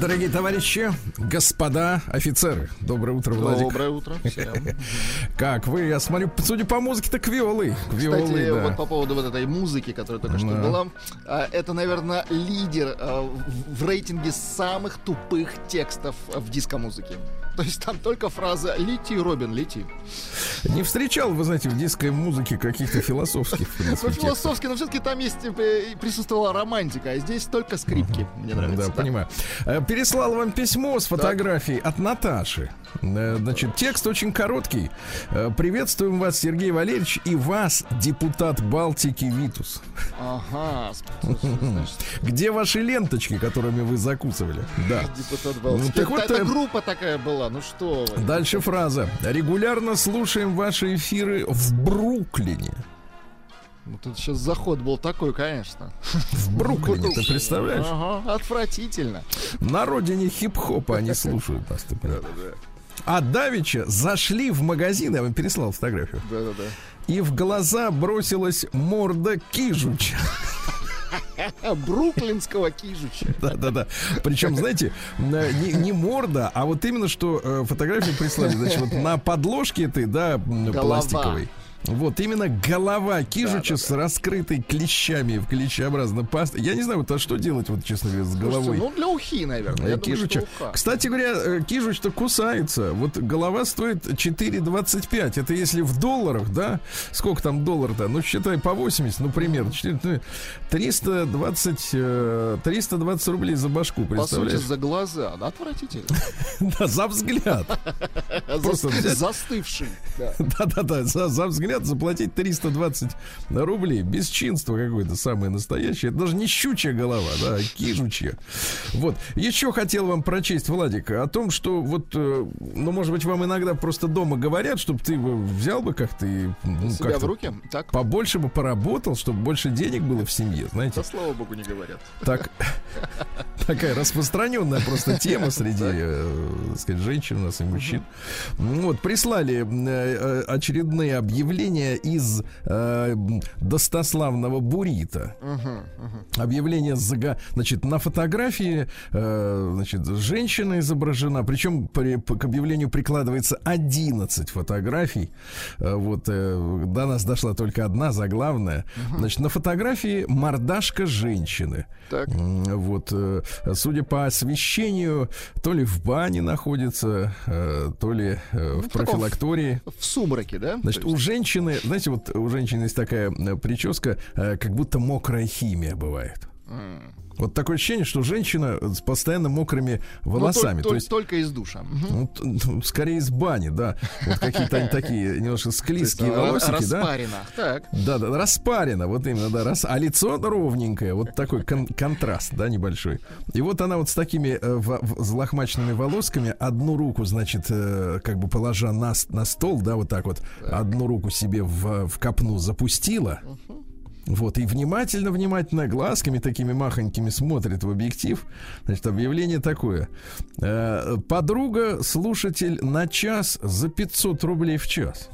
Дорогие товарищи, господа офицеры, доброе утро, Владик. Доброе утро всем. Как вы? Я смотрю, судя по музыке, так виолы. Кстати, да. Вот по поводу вот этой музыки, которая только что была, это, наверное, лидер в рейтинге самых тупых текстов в диско-музыке. То есть там только фраза «Лети, Робин, лети». Не встречал, вы знаете, в диско-музыке каких-то философских. Ну, философских, но все-таки там есть присутствовала романтика, а здесь только скрипки. Мне нравится. Да, понимаю. Переслал вам письмо с фотографией от Наташи. Значит, текст очень короткий. Приветствуем вас, Сергей Валерьевич, и вас, депутат Балтики Витус. Ага. Где ваши ленточки, которыми вы закусывали? Да. Депутат Балтики. Так вот, это группа такая была. Ну что вы. Дальше фраза. Регулярно слушаем ваши эфиры в Бруклине. Ну, тут сейчас заход был такой, конечно. В Бруклине, ты представляешь? Ага, отвратительно. На родине хип-хопа они слушают нас. А давеча зашли в магазин, я вам переслал фотографию. Да-да-да. И в глаза бросилась морда Кижуча. Бруклинского Кижуча. Да-да-да. Причем, знаете, не морда, а вот именно что фотографию прислали. Значит, вот на подложке этой, да, пластиковой. Вот, именно голова Кижуча с раскрытой клещами в клещеобразной пасте. Я не знаю, вот, а что делать, вот, честно говоря, с головой? Слушайте, ну, для ухи, наверное. Кижуча. Кстати говоря, Кижуч-то кусается. Вот голова стоит 4,25. Это если в долларах, да? Сколько там доллар-то? Ну, считай, по 80, ну, примерно. 320 рублей за башку, представляешь? По сути, за глаза. Отвратительно. Да, за взгляд. Застывший. Да-да-да, за взгляд. Заплатить 320 рублей. Бесчинство какое-то самое настоящее. Это даже не щучья голова, да, а кижучья. Вот. Еще хотел вам прочесть, Владик, о том, что вот, ну, может быть, вам иногда просто дома говорят, чтобы ты взял бы как-то и, ну, себя как-то в руки, так? Побольше бы поработал, чтобы больше денег было в семье, знаете. Да, слава богу, не говорят. Так, такая распространенная просто тема среди, так сказать, женщин у нас и мужчин. Вот, прислали очередные объявления из достославного буррито. Объявление, значит, на фотографии, значит, женщина изображена, причем к объявлению прикладывается 11 фотографий. Вот, до нас дошла только одна заглавная. Значит, на фотографии мордашка женщины. Так. Вот, судя по освещению, то ли в бане находится, то ли в профилактории. В сумраке, да? Значит, у женщины, знаете, вот у женщины есть такая прическа, как будто мокрая химия бывает. Вот такое ощущение, что женщина с постоянно мокрыми волосами. То есть только из душа. Ну, скорее из бани, да. Вот какие-то они такие немножко склизкие волосики. Распарено. Да? Да, распарено. Вот именно, да. А лицо ровненькое. Вот такой контраст, да, небольшой. И вот она вот с такими взлохмаченными волосками, одну руку, значит, как бы положа на стол, да, вот так вот, одну руку себе в копну запустила. Вот, и внимательно глазками такими махонькими смотрит в объектив. Значит, объявление такое. Подруга, слушатель на час за 500 рублей в час.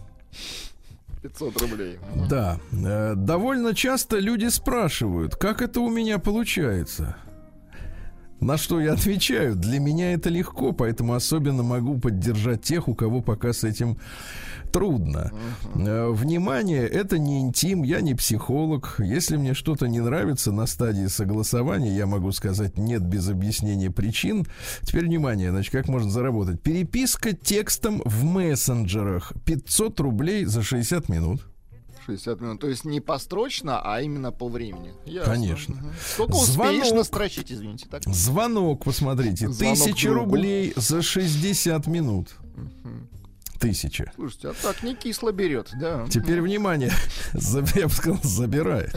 500 рублей. Да. Довольно часто люди спрашивают, как это у меня получается. На что я отвечаю, для меня это легко, поэтому особенно могу поддержать тех, у кого пока с этим трудно. Внимание, это не интим, я не психолог. Если мне что-то не нравится на стадии согласования, я могу сказать «нет» без объяснения причин. Теперь внимание, значит, как можно заработать. Переписка текстом в мессенджерах. 500 рублей за 60 минут. 60 минут. То есть не построчно, а именно по времени. Ясно. Конечно. Сколько успеешь настрочить, извините. Так? Звонок, посмотрите. 1000 рублей за 60 минут. тысяча. Слушайте, а так не кисло берет, да. Теперь, внимание, я бы сказал, забирает.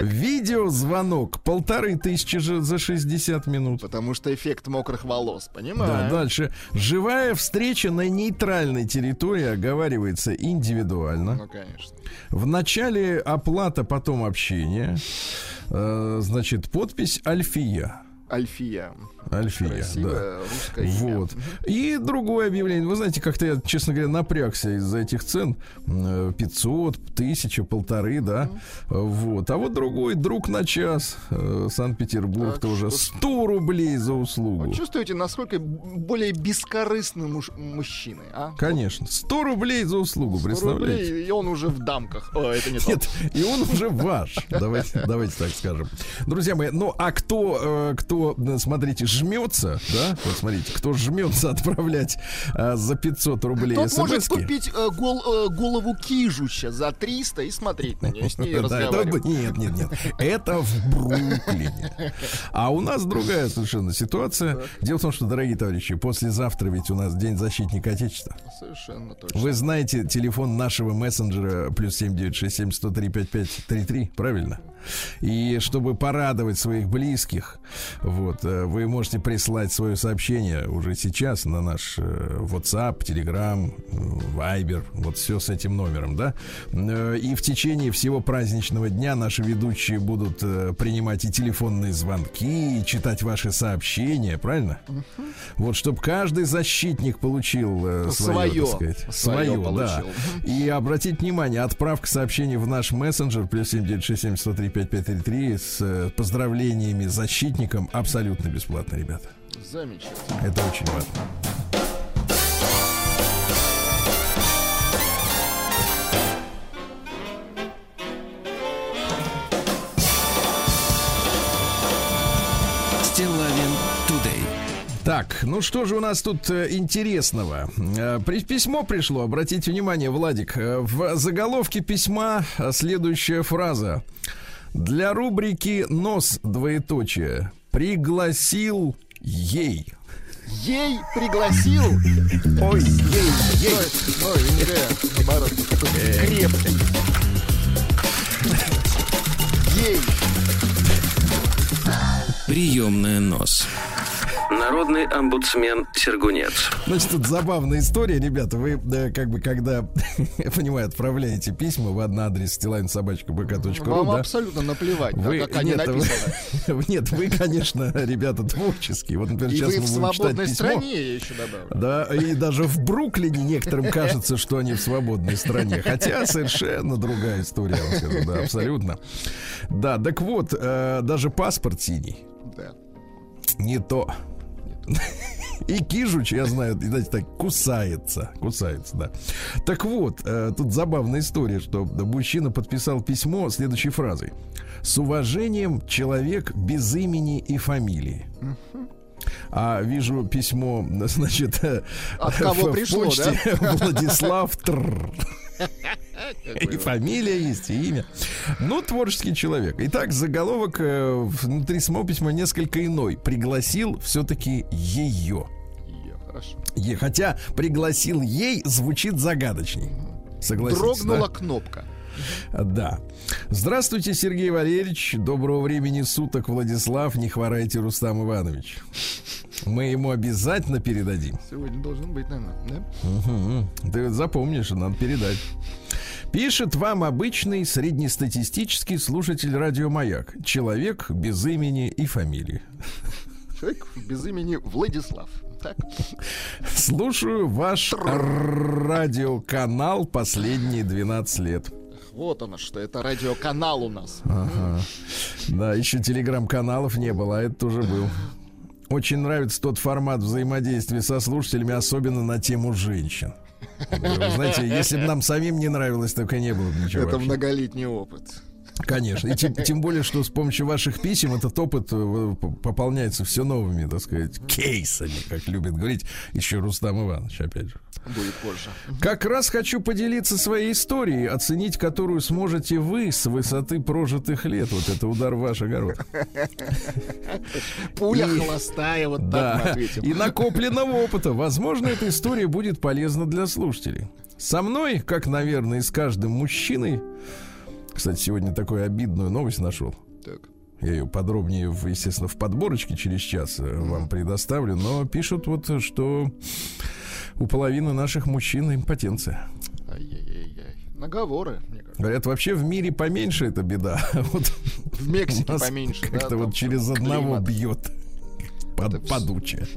Видеозвонок 1500 за 60 минут. Потому что эффект мокрых волос, понимаю. Да, дальше. Живая встреча на нейтральной территории оговаривается индивидуально. Ну, конечно. В начале оплата, потом общение. Значит, подпись Альфия. Альфия, красивая, да. Русская вот. И другое объявление. Вы знаете, как-то я, честно говоря, напрягся из-за этих цен. 500, 1000, 1500, да. Вот. А вот другой, друг на час. Санкт-Петербург, то уже 100 рублей за услугу. Вы чувствуете, насколько более бескорыстны мужчины, а? Конечно. 100 рублей за услугу, представляете? Рублей, и он уже в дамках. О, это не нет, так. И он уже ваш. Давайте так скажем. Друзья мои, ну а кто смотрите, жмется, да? Вот смотрите, кто жмется отправлять за 500 рублей смс-ки. Тот может купить голову Кижуча за 300 и смотреть на нее, с ней разговаривать. Нет. Это в Бруклине. А у нас другая совершенно ситуация. Дело в том, что, дорогие товарищи, послезавтра ведь у нас День защитника Отечества. Совершенно точно. Вы знаете телефон нашего мессенджера +7 967 103 55 33, правильно? И чтобы порадовать своих близких, вот, вы можете прислать свое сообщение уже сейчас на наш WhatsApp, Telegram, Viber, вот все с этим номером, да. И в течение всего праздничного дня наши ведущие будут принимать и телефонные звонки, и читать ваши сообщения, правильно? Угу. Вот, чтобы каждый защитник получил свое, так сказать, свое, да. И обратите внимание, отправка сообщений в наш мессенджер +7 967 103 5533 с поздравлениями защитникам абсолютно бесплатно, ребята. Замечательно. Это очень важно. Так, ну что же у нас тут интересного? Письмо пришло, обратите внимание, Владик. В заголовке письма следующая фраза. Для рубрики «Нос двоеточие» пригласил ей. Ей пригласил? Ой, ей. Ой, не наоборот. Крепкий. Ей. Приемная «Нос». Народный омбудсмен Сергунец. Значит, тут забавная история, ребята. Вы, как бы, когда, я понимаю, отправляете письма в адрес stelain@bk.ru. Вам абсолютно наплевать, как они написаны. Нет, вы, конечно, ребята, творческие. Вот, например, сейчас мы будем читать письмо. И в свободной стране, я еще добавлю. Да, и даже в Бруклине некоторым кажется, что они в свободной стране. Хотя совершенно другая история, я вам скажу, да, абсолютно. Да, так вот, даже паспорт синий. Да. Не то. И Кижуч, я знаю, знаете, так кусается, да. Так вот, тут забавная история, что мужчина подписал письмо следующей фразой: с уважением, человек без имени и фамилии. А вижу письмо, значит, от кого пришло, да? Владислав Трр. И фамилия есть, и имя. Ну, творческий человек. Итак, заголовок внутри самого письма несколько иной. Пригласил все-таки ее. Хорошо. Хотя пригласил ей звучит загадочней. Согласитесь, дрогнула кнопка. Да. Здравствуйте, Сергей Валерьевич. Доброго времени суток, Владислав. Не хворайте, Рустам Иванович. Мы ему обязательно передадим. Сегодня должен быть, наверное, да? Угу. Ты запомнишь, надо передать. Пишет вам обычный среднестатистический слушатель радио «Маяк». Человек без имени и фамилии. Человек без имени Владислав. Так. Слушаю ваш радиоканал последние 12 лет. Вот оно что, это радиоканал у нас. Ага. Да, еще телеграм-каналов не было, а это уже был. Очень нравится тот формат взаимодействия со слушателями, особенно на тему женщин. Вы знаете, если бы нам самим не нравилось, только не было бы ничего. Это вообще многолетний опыт. Конечно, и тем более, что с помощью ваших писем этот опыт пополняется все новыми, так сказать, кейсами, как любит говорить еще Рустам Иванович, опять же. будет позже. Как раз хочу поделиться своей историей, оценить которую сможете вы с высоты прожитых лет. Вот это удар в ваш огород. Пуля холостая, вот так мы ответим. И накопленного опыта. Возможно, эта история будет полезна для слушателей. Со мной, как, наверное, и с каждым мужчиной... Кстати, сегодня такую обидную новость нашел. Так. Я ее подробнее, естественно, в подборочке через час вам предоставлю. Но пишут вот, что у половины наших мужчин импотенция. Ай-яй-яй-яй. Наговоры. Говорят, вообще в мире поменьше эта беда. Вот в Мексике поменьше. Как-то да, вот через одного бьет. Падучая.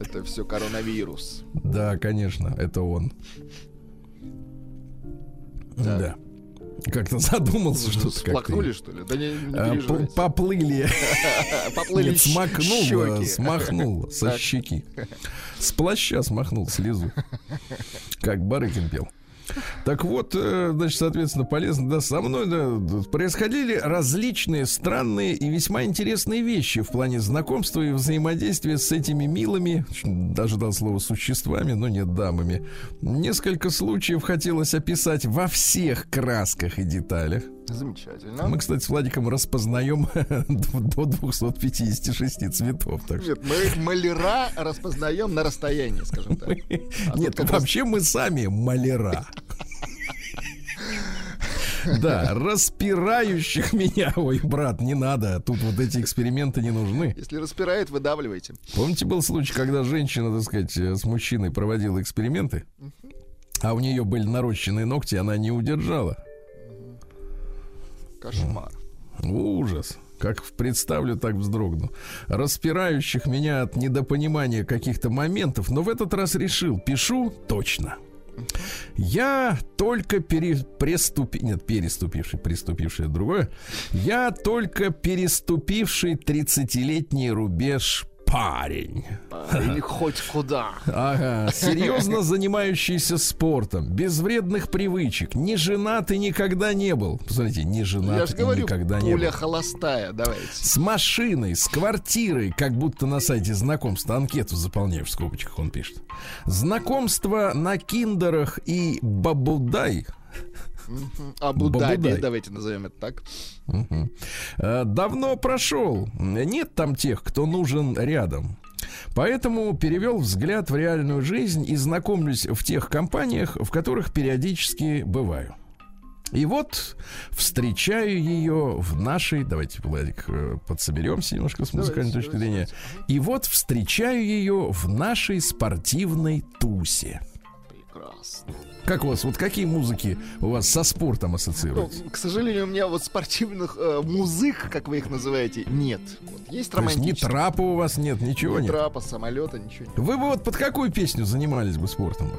Это все коронавирус. Да, конечно, это он. Да. Да. Как-то задумался, что-то как-то. Сплакнули, что ли? Да не поплыли. Нет, смахнул со щеки. С плаща смахнул слезу. Как Барыкин пел. Так вот, значит, соответственно, полезно, да, со мной да, происходили различные странные и весьма интересные вещи в плане знакомства и взаимодействия с этими милыми, даже дал слово существами, но нет, дамами. Несколько случаев хотелось описать во всех красках и деталях. Замечательно. Мы, кстати, с Владиком распознаем до 256 цветов. Нет, мы их маляра распознаем на расстоянии, скажем так. Нет, вообще мы сами маляра. Да, распирающих меня. Ой, брат, не надо. Тут вот эти эксперименты не нужны. Если распирает, выдавливайте. Помните, был случай, когда женщина, так сказать, с мужчиной проводила эксперименты, а у нее были нарощенные ногти, она не удержала. Кошмар. Ужас. Как представлю, так вздрогну. Распирающих меня от недопонимания каких-то моментов. Но в этот раз решил, пишу точно. Я только переступивший другое. Я только переступивший 30-летний рубеж парень. Или хоть куда. Ага. Серьезно занимающийся спортом, без вредных привычек, не женат и никогда не был. Посмотрите, не женат я же и говорю, никогда не был. Пуля холостая, давайте. С машиной, с квартирой, как будто на сайте знакомства анкету заполняешь, в скобочках он пишет. Знакомство на киндерах и бабудай. Абу-Даби, давайте назовем это так. Давно прошел. Нет там тех, кто нужен рядом. Поэтому перевел взгляд в реальную жизнь и знакомлюсь в тех компаниях, в которых периодически бываю. И вот встречаю ее в нашей... Давайте, Владик, подсоберемся немножко с музыкальной точки зрения. И вот встречаю ее в нашей спортивной тусе. Прекрасно. Как у вас, вот какие музыки у вас со спортом ассоциируются? Ну, к сожалению, у меня вот спортивных музык, как вы их называете, нет. Вот, есть романтические. То есть ни трапа у вас нет, ничего нет? Ни трапа, самолета, ничего нет. Вы бы вот под какую песню занимались бы спортом?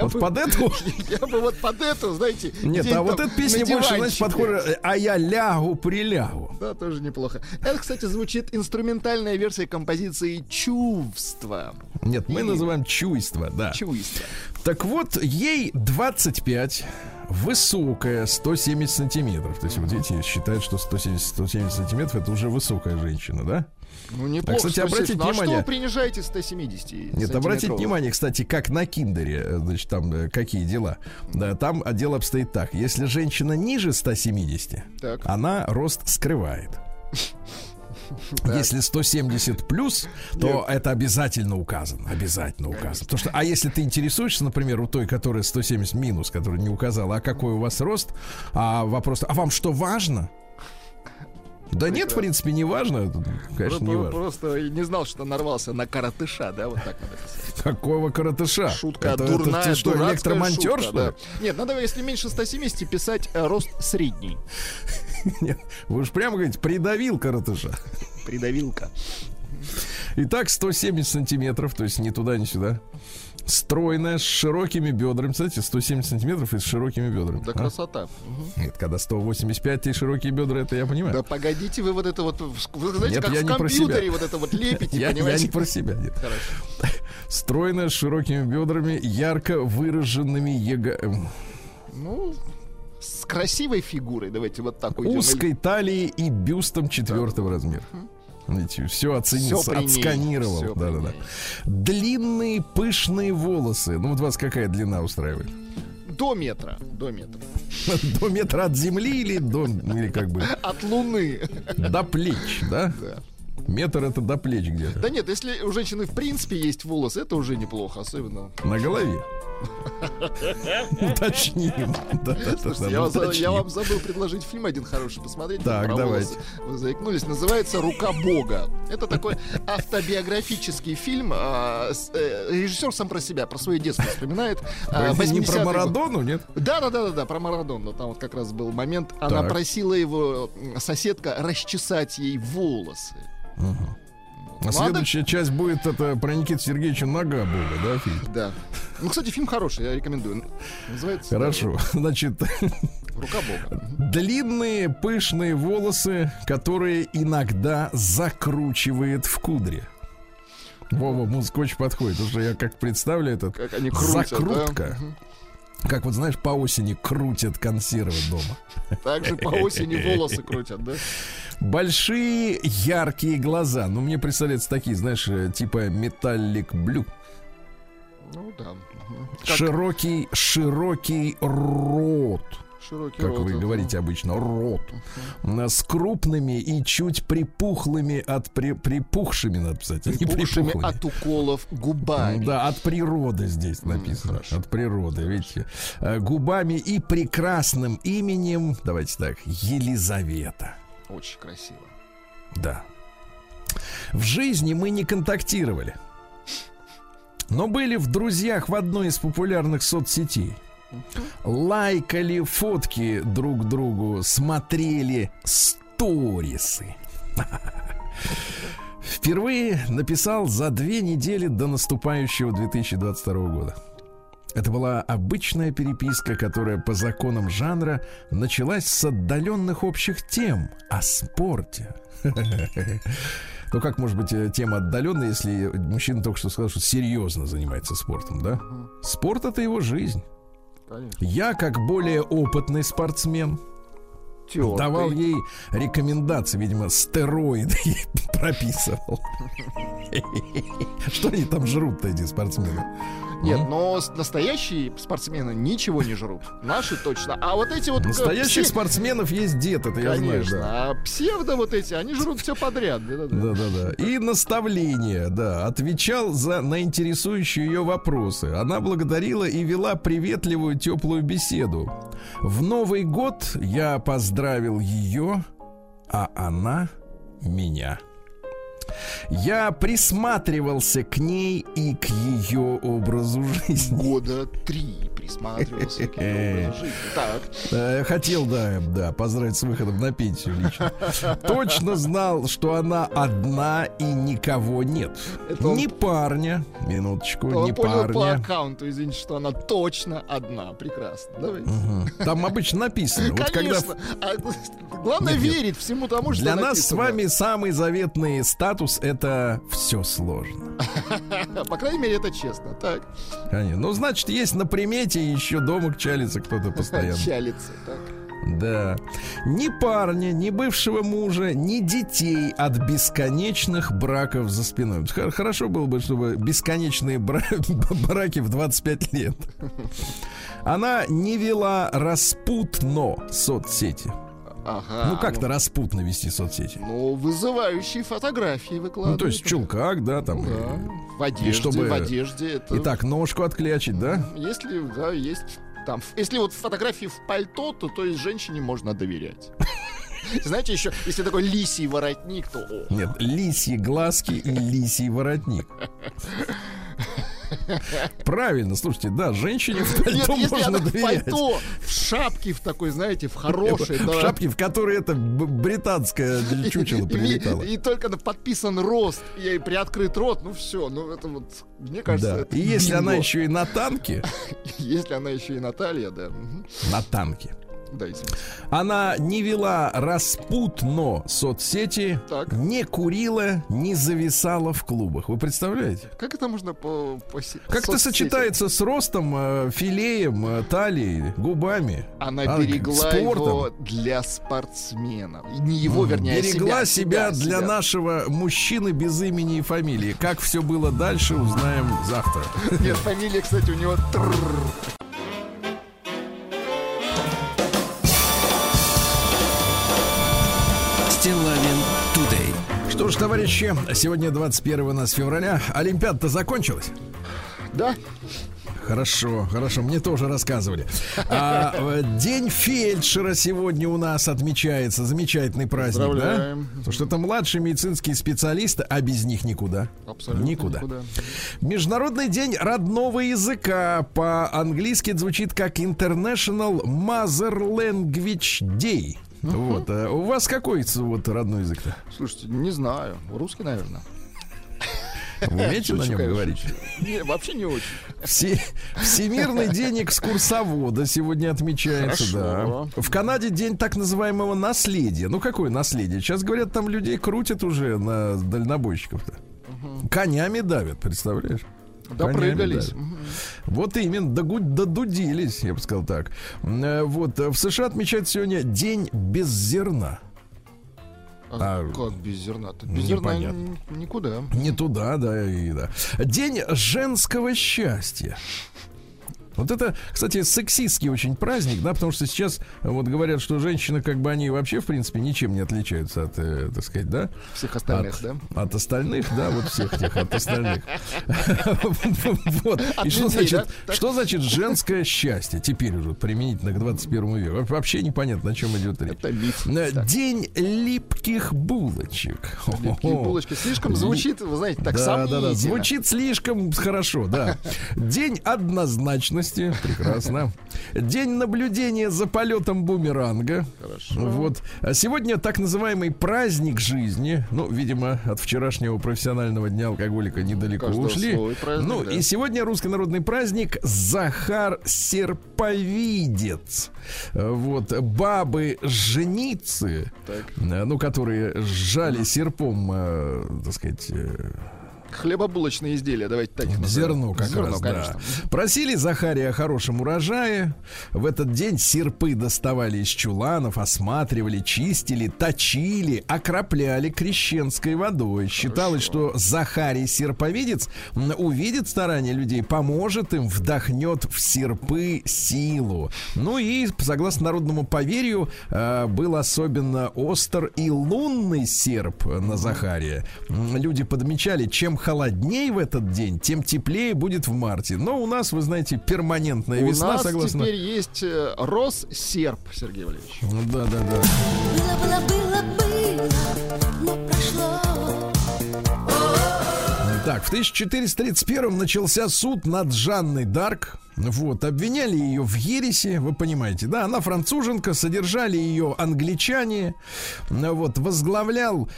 Вот под эту? Я бы вот под эту, знаете. Нет, а вот эта песня больше, значит, подходит «А я лягу-прилягу». Да, тоже неплохо. Это, кстати, звучит инструментальная версия композиции «Чувство». Нет, мы называем «Чуйство», да. «Чуйство». Так вот, ей 25, высокая, 170 сантиметров. То есть вот дети считают, что 170 сантиметров — это уже высокая женщина, да? Ну, неплохо. А, кстати, обратите внимание... что вы принижаете 170 сантиметров? Нет, обратите внимание, кстати, как на киндере, значит, там какие дела. Да, там дело обстоит так. Если женщина ниже 170, так. Она рост скрывает. Если 170 плюс, то это обязательно указано. Обязательно указано. Потому что, а если ты интересуешься, например, у той, которая 170 минус, которая не указала, а какой у вас рост, а вопрос, а вам что важно? Да нет, в принципе, не важно. Конечно, не важно. Просто не знал, что нарвался на коротыша, да, вот так надо писать. Какого коротыша? Шутка дурная, это что, электромонтер, что ли? Нет, надо, если меньше 170, писать рост средний. Нет, вы же прямо говорите, придавил коротыша. Придавилка. Итак, 170 сантиметров, то есть ни туда, ни сюда. Стройная, с широкими бедрами. Кстати, 170 сантиметров и с широкими бедрами. Да, красота. Угу. Нет, когда 185 и широкие бедра, это я понимаю. Да погодите, вы вот это вот, вы знаете, нет, как в компьютере вот это вот лепите, понимаете? Я не про себя, нет. Хорошо. Стройная, с широкими бедрами, ярко выраженными ну... с красивой фигурой, давайте вот так уйдем. Узкой талии и бюстом 4 размера. Все оценил, отсканировал. Да. Длинные пышные волосы. Ну вот вас какая длина устраивает? До метра. До метра от земли или как бы... От луны. До плеч, да? Да. Метр это до плеч где-то. Да нет, если у женщины в принципе есть волосы, это уже неплохо, особенно... На голове? Уточним. Я вам забыл предложить фильм один хороший посмотреть. Так, давайте. Вы заикнулись. Называется «Рука Бога». Это такой автобиографический фильм. Режиссер сам про себя, про свое детство вспоминает. Не про Марадону, нет? Да, про Марадону. Там вот как раз был момент. Она просила его, соседка, расчесать ей волосы. А следующая часть будет это про Никиту Сергеевича Нагабова, да, фильм? Да. Ну, кстати, фильм хороший, я рекомендую. Называется... Хорошо, значит... «Рука Бога». Длинные пышные волосы, которые иногда закручивает в кудре. Вова, музыка очень подходит. Уже я как представлю этот... Как они крутят, закрутка. Да? Как вот, знаешь, по осени крутят консервы дома. Также по осени волосы крутят, да? Большие яркие глаза. Ну, мне представляются такие, знаешь, типа металлик блю. Ну, да. Как... Широкий рот. Как вы говорите обычно, рот. С крупными и чуть припухлыми от припухшими, надо писать. Припухшими от уколов губами. Да, от природы здесь написано. От природы, видите. Губами и прекрасным именем, давайте так, Елизавета. Очень красиво. Да. В жизни мы не контактировали, но были в друзьях в одной из популярных соцсетей. Лайкали фотки друг другу, смотрели сторисы. Впервые написал за 2 недели до наступающего 2022 года. Это была обычная переписка, которая по законам жанра началась с отдаленных общих тем о спорте. Ну как может быть тема отдаленная, если мужчина только что сказал, что серьезно занимается спортом, да? Спорт — это его жизнь. Конечно. Я, как более опытный спортсмен, давал ей рекомендации, видимо, стероиды ей прописывал. Что они там жрут-то, эти спортсмены? Нет, но настоящие спортсмены ничего не жрут. Наши точно. А вот эти вот... Настоящих спортсменов есть дед, это я знаю. Конечно, а псевдо вот эти, они жрут все подряд. Да. И наставление, да. Отвечал на интересующие ее вопросы. Она благодарила и вела приветливую, теплую беседу. В Новый год я поздравил ее, а она меня. Я присматривался к ней и к ее образу жизни. 3 года присматривался к ее образу жизни. Так. Хотел, да, поздравить с выходом на пенсию лично. Точно знал, что она одна и никого нет. Ни парня, минуточку, ни парня. Он понял по аккаунту, извините, что она точно одна. Прекрасно. Давайте. Там обычно написано. Вот конечно. Главное верить всему тому, что написано. Для нас с вами самый заветный статус — это все сложно. По крайней мере, это честно. Так. Конечно. Ну, значит, есть на примете еще дома чалится кто-то постоянно. Чалится, так. Да. Ни парня, ни бывшего мужа, ни детей от бесконечных браков за спиной. Хорошо было бы, чтобы бесконечные браки в 25 лет. Она не вела распутно соцсети. Ага, ну как-то распутно вести соцсети. Ну, вызывающие фотографии выкладывают. Ну, то есть в чулках, да, там. Ну, да. В одежде, чтобы... в одежде. Это... И так, ножку отклячить, да? Если, да, есть там. Если вот фотографии в пальто, то есть женщине можно доверять. Знаете, еще, если такой лисий воротник, то... Нет, лисьи глазки и лисий воротник. Правильно, слушайте, да, женщине в пальто можно доверять. В пальто, в шапке в такой, знаете, в хорошей. В шапке, в которой это британское чучело прилетало. И только подписан рост, ей приоткрыт рот, ну все, ну это вот, мне кажется... И если она еще и на танке... Если она еще и Наталья, да. На танке. Да, извините. Она не вела распутно соцсети, так. Не курила, не зависала в клубах. Вы представляете? Как это можно по как соцсети? Это сочетается с ростом, филеем, талией, губами? Она берегла его для спортсменов. Не его, вернее, берегла себя для нашего мужчины без имени и фамилии. Как все было дальше, узнаем завтра. Нет, фамилия, кстати, у него... Что ж, товарищи, сегодня 21 у нас февраля. Олимпиада-то закончилась? Да. Хорошо, мне тоже рассказывали. День фельдшера сегодня у нас отмечается. Замечательный праздник, да? Потому что это младшие медицинские специалисты, а без них никуда. Абсолютно никуда. Международный день родного языка. По-английски это звучит как International Mother Language Day. Вот. А у вас какой родной язык-то? Слушайте, не знаю. Русский, наверное. Вы умеете на нем говорить? Не, вообще не очень. Всемирный день экскурсовода сегодня отмечается. Хорошо, да. В Канаде день так называемого наследия. Ну, какое наследие? Сейчас, говорят, там людей крутят уже на дальнобойщиков-то. Конями давят, представляешь? Допрыгались. Вот именно, додудились, я бы сказал так. Вот, в США отмечают сегодня день без зерна. Как без зерна-то? Без зерна никуда. Не туда, да. День женского счастья. Вот это, кстати, сексистский очень праздник, да, потому что сейчас вот говорят, что женщины, они вообще, в принципе, ничем не отличаются от, так сказать, да? Всех остальных, да? От остальных, да, вот всех тех, от остальных. Вот. И что значит женское счастье теперь уже применительно к 21 веку? Вообще непонятно, о чем идет речь. Это миф. День липких булочек. Липкие булочки. Слишком звучит, вы знаете, так сомнительно. Да, звучит слишком хорошо, да. День однозначности. Прекрасно. День наблюдения за полетом бумеранга. Хорошо. Вот. А сегодня так называемый праздник жизни. Ну, видимо, от вчерашнего профессионального дня алкоголика недалеко ушли. Праздник, ну, да. И сегодня русский народный праздник Захар Серповидец. Вот. Бабы-женицы, ну, которые сжали серпом, так сказать... Хлебобулочные изделия, давайте так их назовем. Зерно, как раз, конечно. Да. Просили Захария о хорошем урожае. В этот день серпы доставали из чуланов, осматривали, чистили, точили, окропляли крещенской водой. Считалось, что Захарий Серповидец увидит старания людей, поможет им, вдохнет в серпы силу. Ну и, согласно народному поверью, был особенно остр и лунный серп на Захария. Люди подмечали, чем холоднее в этот день, тем теплее будет в марте. Но у нас, вы знаете, перманентная весна, согласно... У нас теперь есть Россерп, Сергей Валерьевич. Да. Было, но прошло. Так, в 1431 начался суд над Жанной Дарк. Вот, обвиняли ее в ереси, вы понимаете, да, она француженка, содержали ее англичане, вот, возглавлял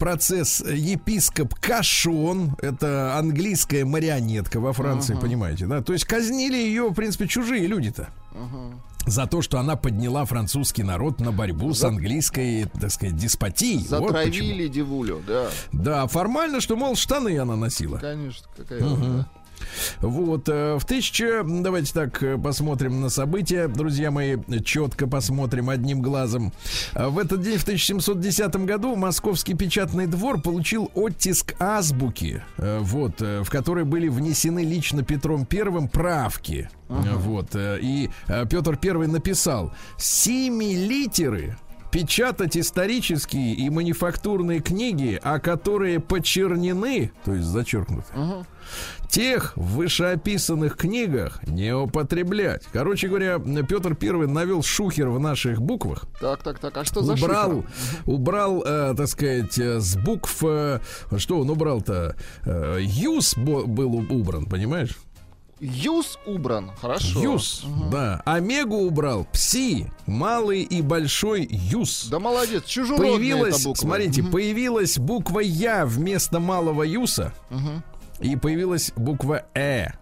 процесс епископ Кашон, это английская марионетка во Франции, понимаете, да, то есть казнили ее, в принципе, чужие люди-то. За то, что она подняла французский народ на борьбу с английской, так сказать, деспотией. Затравили вот девулю, да. Да, формально, что, мол, штаны она носила. Конечно, какая ерунда. Вот, давайте так посмотрим на события, друзья мои, четко посмотрим одним глазом. В этот день, в 1710 году, Московский печатный двор получил оттиск азбуки, вот, в которой были внесены лично Петром I правки. Вот, и Петр I написал: «Сими литеры печатать исторические и манифактурные книги, о которые почернены, то есть зачеркнуты, тех в вышеописанных книгах не употреблять». Короче говоря, Петр I навел шухер в наших буквах. Так, а что за шухер? Убрал, так сказать, с букв... Что он убрал-то? Юс был убран, понимаешь? Юс убран, хорошо. Юс, да. Омегу убрал, пси, малый и большой юс. Да молодец, чужеродная эта буква. Смотрите, появилась буква Я вместо малого юса. И появилась буква Э.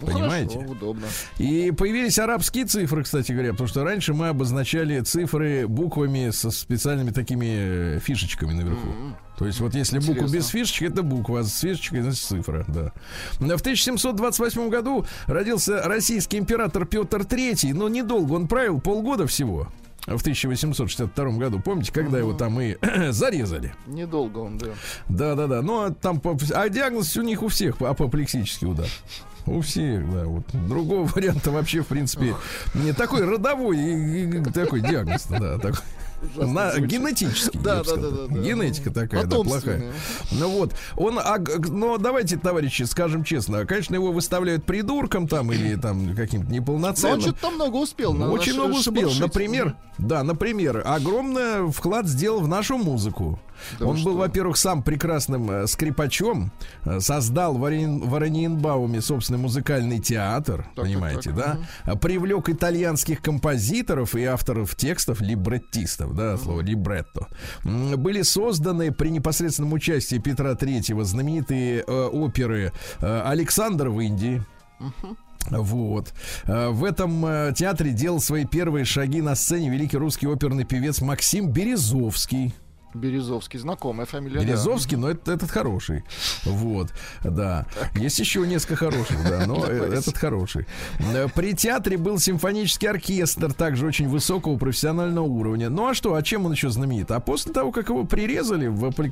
Ну, понимаете? Хорошо, удобно. И появились арабские цифры, кстати говоря, потому что раньше мы обозначали цифры буквами со специальными такими фишечками наверху. То есть вот если букву без фишечки, это буква, а с фишечкой, значит, цифра, да. В 1728 году родился российский император Петр III, но недолго он правил, полгода всего. В 1862 году, помните, когда его там и зарезали. Недолго он, да. Да-да-да, ну а диагноз у них у всех апоплексический удар. У всех, да, вот. Другого варианта вообще, в принципе, не такой родовой такой диагноз, да, такой. Генетически. Да. Генетика такая, да, плохая. Ну вот, но давайте, товарищи, скажем честно, конечно, его выставляют придурком там или там каким-то неполноценным. Он что-то там много успел. Очень много успел. Например, огромный вклад сделал в нашу музыку. Он был, во-первых, сам прекрасным скрипачом, создал в Ораниенбауме собственный музыкальный театр, понимаете, да? Привлек итальянских композиторов и авторов текстов, либреттистов, да, слово либретто. Были созданы при непосредственном участии Петра Третьего знаменитые оперы «Александр в Индии». Вот. В этом театре делал свои первые шаги на сцене великий русский оперный певец Максим Березовский. Березовский, знакомая фамилия. Березовский, да. Но этот хороший. Вот, да. Так. Есть еще несколько хороших, да, но этот хороший. При театре был симфонический оркестр, также очень высокого профессионального уровня. Ну а что, а чем он еще знаменит? А после того, как его прирезали в после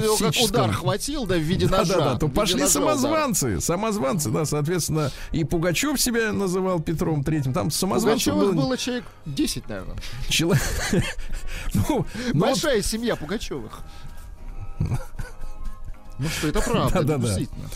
того, как удар хватил, да, в виде ножа. Да, то пошли самозванцы. Самозванцы, да, соответственно, и Пугачев себя называл Петром Третьим. Там самозванцев было человек 10, наверное. Большая семья Пугачевых. Ну что, это правда, действительно.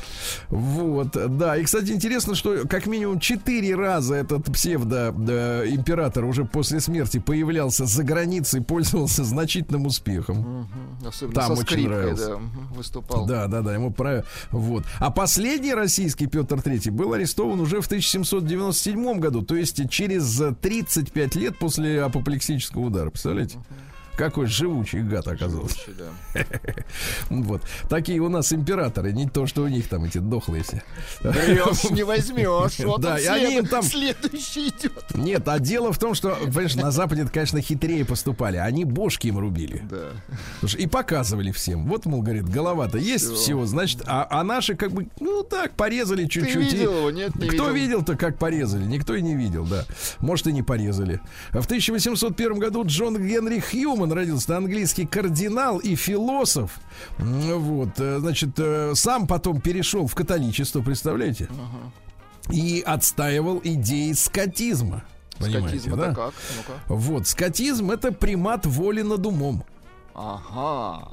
Вот, да. И, кстати, интересно, что как минимум 4 раза этот псевдоимператор уже после смерти появлялся за границей, пользовался значительным успехом. Особенно там со скрипкой, да, выступал. Да, ему правильно. Вот. А последний российский Петр III был арестован уже в 1797 году, то есть через 35 лет после апоплексического удара, представляете? Какой живучий гад оказался. Да. Вот. Такие у нас императоры. Не то, что у них там эти дохлые все. Берешь, не возьмешь. Вот да, следующий идет. Нет, а дело в том, что, понимаешь, на Западе, конечно, хитрее поступали. Они бошки им рубили. Да. И показывали всем. Вот, мол, говорит, голова-то есть всего, значит, а наши как бы, ну так, порезали чуть-чуть. Ты видел его? Нет, не видел. Кто видел-то, как порезали? Никто и не видел, да. Может, и не порезали. В 1801 году Джон Генри Хьюман родился, английский кардинал и философ. Вот, значит, сам потом перешел в католичество, представляете? И отстаивал идеи скотизма. Скотизм, да? Это как? Ну-ка. Вот, скотизм — это примат воли над умом. Ага.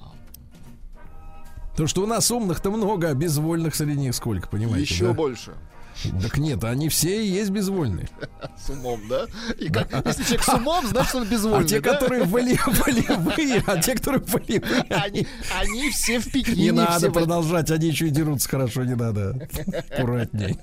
То, что у нас умных-то много, а безвольных среди них сколько, понимаете? Еще больше. Так нет, они все и есть безвольные. С умом, да? И как, если человек с умом, значит, он безвольный. А те, которые волевые, они все в Пекине. Не надо продолжать, они еще и дерутся хорошо, не надо. Аккуратней.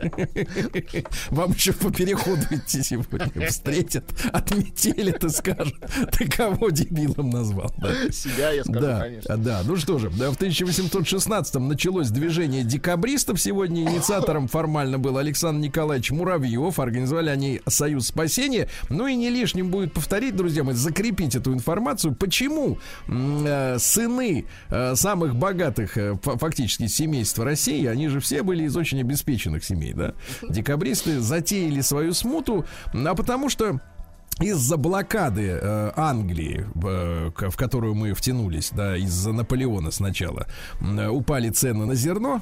Вам еще по переходу идти сегодня. Встретят, отметили-то, скажут. Ты кого дебилом назвал? Себя я скажу, конечно. Да, ну что же, в 1816-м началось движение декабристов. Сегодня инициатором формально был Александр Николаевич Муравьев. Организовали они Союз спасения. Ну и не лишним будет повторить, друзья мои, закрепить эту информацию. Почему сыны самых богатых фактически семейств России, они же все были из очень обеспеченных семей, да? Декабристы затеяли свою смуту, а потому что из-за блокады Англии, в которую мы втянулись, да, из-за Наполеона сначала, упали цены на зерно.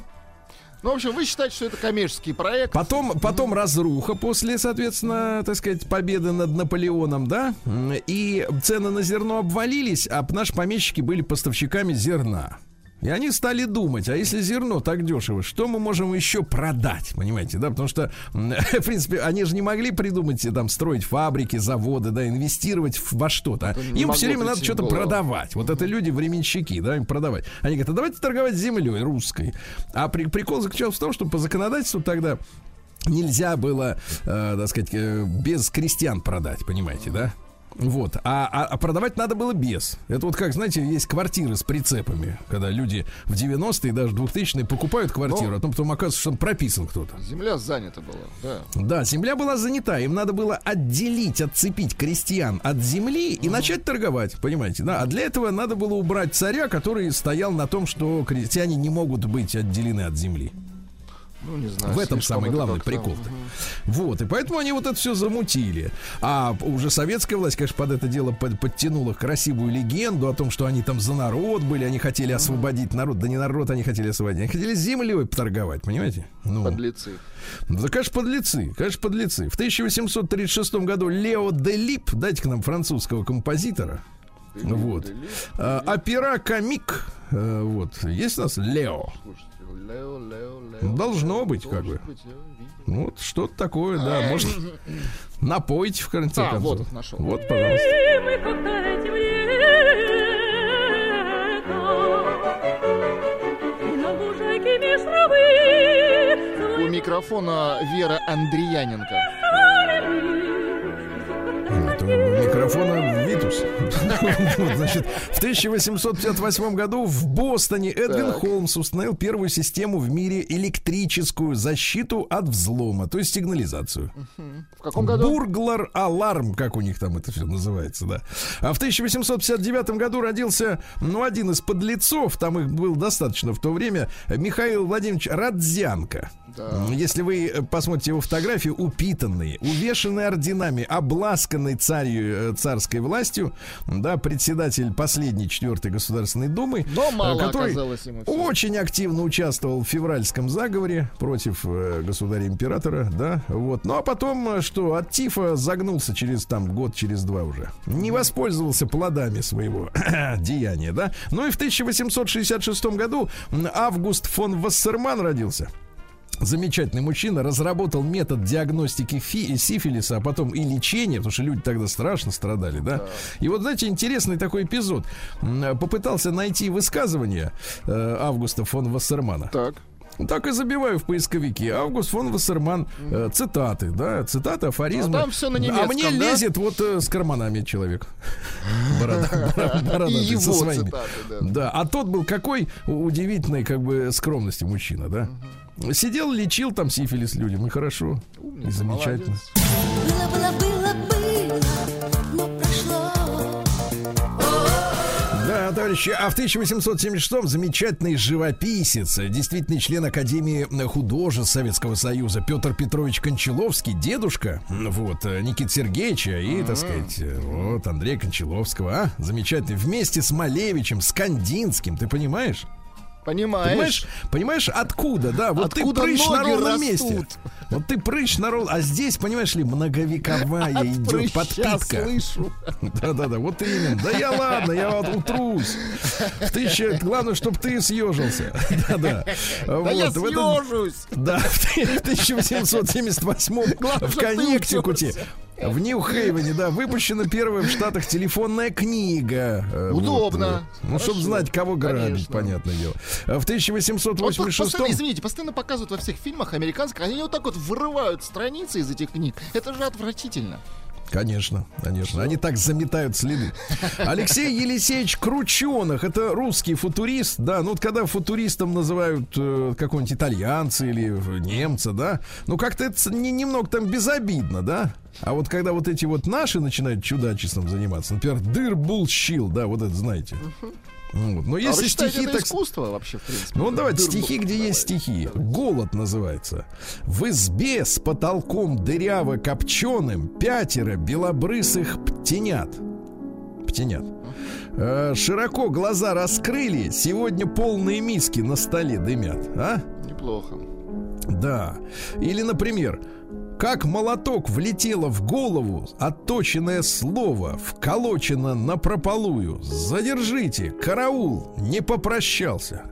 Ну, в общем, вы считаете, что это коммерческий проект. Потом разруха после, соответственно, так сказать, победы над Наполеоном, да? И цены на зерно обвалились, а наши помещики были поставщиками зерна. И они стали думать, а если зерно так дешево, что мы можем еще продать, понимаете, да, потому что, в принципе, они же не могли придумать, там, строить фабрики, заводы, да, инвестировать во что-то, им все время надо что-то продавать, вот это люди временщики, да, им продавать, они говорят, а давайте торговать землей русской, а прикол заключался в том, что по законодательству тогда нельзя было, так сказать, без крестьян продать, понимаете, да. Вот. А продавать надо было без. Это вот как, знаете, есть квартиры с прицепами, когда люди в 90-е, даже 2000-е покупают квартиру, но... а потом оказывается, что там прописан кто-то. Земля занята была, да. Да, земля была занята. Им надо было отделить, отцепить крестьян от земли и начать торговать, понимаете, да. А для этого надо было убрать царя, который стоял на том, что крестьяне не могут быть отделены от земли. Ну, не знаю, в этом самый главный прикол-то. Вот, и поэтому они вот это все замутили. А уже советская власть, конечно, под это дело подтянула красивую легенду о том, что они там за народ были, они хотели освободить народ. Да не народ они хотели освободить, они хотели землей поторговать, понимаете? Ну. Подлецы. Да, конечно, подлецы, конечно, подлецы. В 1836 году Лео де Лип, дайте к нам французского композитора, вот. Опера-комик, вот. Есть у нас Лео? Лео. Должно быть, как бы. Вот что-то такое, да. Может, напойте, в конце концов. Вот, нашел. Вот, пожалуйста. У микрофона Вера Андреяненко. Микрофона Витус. Значит, в 1858 году в Бостоне Эдвин Холмс установил первую систему в мире электрическую защиту от взлома, то есть сигнализацию. В каком году? Бурглар-аларм, как у них там это все называется, да. А в 1859 году родился, ну, один из подлецов, там их было достаточно в то время, Михаил Владимирович Родзянко. Да. Если вы посмотрите его фотографию, упитанный, увешанный орденами, обласканный царской властью, да, председатель последней 4-й Государственной Думы, который очень активно участвовал в февральском заговоре против государя-императора, да, вот. Ну а потом, что от тифа загнулся через там год, через два уже. Не воспользовался плодами своего деяния, да. Ну и в 1866 году Август фон Вассерман родился. Замечательный мужчина, разработал метод диагностики сифилиса, а потом и лечения, потому что люди тогда страшно страдали, да. И вот, знаете, интересный такой эпизод. Попытался найти высказывание Августа фон Вассермана. Так и забиваю в поисковике. Август фон Вассерман, цитаты, да, цитаты, афоризмы. А там все на немецком, а мне лезет вот с карманами человек. Бородатый, его со своими. Цитаты, да. А тот был какой удивительной, как бы, скромности мужчина, да. Сидел, лечил там сифилис людям, и хорошо, умница, и замечательно. Было, но прошло. Да, товарищи, а в 1876-м замечательный живописец, действительный член Академии художеств Советского Союза Петр Петрович Кончаловский, дедушка, вот, Никиты Сергеевича и, так сказать, вот, Андрея Кончаловского, а? Замечательный, вместе с Малевичем, с Кандинским, ты понимаешь? Понимаешь, откуда, да? Вот откуда ты прыщ на ровном месте. Вот ты прыщ на ровном. А здесь, понимаешь ли, многовековая от идет подпитка. Да-да-да, вот именно. Да я ладно, я вот утрусь. Главное, чтобы ты съежился. Да-да. Да я съежусь. Да, в 1878 в Коннектикуте, в Нью-Хейвене, да, выпущена первая в Штатах телефонная книга. Удобно. Вот, ну, чтобы знать, кого грабить, понятное дело. В 1886-м... Извините, постоянно показывают во всех фильмах американских, они вот так вот вырывают страницы из этих книг. Это же отвратительно. Конечно, конечно. Они так заметают следы. Алексей Елисеевич Крученых. Это русский футурист, да. Ну, вот когда футуристом называют какого-нибудь итальянца или немца, да. Ну, как-то это немного там безобидно, да. А вот когда вот эти вот наши начинают чудачеством заниматься, например, Дырбулщил, да, вот это знаете. Вот. Но если стихи, это так... искусство вообще, в принципе. Ну, давайте стихи, где есть стихи. Голод называется. В избе с потолком дыряво копченым 5 белобрысых птенят. Широко глаза раскрыли, сегодня полные миски на столе дымят. А? Неплохо. Да. Или, например, как молоток влетело в голову, отточенное слово вколочено напропалую. Задержите, караул не попрощался.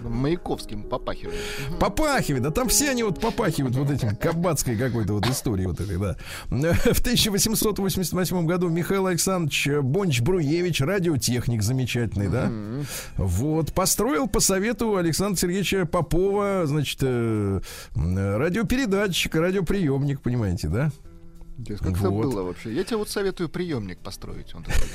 Маяковским попахивает. Попахивает, да там все они вот попахивают вот этим кабацкой какой-то вот историей вот этой, да. В 1888 году Михаил Александрович Бонч-Бруевич, радиотехник замечательный, да. Вот, построил по совету Александра Сергеевича Попова, значит, радиопередатчик, радиоприемник, понимаете, да. Как это было вообще? Я тебе вот советую приемник построить. Он такой: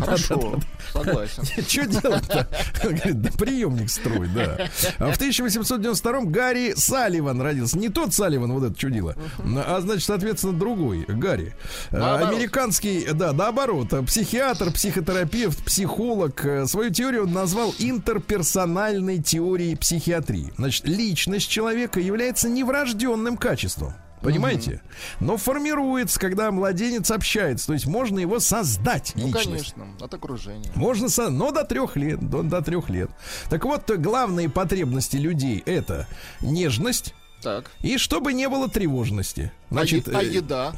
хорошо, согласен. Что делать-то? Говорит, да приемник строй, да. А в 1892-м Гарри Салливан родился. Не тот Салливан, вот это чудило, а значит, соответственно, другой Гарри. Американский, да, наоборот, психиатр, психотерапевт, психолог. Свою теорию он назвал интерперсональной теорией психиатрии. Значит, личность человека является неврожденным качеством. Понимаете? Но формируется, когда младенец общается. То есть можно его создать, личность. Ну, конечно, от окружения. Можно создать, но до 3 лет. До 3 лет. Так вот, главные потребности людей — это нежность. Так. И чтобы не было тревожности. Значит, еда?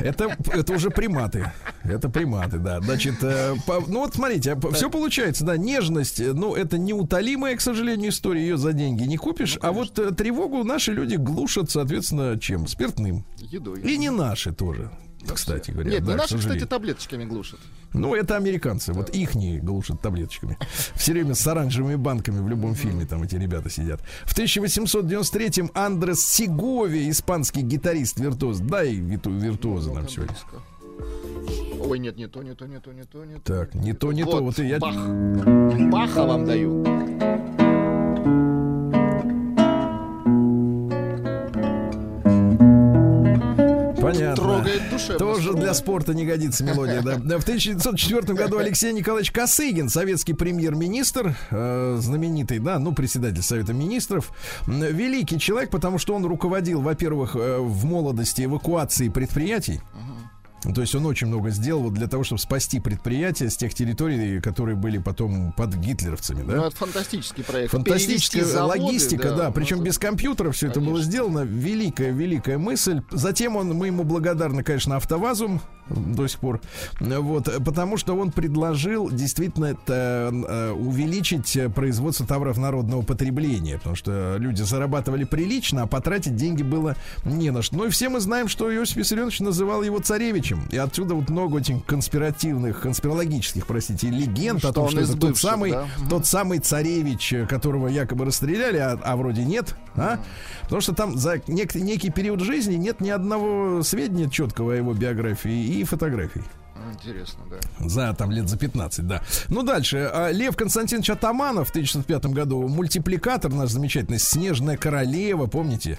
Это уже приматы. Это приматы, да. Значит, ну вот смотрите, все получается, да, нежность, ну это неутолимая, к сожалению, история, ее за деньги не купишь, ну, а вот тревогу наши люди глушат, соответственно, чем? Спиртным. Едой. И не наши тоже. Да, кстати говоря. Нет, да, не наши, кстати, таблеточками глушат. Ну, это американцы, да. Вот их не глушат таблеточками. Все время с оранжевыми банками в любом фильме там эти ребята сидят. В 1893-м Андрес Сеговия, испанский гитарист-виртуоз. Да, и виртуозы нам сегодня. Ой, нет, не то. Так, не то. Вот и я. Баха вам даю. Понятно. Тоже для спорта не годится мелодия, да. В 1904 году Алексей Николаевич Косыгин, советский премьер-министр, знаменитый, да, ну, председатель Совета Министров, великий человек, потому что он руководил, во-первых, в молодости эвакуацией предприятий. То есть он очень много сделал для того, чтобы спасти предприятия с тех территорий, которые были потом под гитлеровцами, да? Ну, это фантастический проект. Фантастическая заводы, логистика, да. Причем без компьютера все, конечно, это было сделано. Великая мысль. Затем мы ему благодарны, конечно, АвтоВАЗу до сих пор. Вот, потому что он предложил действительно это, увеличить производство товаров народного потребления. Потому что люди зарабатывали прилично, а потратить деньги было не на что. Ну и все мы знаем, что Иосиф Виссарионович называл его царевичем. И отсюда вот много очень конспирологических, простите, легенд, что о том, что это бывших, тот самый царевич, которого якобы расстреляли, а вроде нет, потому что там за некий период жизни нет ни одного сведения четкого о его биографии и фотографий. Интересно, да. Лет за 15, да. Ну, дальше. Лев Константинович Атаманов в 1905 году. Мультипликатор наш замечательный. «Снежная королева», помните?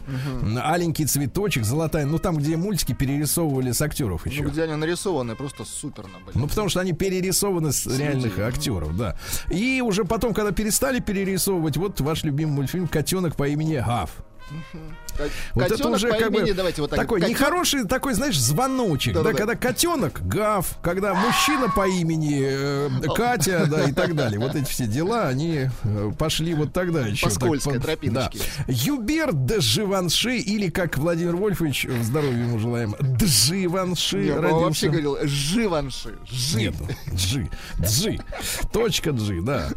«Аленький цветочек», «Золотая». Ну, там, где мультики перерисовывали с актеров еще. Ну, где они нарисованы, просто супер. Ну, потому что они перерисованы с реальных актеров, да. И уже потом, когда перестали перерисовывать, вот ваш любимый мультфильм «Котенок по имени Гав». Вот это уже как имени, бы вот так, такой нехороший такой, знаешь, звоночек, да, когда котенок Гав, когда мужчина по имени Катя, да, и так далее. Вот эти все дела, они пошли вот тогда еще. По скользкой тропиночке. Да. Юбер Дживанши, или как Владимир Вольфович, здоровья ему желаем, Дживанши. Я вообще говорил Живанши. Нет, Джи. Джи, да.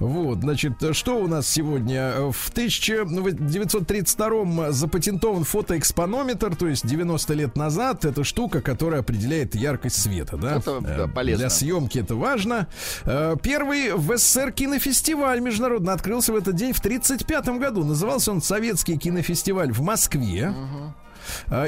Вот, значит, что у нас сегодня? В 1932-м запатентован фотоэкспонометр, то есть 90 лет назад. Это штука, которая определяет яркость света, да? Это, да, полезно. Для съемки это важно. Первый в СССР кинофестиваль международно открылся в этот день в 1935 году. Назывался он «Советский кинофестиваль в Москве».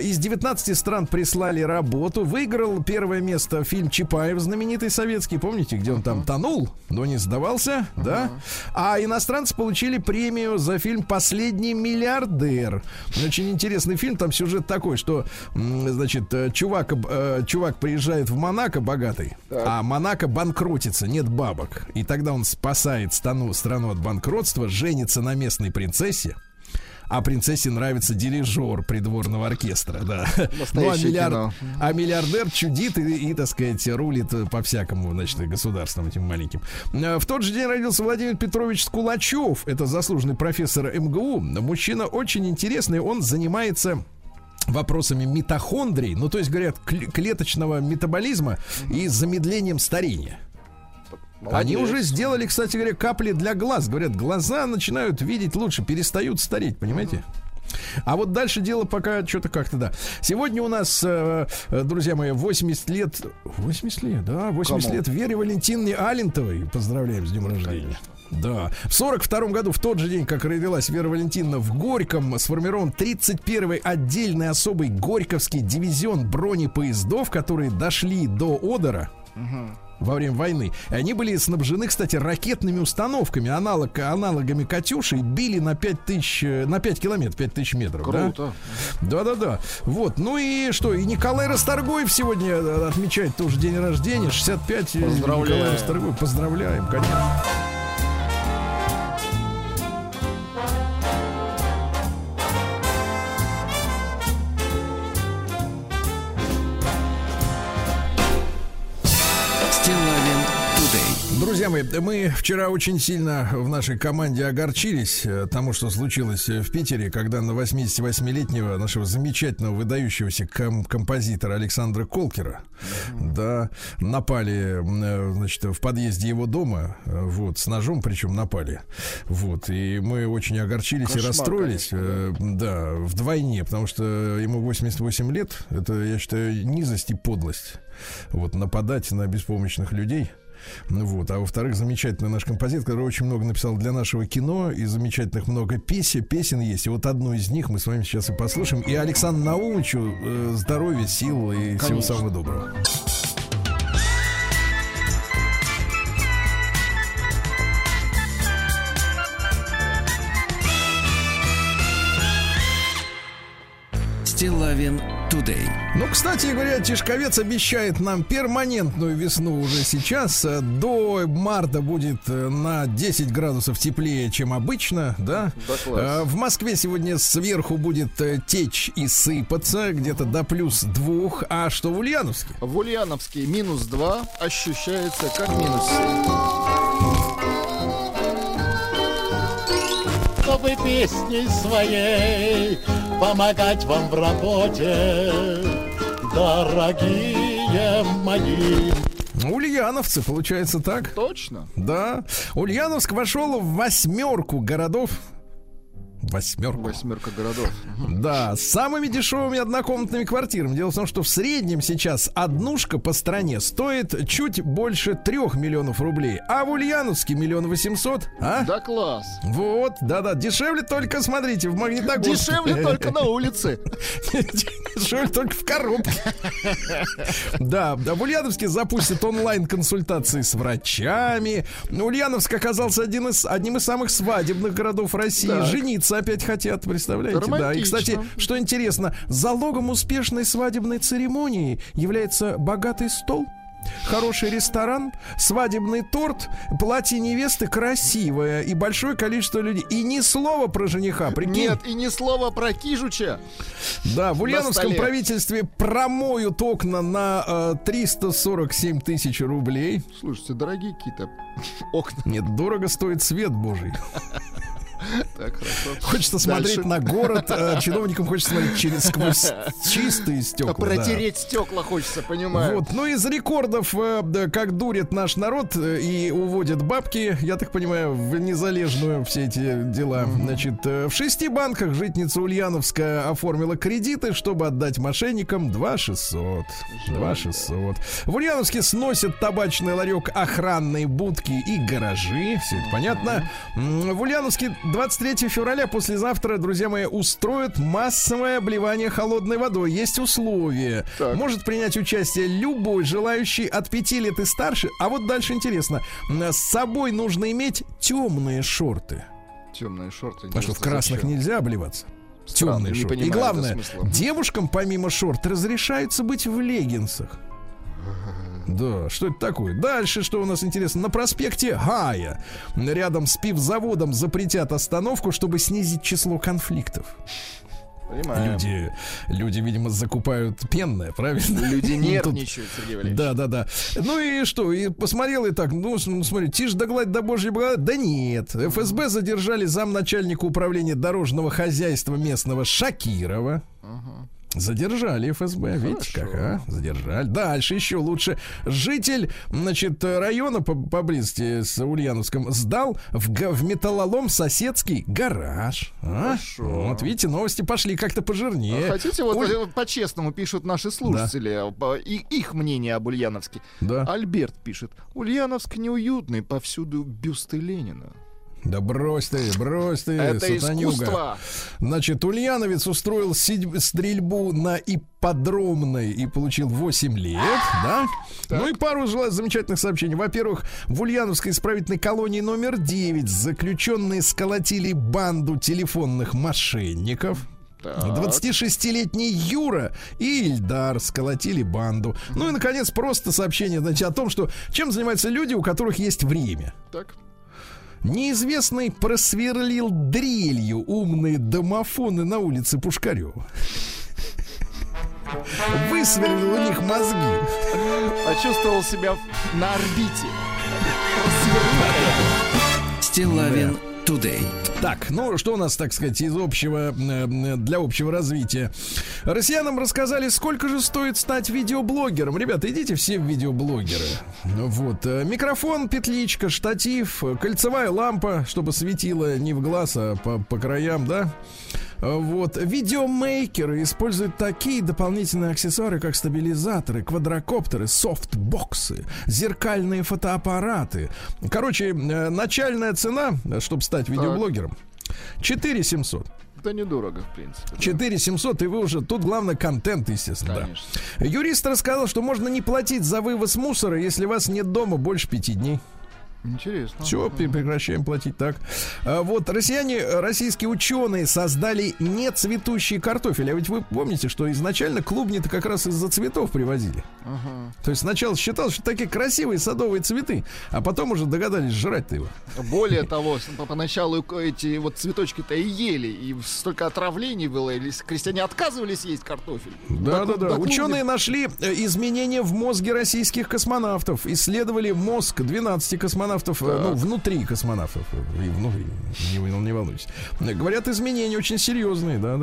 Из 19 стран прислали работу. Выиграл первое место фильм «Чапаев», знаменитый советский. Помните, где он там тонул, но не сдавался, да? А иностранцы получили премию за фильм «Последний миллиардер». Очень интересный фильм. Там сюжет такой, что, значит, чувак приезжает в Монако, богатый, а Монако банкротится, нет бабок. И тогда он спасает страну от банкротства, женится на местной принцессе. А принцессе нравится дирижер придворного оркестра, да. Ну, а миллиардер чудит и, так сказать, рулит по-всякому, значит, государством этим маленьким. В тот же день родился Владимир Петрович Скулачев. Это заслуженный профессор МГУ. Мужчина очень интересный. Он занимается вопросами митохондрий, ну, то есть, говорят, клеточного метаболизма и замедлением старения. Молодец. Они уже сделали, кстати говоря, капли для глаз. Говорят, глаза начинают видеть лучше, перестают стареть, понимаете? А вот дальше дело пока что-то как-то, да. Сегодня у нас, друзья мои, 80 лет, да, 80 лет Вере Валентиновне Алентовой. Поздравляем с днем рождения. Да. В 1942 году, в тот же день, как родилась Вера Валентиновна, в Горьком сформирован 31-й отдельный особый горьковский дивизион бронепоездов, которые дошли до Одера. Угу. Во время войны. Они были снабжены, кстати, ракетными установками, аналогами «Катюши», и били на 5 километров, 5 тысяч метров. Круто. Да-да-да. Вот. Ну и что? И Николай Расторгуев сегодня отмечает тоже день рождения. 65. Поздравляем. Николай Расторгуев. Поздравляем, конечно. Друзья мои, мы вчера очень сильно в нашей команде огорчились тому, что случилось в Питере, когда на 88-летнего нашего замечательного выдающегося композитора Александра Колкера, да, напали, значит, в подъезде его дома, вот, с ножом причем напали, вот, и мы очень огорчились. Кошмар, и расстроились, конечно. Да, вдвойне, потому что ему 88 лет, это, я считаю, низость и подлость, вот, нападать на беспомощных людей. Вот. А во-вторых, замечательный наш композитор, который очень много написал для нашего кино, и замечательных много песен есть. И вот одну из них мы с вами сейчас и послушаем. И Александру Наумовичу здоровья, сил и всего самого доброго. Стиллавин Today. Ну, кстати говоря, Тишковец обещает нам перманентную весну уже сейчас. До марта будет на 10 градусов теплее, чем обычно, да? Да, в Москве сегодня сверху будет течь и сыпаться где-то до +2. А что в Ульяновске? В Ульяновске -2 ощущается как минус. Чтобы песней своей помогать вам в работе, дорогие мои. Ульяновцы, получается так? Точно. Да. Ульяновск вошел в 8 городов. Восьмерка городов. Да, с самыми дешевыми однокомнатными квартирами. Дело в том, что в среднем сейчас однушка по стране стоит чуть больше 3 миллионов рублей. А в Ульяновске 1 800 000, а? Да класс. Вот, да-да, дешевле только, смотрите, в Магнитогорске. Дешевле только на улице. Дешевле только в коробке. Да, в Ульяновске запустят онлайн-консультации с врачами. Ульяновск оказался одним из самых свадебных городов России. Жениться опять хотят, представляете? Да. И, кстати, что интересно, залогом успешной свадебной церемонии является богатый стол, хороший ресторан, свадебный торт, платье невесты красивое и большое количество людей. И ни слова про жениха, прикинь. Нет, и ни слова про Кижуча. Да, в Ульяновском правительстве промоют окна на 347 тысяч рублей. Слушайте, дорогие какие-то окна. Нет, дорого стоит свет божий. Так, хорошо. Хочется смотреть на город, чиновникам хочется смотреть сквозь чистые стекла. Протереть стекла хочется, понимаю. Вот. Ну, из рекордов, как дурит наш народ и уводит бабки, я так понимаю, в незалежную все эти дела. Значит, в 6 банках житница Ульяновска оформила кредиты, чтобы отдать мошенникам 2 600. В Ульяновске сносят табачный ларек, охранные будки и гаражи. Все это понятно. В Ульяновске 23 февраля, послезавтра, друзья мои, устроят массовое обливание холодной водой. Есть условия. Так. Может принять участие любой желающий от 5 лет и старше. А вот дальше интересно. С собой нужно иметь темные шорты. Темные шорты. Потому что в красных нельзя обливаться. Темные шорты. И главное, девушкам помимо шорт разрешается быть в леггинсах. Да, что это такое? Дальше, что у нас интересно? На проспекте Гая рядом с пивзаводом запретят остановку, чтобы снизить число конфликтов. Понимаем. Люди, видимо, закупают пенное, правильно? Люди нервничают, Сергей Валерьевич. Да. Ну и что? И посмотрел и так, смотри, тишь да гладь да божья благодать. Да нет. ФСБ задержали замначальника управления дорожного хозяйства местного Шакирова. Задержали ФСБ, хорошо. Видите как, а? Задержали. Дальше еще лучше. Житель, значит, района поблизости с Ульяновском сдал в металлолом соседский гараж. А? Вот видите, новости пошли как-то пожирнее. Хотите, вот по-честному пишут наши слушатели, да. Их мнение об Ульяновске. Да. Альберт пишет: Ульяновск неуютный, повсюду бюсты Ленина. Да брось ты, это сатанюга. Искусство. Значит, ульяновец устроил стрельбу на ипподромной и получил 8 лет, да? Так. Ну и пару замечательных сообщений. Во-первых, в Ульяновской исправительной колонии номер 9 заключенные сколотили банду телефонных мошенников. 26-летний Юра и Ильдар сколотили банду. Ну и, наконец, просто сообщение, значит, о том, что чем занимаются люди, у которых есть время. Так. Неизвестный просверлил дрелью умные домофоны на улице Пушкарева. Высверлил у них мозги. Почувствовал себя на орбите. Стиллавин Today. Так, ну что у нас, так сказать, из общего, для общего развития. Россиянам рассказали, сколько же стоит стать видеоблогером. Ребята, идите все в видеоблогеры. Вот. Микрофон, петличка, штатив, кольцевая лампа, чтобы светило не в глаз, а по краям, да? Вот. Видеомейкеры используют такие дополнительные аксессуары, как стабилизаторы, квадрокоптеры, софтбоксы, зеркальные фотоаппараты. Короче, начальная цена, чтобы стать видеоблогером, 4700. Это недорого, в принципе. 4700, да. И вы уже... Тут главное контент, естественно. Конечно. Да. Юрист рассказал, что можно не платить за вывоз мусора, если вас нет дома больше 5 дней. Интересно. Все, прекращаем платить так. Вот, российские ученые создали нецветущий картофель. А ведь вы помните, что изначально клубни-то как раз из-за цветов привозили. То есть сначала считалось, что такие красивые садовые цветы, а потом уже догадались жрать-то его. Более того, поначалу эти вот цветочки-то и ели, и столько отравлений было, и крестьяне отказывались есть картофель. Да. Ученые нашли изменения в мозге российских космонавтов. Исследовали мозг 12 космонавтов. Ну, внутри космонавтов. И внутри, не волнуйся. Говорят, изменения очень серьезные. Да.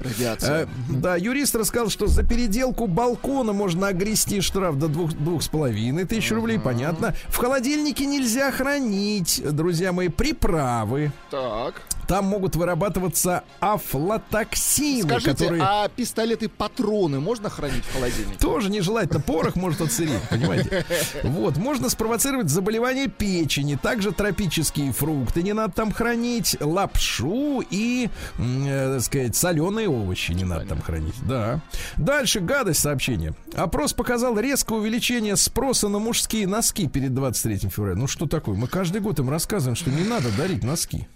Радиация. Да, юрист рассказал, что за переделку балкона можно огрести штраф до 2500 рублей, понятно. В холодильнике нельзя хранить, друзья мои, приправы. Так. Там могут вырабатываться афлатоксины. Скажите, которые... а пистолеты-патроны можно хранить в холодильнике? Тоже нежелательно. Порох может отсыреть, понимаете? Вот, можно спровоцировать заболевание печени. Также тропические фрукты не надо там хранить. Лапшу и, так сказать, соленые овощи не надо там хранить. Да. Дальше гадость сообщения. Опрос показал резкое увеличение спроса на мужские носки перед 23 февраля. Ну что такое? Мы каждый год им рассказываем, что не надо дарить носки.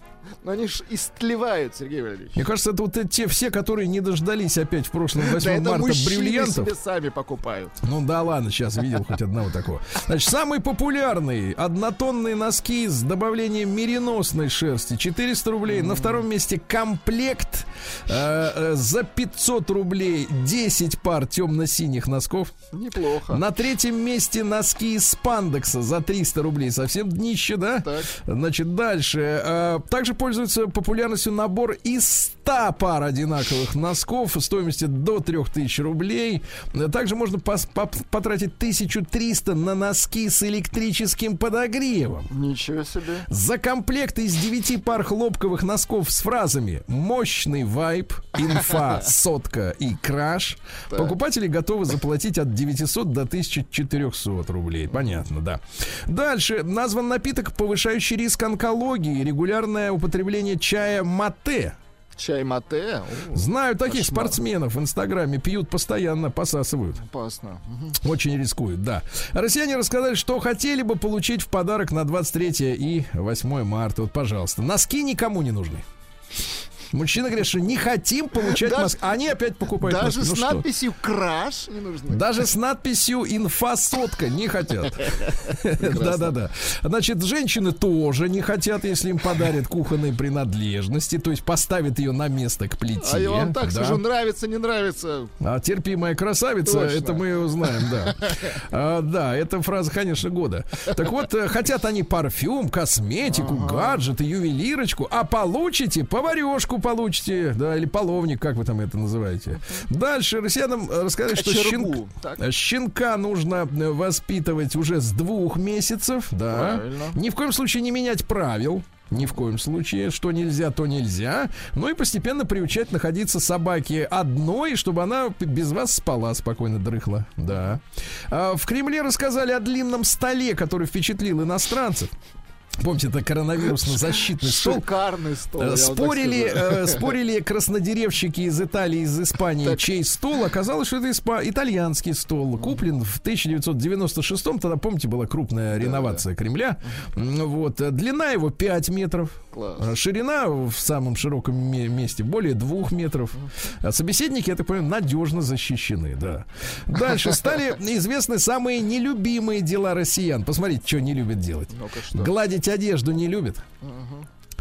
Но они же истлевают, Сергей Валерьевич. Мне кажется, это вот те все, которые не дождались опять в прошлом 8 марта бриллиантов. Да, это мужчины себе сами покупают. Ну да ладно, сейчас видел хоть одного такого. Значит, самый популярный — однотонные носки с добавлением мериносной шерсти, 400 рублей. На втором месте комплект за 500 рублей 10 пар темно-синих носков. Неплохо. На третьем месте носки из спандекса за 300 рублей. Совсем днище, да? Так. Значит, дальше. Также пользуется популярностью набор из 100 пар одинаковых носков стоимостью до 3000 рублей. Также можно потратить 1300 на носки с электрическим подогревом. Ничего себе. За комплект из 9 пар хлопковых носков с фразами «мощный вайб», «инфа», «сотка» и «краш» покупатели готовы заплатить от 900 до 1400 рублей. Понятно, да. Дальше назван напиток, повышающий риск онкологии, регулярная употребление чая мате. Чай мате? Знаю таких спортсменов в Инстаграме. Пьют постоянно, посасывают. Опасно. Очень рискуют, да. Россияне рассказали, что хотели бы получить в подарок на 23 и 8 марта. Вот, пожалуйста. Носки никому не нужны. Мужчины говорят, что не хотим получать носки. Они опять покупают носки. Даже с надписью «краш» не нужны. Даже с надписью «инфа сотка» не хотят. Да. Значит, женщины тоже не хотят, если им подарят кухонные принадлежности, то есть поставят ее на место к плите. А я вам так скажу, нравится, не нравится. А терпимая красавица, это мы узнаем, да. Да, это фраза, конечно, года. Так вот, хотят они парфюм, косметику, гаджеты, ювелирочку, а получите поварешку, получите, да, или половник, как вы там это называете. Дальше россиянам рассказали, что щенка нужно воспитывать уже с 2 месяцев, да. Правильно. Ни в коем случае не менять правил. Ни в коем случае, что нельзя, то нельзя. Ну и постепенно приучать находиться собаке одной, чтобы она без вас спала спокойно, дрыхла. Да. В Кремле рассказали о длинном столе, который впечатлил иностранцев. Помните, это коронавирусно-защитный стол. Шикарный стол. Спорили краснодеревщики из Италии, из Испании, так, чей стол. Оказалось, что это итальянский стол. Куплен в 1996-м. Тогда, помните, была крупная реновация Кремля. Вот. Длина его 5 метров. Класс. Ширина в самом широком месте более 2 метров. А собеседники, я так понимаю, надежно защищены. Да. Дальше стали известны самые нелюбимые дела россиян. Посмотрите, что они любят делать. Гладить одежду не любит.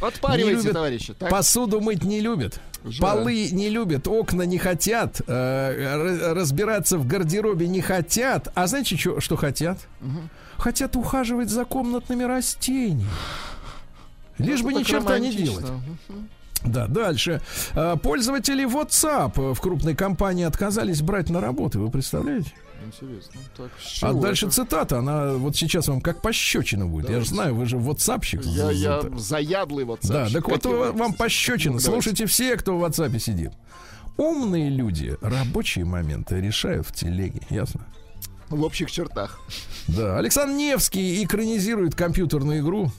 Отпаривайте, товарищи. Так? Посуду мыть не любит. Жаль. Полы не любят, окна не хотят, разбираться в гардеробе не хотят. А знаете, что хотят? Хотят ухаживать за комнатными растениями. Лишь бы ни черта не делать. Да, дальше. Пользователи WhatsApp в крупной компании отказались брать на работу. Вы представляете? Интересно. Так, а дальше это? Цитата, она вот сейчас вам как пощечина будет. Да, я же знаю, вы же ватсапщик. Я заядлый ватсапщик. Да, так вот вам пощечина. Ну, слушайте все, кто в ватсапе сидит. Умные люди рабочие моменты решают в телеге, ясно? В общих чертах. Да, Александр Невский экранизирует компьютерную игру.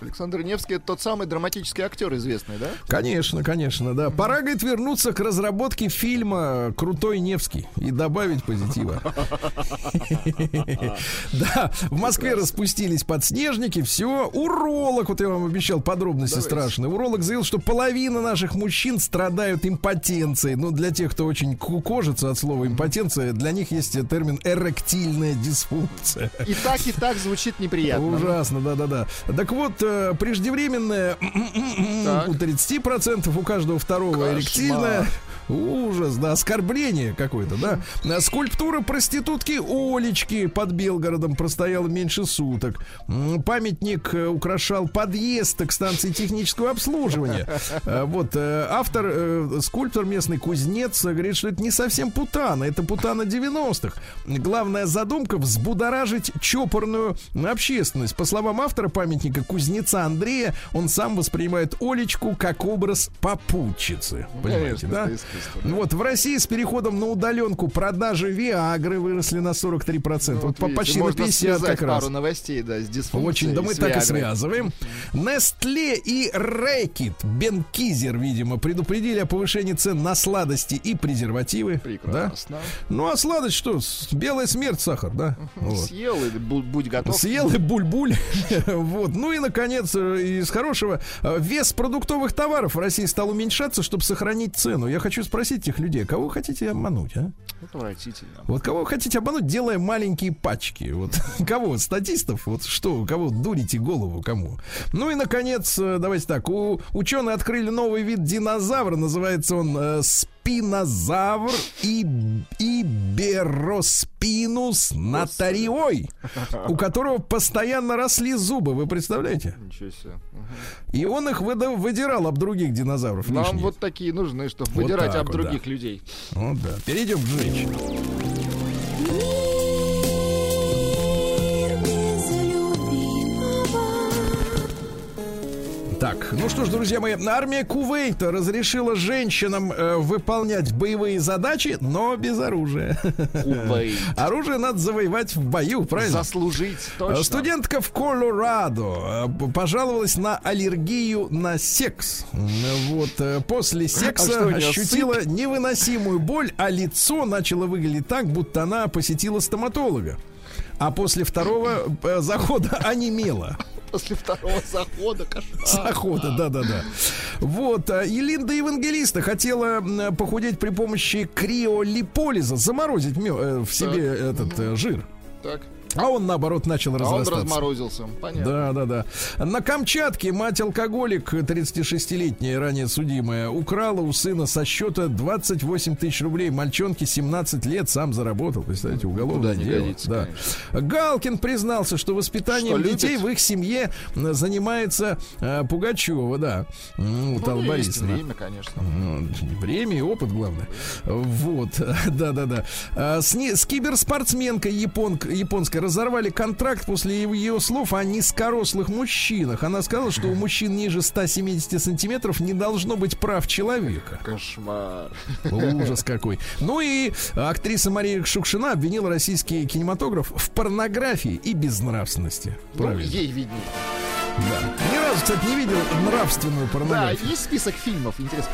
Александр Невский — это тот самый драматический актер известный, да? Конечно, конечно, да. Пора, говорит, вернуться к разработке фильма «Крутой Невский» и добавить позитива. Да, в Москве распустились подснежники, все. Уролог, вот я вам обещал подробности страшные. Уролог заявил, что половина наших мужчин страдают импотенцией. Ну, для тех, кто очень кукожится от слова импотенция, для них есть термин эректильная дисфункция. И так звучит неприятно. Ужасно, да-да-да. Так вот, преждевременная у 30%, у каждого второго эректильная. Ужас, да, оскорбление какое-то, да. Скульптура проститутки Олечки под Белгородом простояла меньше суток. Памятник украшал подъезд к станции технического обслуживания. Вот, автор, скульптор местный кузнец, говорит, что это не совсем путана, это путана 90-х. Главная задумка — взбудоражить чопорную общественность. По словам автора памятника, кузнеца Андрея, он сам воспринимает Олечку как образ попутчицы. Понимаете, да? Вот, в России с переходом на удаленку продажи Виагры выросли на 43%. Ну, вот почти на 50 как раз. Пару новостей, да, с дисфункцией. Очень, да, мы так и связываем. Nestle и Рэкет, Бенкизер, видимо, предупредили о повышении цен на сладости и презервативы. Прекрасно. Да? Ну, а сладость что? Белая смерть, сахар, да? Вот. Съел и будь готов. Съел и буль-буль. Вот. Ну и, наконец, из хорошего. Вес продуктовых товаров в России стал уменьшаться, чтобы сохранить цену. Я хочу спросить этих людей, кого вы хотите обмануть, а? Отвратительно. Вот кого вы хотите обмануть, делая маленькие пачки? Вот кого? Статистов? Вот что? Кого дурите голову? Кому? Ну и, наконец, давайте так. Ученые открыли новый вид динозавра. Называется он спинозавр ибероспинус нотариой, у которого постоянно росли зубы. Вы представляете? Ничего себе. И он их выдирал об других динозавров. Нам лишних. Вот такие нужны, чтобы вот выдирать об вот, других да. людей. Вот, да. Перейдем к женщине. Так, ну что ж, друзья мои, армия Кувейта разрешила женщинам выполнять боевые задачи, но без оружия. Кувейт. Оружие надо завоевать в бою, правильно? Заслужить, точно. Студентка в Колорадо пожаловалась на аллергию на секс. Вот, после секса ощутила невыносимую боль, а лицо начало выглядеть так, будто она посетила стоматолога. А после второго захода онемела. После второго захода, кошмар. Захода, да-да-да. Вот, Елинда Евангелиста хотела похудеть при помощи криолиполиза, заморозить в себе этот жир. Так. А он, наоборот, начал разрастаться. А он разморозился. Понятно. Да. На Камчатке мать-алкоголик, 36-летняя, ранее судимая, украла у сына со счета 28 тысяч рублей. Мальчонке 17 лет сам заработал. Представляете, уголовное дело. Да. Галкин признался, что воспитанием детей в их семье занимается Пугачева, да. Ну, есть время, конечно. Время и опыт, главное. Вот, да. С киберспортсменкой японской разорвали контракт после ее слов о низкорослых мужчинах. Она сказала, что у мужчин ниже 170 сантиметров не должно быть прав человека. Кошмар. Ужас какой. Ну и актриса Мария Шукшина обвинила российский кинематограф в порнографии и безнравственности. Правильно. Ну, ей виднее. Да. Ни разу, кстати, не видел нравственную порнографию. Да, есть список фильмов, интересно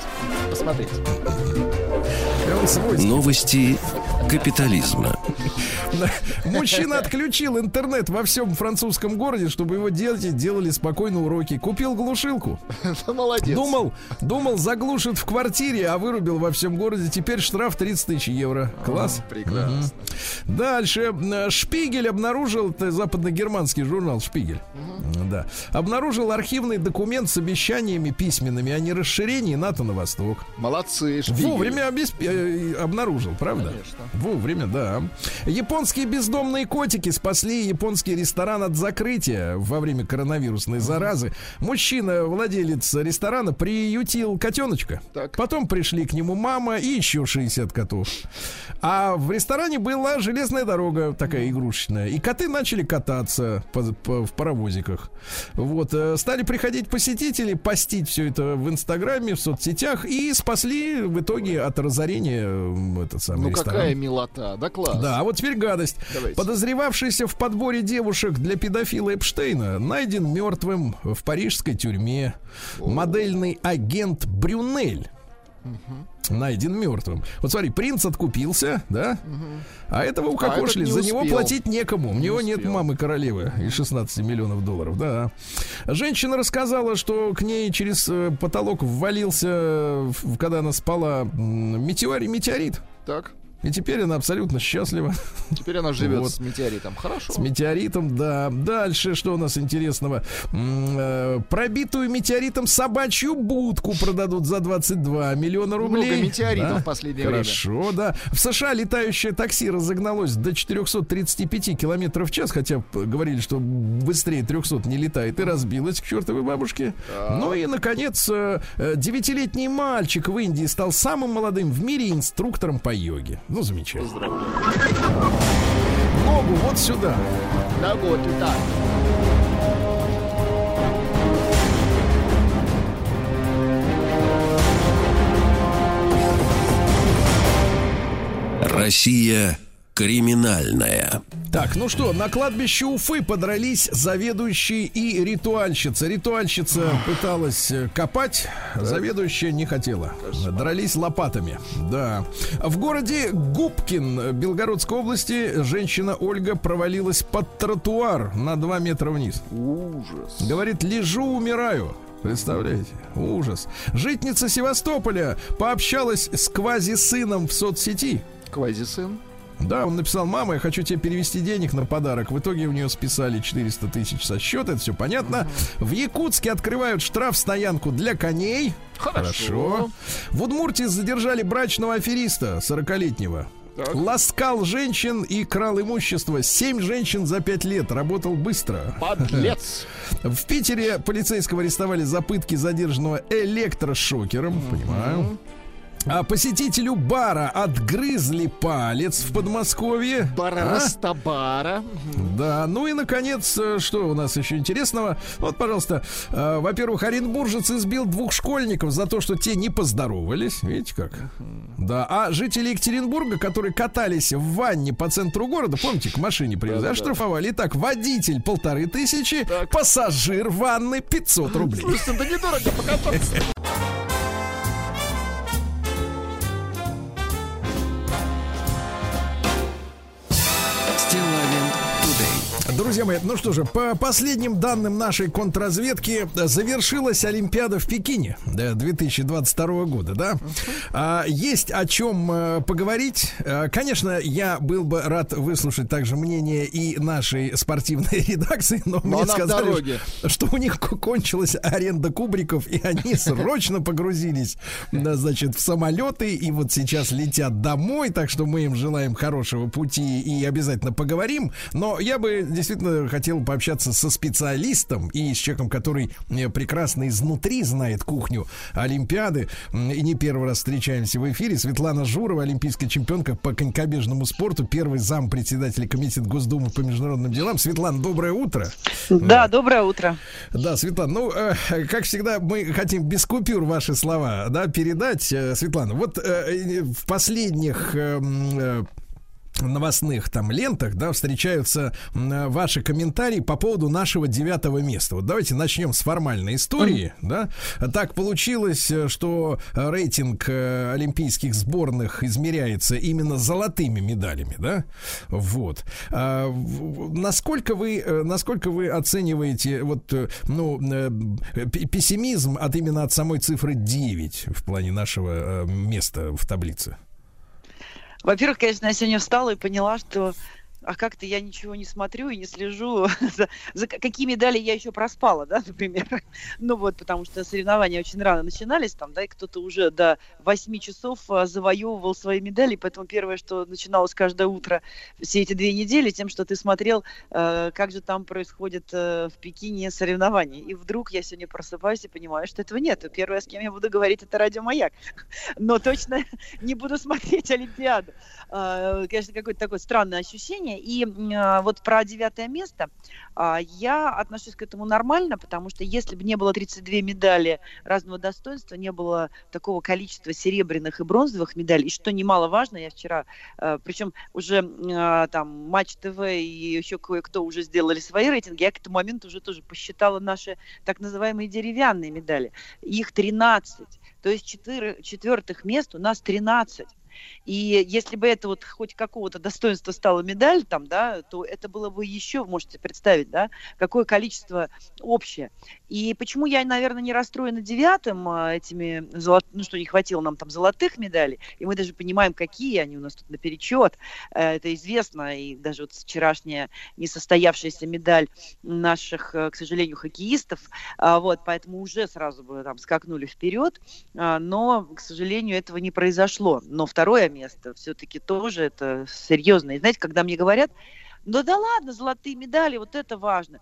посмотреть. Новости капитализма. Мужчина отключил интернет во всем французском городе, чтобы его дети делали спокойно уроки. Купил глушилку. Молодец. Думал, заглушит в квартире, а вырубил во всем городе. Теперь штраф 30 тысяч евро. Класс. Прекрасно. Дальше. Шпигель обнаружил, это западногерманский журнал «Шпигель». Да. Обнаружил архивный документ с обещаниями письменными о нерасширении НАТО на восток. Молодцы, Шпигель. Вовремя обнаружил, правда? Конечно. Вовремя, да. Японские бездомные котики спасли японский ресторан от закрытия во время коронавирусной заразы. Мужчина, владелец ресторана, приютил котеночка. Так. Потом пришли к нему мама и еще 60 котов. А в ресторане была железная дорога, такая игрушечная. И коты начали кататься в паровозиках. Вот. Стали приходить посетители, постить все это в Инстаграме, в соцсетях. И спасли в итоге от разорения этот самый ресторан. Какая милота, да, класс. Да, а вот теперь гадость. Давайте. Подозревавшийся в подборе девушек для педофила Эпштейна найден мертвым в парижской тюрьме. Модельный агент Брюнель найден мертвым. Вот смотри, принц откупился, да? А этого укокошили. За него платить некому. У него нет мамы королевы и 16 миллионов долларов, да. Женщина рассказала, что к ней через потолок ввалился, когда она спала, метеорит. Так. И теперь она абсолютно счастлива. Теперь она живет вот. С метеоритом. Хорошо. С метеоритом, да. Дальше, что у нас интересного? Пробитую метеоритом собачью будку продадут за 22 миллиона рублей. Много метеоритов, да? В последнее время. Хорошо, да. В США летающее такси разогналось до 435 километров в час, хотя говорили, что быстрее 300 не летает, и разбилось к чертовой бабушке. Да. Ну и, наконец, 9-летний мальчик в Индии стал самым молодым в мире инструктором по йоге. Ну, замечательно. Ногу вот сюда. Ногу туда. Россия криминальная. Так, ну что, на кладбище Уфы подрались заведующий и ритуальщица. Ритуальщица пыталась копать, заведующая не хотела. Дрались лопатами, да. В городе Губкин Белгородской области женщина Ольга провалилась под тротуар на 2 метра вниз. Ужас. Говорит, лежу, умираю. Представляете? Ужас. Житница Севастополя пообщалась с квази-сыном в соцсети. Квази-сын? Да, он написал: мама, я хочу тебе перевести денег на подарок. В итоге у нее списали 400 тысяч со счета, это все понятно. В Якутске открывают штрафстоянку для коней. Хорошо. В Удмуртии задержали брачного афериста, 40-летнего. Так. Ласкал женщин и крал имущество. 7 женщин за 5 лет. Работал быстро. Подлец. В Питере полицейского арестовали за пытки задержанного электрошокером. Понимаю. А посетителю бара отгрызли палец в Подмосковье. Растабара. Да, ну и, наконец, что у нас еще интересного? Вот, пожалуйста, во-первых, оренбуржец избил 2 школьников за то, что те не поздоровались. Видите как? Да, а жители Екатеринбурга, которые катались в ванне по центру города, помните, к машине привезли, оштрафовали. Итак, водитель 1500, так. Пассажир ванны 500 рублей. Слушайте, да недорого покататься. Друзья мои, ну что же, по последним данным нашей контрразведки завершилась Олимпиада в Пекине 2022 года, да? Есть о чем поговорить. Конечно, я был бы рад выслушать также мнение и нашей спортивной редакции, но мне сказали, что у них кончилась аренда кубриков, и они срочно погрузились, значит, в самолеты, и вот сейчас летят домой, так что мы им желаем хорошего пути и обязательно поговорим. Но я бы действительно хотел пообщаться со специалистом и с человеком, который прекрасно изнутри знает кухню Олимпиады. И не первый раз встречаемся в эфире. Светлана Журова, олимпийская чемпионка по конькобежному спорту, первый зам председателя комитета Госдумы по международным делам. Светлана, доброе утро. Да, доброе утро. Да, Светлана, ну, как всегда, мы хотим без купюр ваши слова, да, передать. Светлана, вот в последних новостных там лентах, да, встречаются ваши комментарии по поводу нашего 9-го места. Вот давайте начнем с формальной истории, да. Так получилось, что рейтинг олимпийских сборных измеряется именно золотыми медалями, да. Вот. А насколько вы оцениваете вот, ну, пессимизм именно от самой цифры 9 в плане нашего места в таблице? Во-первых, конечно, я сегодня встала и поняла, что как-то я ничего не смотрю и не слежу за какие медали я еще проспала, да, например. Ну вот, потому что соревнования очень рано начинались, там, да, и кто-то уже до 8 часов завоевывал свои медали, поэтому первое, что начиналось каждое утро все эти 2 недели, тем, что ты смотрел, как же там происходит в Пекине соревнования. И вдруг я сегодня просыпаюсь и понимаю, что этого нет. И первое, с кем я буду говорить, это Радио Маяк. Но точно не буду смотреть Олимпиаду. Конечно, какое-то такое странное ощущение. И вот про 9-е место я отношусь к этому нормально, потому что если бы не было 32 медали разного достоинства, не было такого количества серебряных и бронзовых медалей, и что немаловажно, я вчера, причем уже там Матч ТВ и еще кое-кто уже сделали свои рейтинги, я к этому моменту уже тоже посчитала наши так называемые деревянные медали. Их 13, то есть 4-х мест у нас 13. И если бы это вот хоть какого-то достоинства стала медаль, там, да, то это было бы еще, можете представить, да, какое количество общее. И почему я, наверное, не расстроена 9-м этими, ну, что не хватило нам там золотых медалей, и мы даже понимаем, какие они у нас тут наперечет, это известно, и даже вот вчерашняя несостоявшаяся медаль наших, к сожалению, хоккеистов, вот, поэтому уже сразу бы там скакнули вперед, но, к сожалению, этого не произошло. Но второе место все-таки тоже это серьезно. И знаете, когда мне говорят, ну да ладно, золотые медали, вот это важно.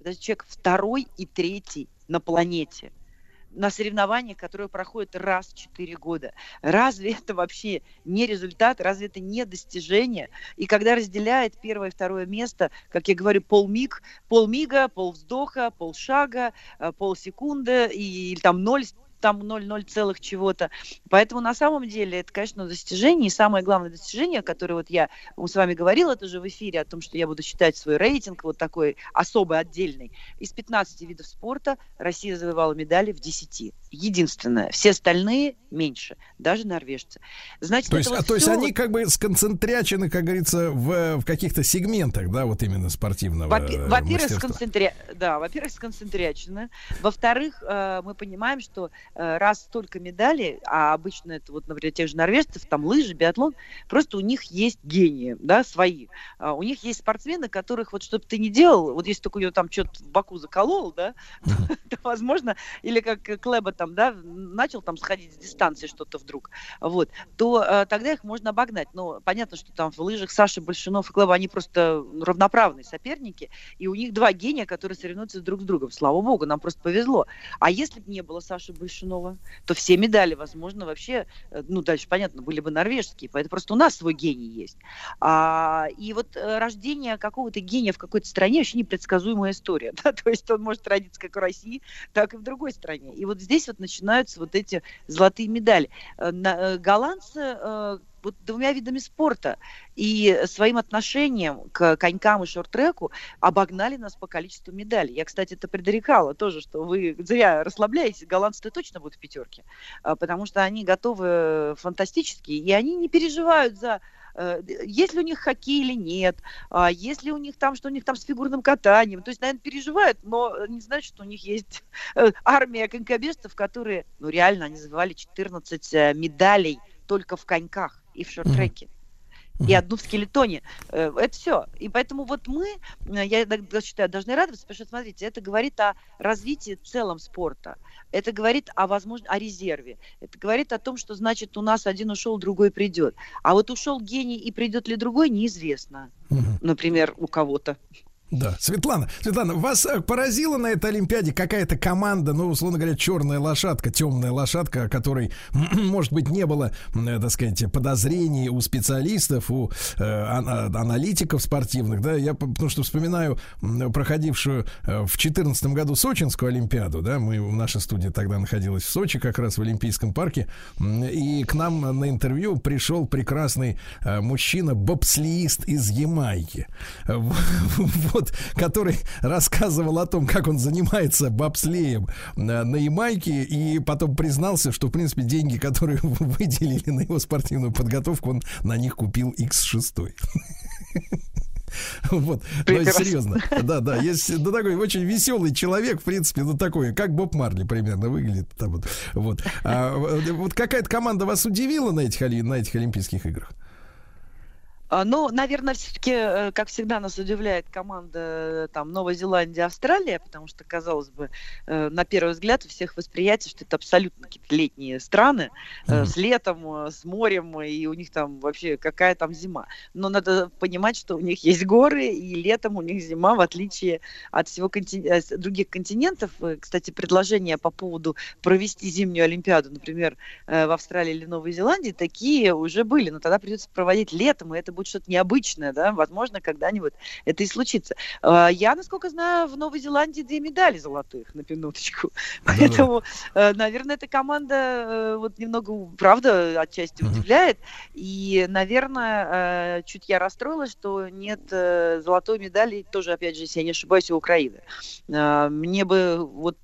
Даже человек 2-й и 3-й на планете, на соревнованиях, которые проходят раз в 4 года. Разве это вообще не результат? Разве это не достижение? И когда разделяет 1-е и 2-е место, как я говорю, полмига, полвздоха, полшага, полсекунды или там 0,0 целых чего-то. Поэтому на самом деле это, конечно, достижение. И самое главное достижение, которое вот я с вами говорила тоже в эфире, о том, что я буду считать свой рейтинг вот такой особый, отдельный. Из 15 видов спорта Россия завоевала медали в 10. Единственное. Все остальные меньше. Даже норвежцы. Значит, то есть они как бы сконцентрячены, как говорится, в каких-то сегментах, да, вот именно спортивного мастерства. Во-первых, сконцентрячены. Во-вторых, мы понимаем, что раз столько медалей, а обычно это, вот, например, тех же норвежцев, там лыжи, биатлон, просто у них есть гении, да, свои. У них есть спортсмены, которых, вот, что бы ты ни делал, вот если только у него там что-то в боку заколол, да, то, возможно, или как Клэба там, да, начал там сходить с дистанции что-то вдруг, вот, то тогда их можно обогнать. Но понятно, что там в лыжах Саша Большунов и Клэба, они просто равноправные соперники, и у них 2 гения, которые соревнуются друг с другом. Слава богу, нам просто повезло. А если бы не было Саши Большунова, то все медали, возможно, вообще, ну, дальше, понятно, были бы норвежские, поэтому просто у нас свой гений есть. И вот рождение какого-то гения в какой-то стране вообще непредсказуемая история, да? То есть он может родиться как в России, так и в другой стране. И вот здесь вот начинаются вот эти золотые медали. Голландцы вот 2 видами спорта и своим отношением к конькам и шорт-треку обогнали нас по количеству медалей. Я, кстати, это предрекала тоже, что вы зря расслабляетесь, голландцы точно будут в 5-ке, потому что они готовы фантастически, и они не переживают за есть ли у них хоккей или нет, есть ли у них там, что у них там с фигурным катанием. То есть, наверное, переживают, но не знают, что у них есть армия конькобежцев, которые, ну, реально, они завоевали 14 медалей только в коньках и в шорт-треке. И одну в скелетоне. Это все. И поэтому вот мы, я считаю, должны радоваться, потому что, смотрите, это говорит о развитии в целом спорта. Это говорит о возможности, о резерве. Это говорит о том, что, значит, у нас один ушел, другой придет. А вот ушел гений, и придет ли другой, неизвестно. Например, у кого-то. Да, Светлана, вас поразила на этой Олимпиаде какая-то команда, ну, условно говоря, черная лошадка, темная лошадка, о которой, может быть, не было, так сказать, подозрений у специалистов, у аналитиков спортивных, да, я потому что вспоминаю проходившую в 2014 году Сочинскую Олимпиаду, да, наша студия тогда находилась в Сочи, как раз в Олимпийском парке, и к нам на интервью пришел прекрасный мужчина-бобслеист из Ямайки, который рассказывал о том, как он занимается бобслеем на Ямайке, и потом признался, что, в принципе, деньги, которые выделили на его спортивную подготовку, он на них купил X6. Вот, но серьезно, да, есть такой очень веселый человек, в принципе, ну такой, как Боб Марли примерно выглядит. Вот какая-то команда вас удивила на этих Олимпийских играх? Ну, наверное, все-таки, как всегда, нас удивляет команда там, Новая Зеландия, Австралия, потому что, казалось бы, на первый взгляд у всех восприятие, что это абсолютно какие-то летние страны, с летом, с морем, и у них там вообще какая там зима. Но надо понимать, что у них есть горы, и летом у них зима, в отличие от всего других континентов. Кстати, предложения по поводу провести зимнюю Олимпиаду, например, в Австралии или Новой Зеландии, такие уже были, но тогда придется проводить летом, и это будет что-то необычное, да, возможно, когда-нибудь это и случится. Я, насколько знаю, в Новой Зеландии 2 медали золотых, на минуточку. Да. Поэтому, наверное, эта команда вот немного, правда, отчасти удивляет. И, наверное, чуть я расстроилась, что нет золотой медали, тоже, опять же, если я не ошибаюсь, у Украины. Мне бы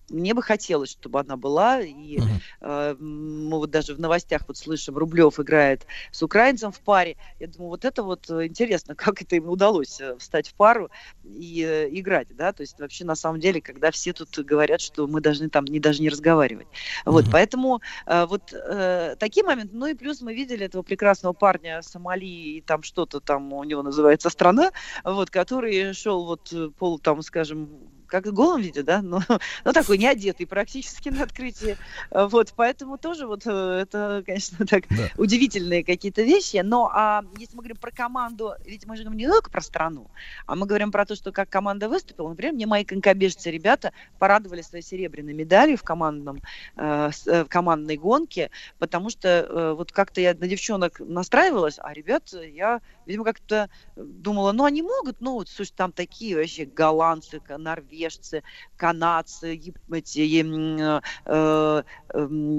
хотелось, чтобы она была. И мы вот даже в новостях вот слышим, Рублев играет с украинцем в паре. Я думаю, вот это вот интересно, как это им удалось встать в пару и играть, да, то есть вообще на самом деле, когда все тут говорят, что мы должны там даже не разговаривать. Вот, поэтому такие моменты, ну и плюс мы видели этого прекрасного парня Сомали, и там что-то там у него называется страна, вот, который шел вот пол, там, скажем, как в голом виде, да, но такой не одетый практически на открытии. Вот, поэтому тоже вот это, конечно, так удивительные какие-то вещи. Но если мы говорим про команду, ведь мы же говорим не только про страну, а мы говорим про то, что как команда выступила. Например, мне мои конькобежцы, ребята, порадовали своей серебряной медалью в командной гонке, потому что вот как-то я на девчонок настраивалась, а ребят я, видимо, как-то думала, ну они могут, ну вот, слушай, там такие вообще голландцы, норвежцы, канадцы,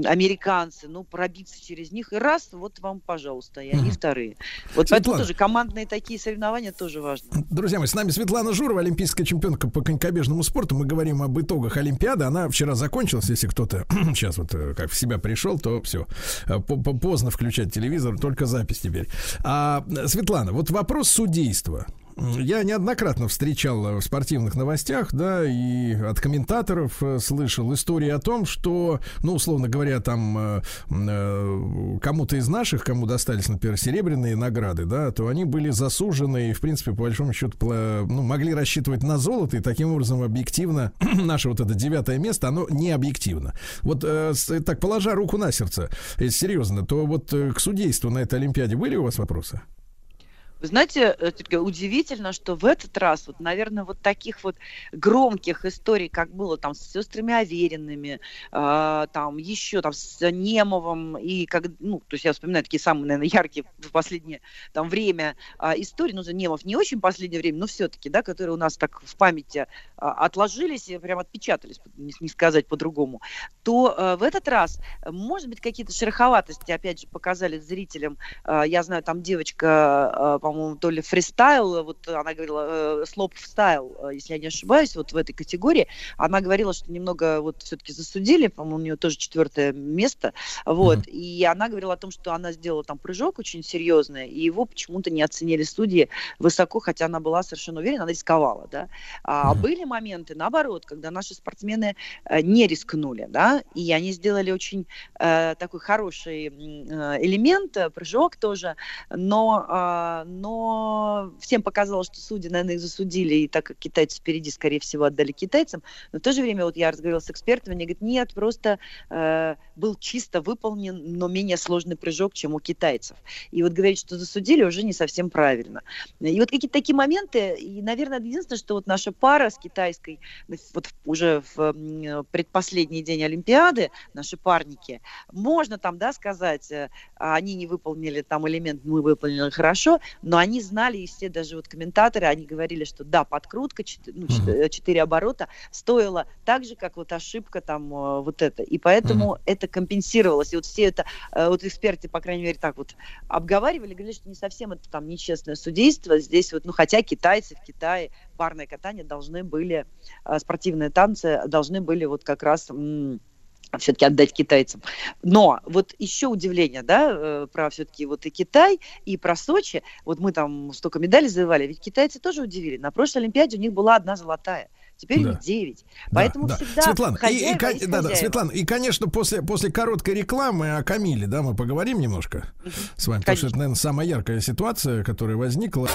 американцы, ну, пробиться через них, и раз, вот вам, пожалуйста, и они вторые. Вот поэтому тоже командные такие соревнования тоже важны. Друзья мои, с нами Светлана Журова, олимпийская чемпионка по конькобежному спорту. Мы говорим об итогах Олимпиады. Она вчера закончилась, если кто-то сейчас вот как в себя пришел, то все. Поздно включать телевизор, только запись теперь. Светлана, вот вопрос судейства. Я неоднократно встречал в спортивных новостях, да, и от комментаторов слышал истории о том, что, ну, условно говоря, там кому-то из наших, кому достались, например, серебряные награды, да, то они были засужены и, в принципе, по большому счету, могли рассчитывать на золото, и таким образом объективно наше вот это 9-е место, оно не объективно. Вот так, положа руку на сердце, если серьезно, то вот к судейству на этой Олимпиаде были у вас вопросы? Вы знаете, удивительно, что в этот раз, вот, наверное, вот таких вот громких историй, как было там с сестрами Авериными, там еще там с Немовым, и как, ну, то есть я вспоминаю такие самые, наверное, яркие в последнее там время истории, ну, за Немов не очень последнее время, но все-таки, да, которые у нас так в памяти отложились и прям отпечатались, не сказать по-другому, то в этот раз, может быть, какие-то шероховатости, опять же, показали зрителям. Я знаю, там девочка по-моему, то ли фристайл, вот она говорила, слоп-стайл, если я не ошибаюсь, вот в этой категории. Она говорила, что немного вот все-таки засудили, по-моему, у нее тоже 4-е место, вот. Mm-hmm. И она говорила о том, что она сделала там прыжок очень серьезный, и его почему-то не оценили судьи высоко, хотя она была совершенно уверена, она рисковала, да. А mm-hmm. были моменты, наоборот, когда наши спортсмены не рискнули, да, и они сделали очень такой хороший элемент, прыжок тоже, но всем показалось, что судьи, наверное, их засудили, и так как китайцы впереди, скорее всего, отдали китайцам, но в то же время вот я разговаривала с экспертами, они говорят, нет, просто был чисто выполнен, но менее сложный прыжок, чем у китайцев. И вот говорить, что засудили, уже не совсем правильно. И вот какие-то такие моменты, и, наверное, единственное, что вот наша пара с китайской, вот уже в предпоследний день Олимпиады, наши парники, можно там, да, сказать, они не выполнили там элемент, мы выполнили хорошо, но они знали, и все даже вот комментаторы, они говорили, что да, подкрутка, 4 оборота стоила так же, как вот ошибка там вот это. И поэтому это компенсировалось. И вот все это, вот эксперты, по крайней мере, так вот обговаривали, говорили, что не совсем это там нечестное судейство. Здесь вот, ну, хотя китайцы в Китае парное катание должны были, спортивные танцы должны были вот как раз... все-таки отдать китайцам. Но вот еще удивление, да, про все-таки вот и Китай, и про Сочи. Вот мы там столько медалей завоевали, ведь китайцы тоже удивили. На прошлой Олимпиаде у них была 1 золотая. Теперь да. 9. Поэтому да, всегда Светлана, Светлана, и, конечно, после короткой рекламы о Камиле, да, мы поговорим немножко с вами, конечно. Потому что это, наверное, самая яркая ситуация, которая возникла.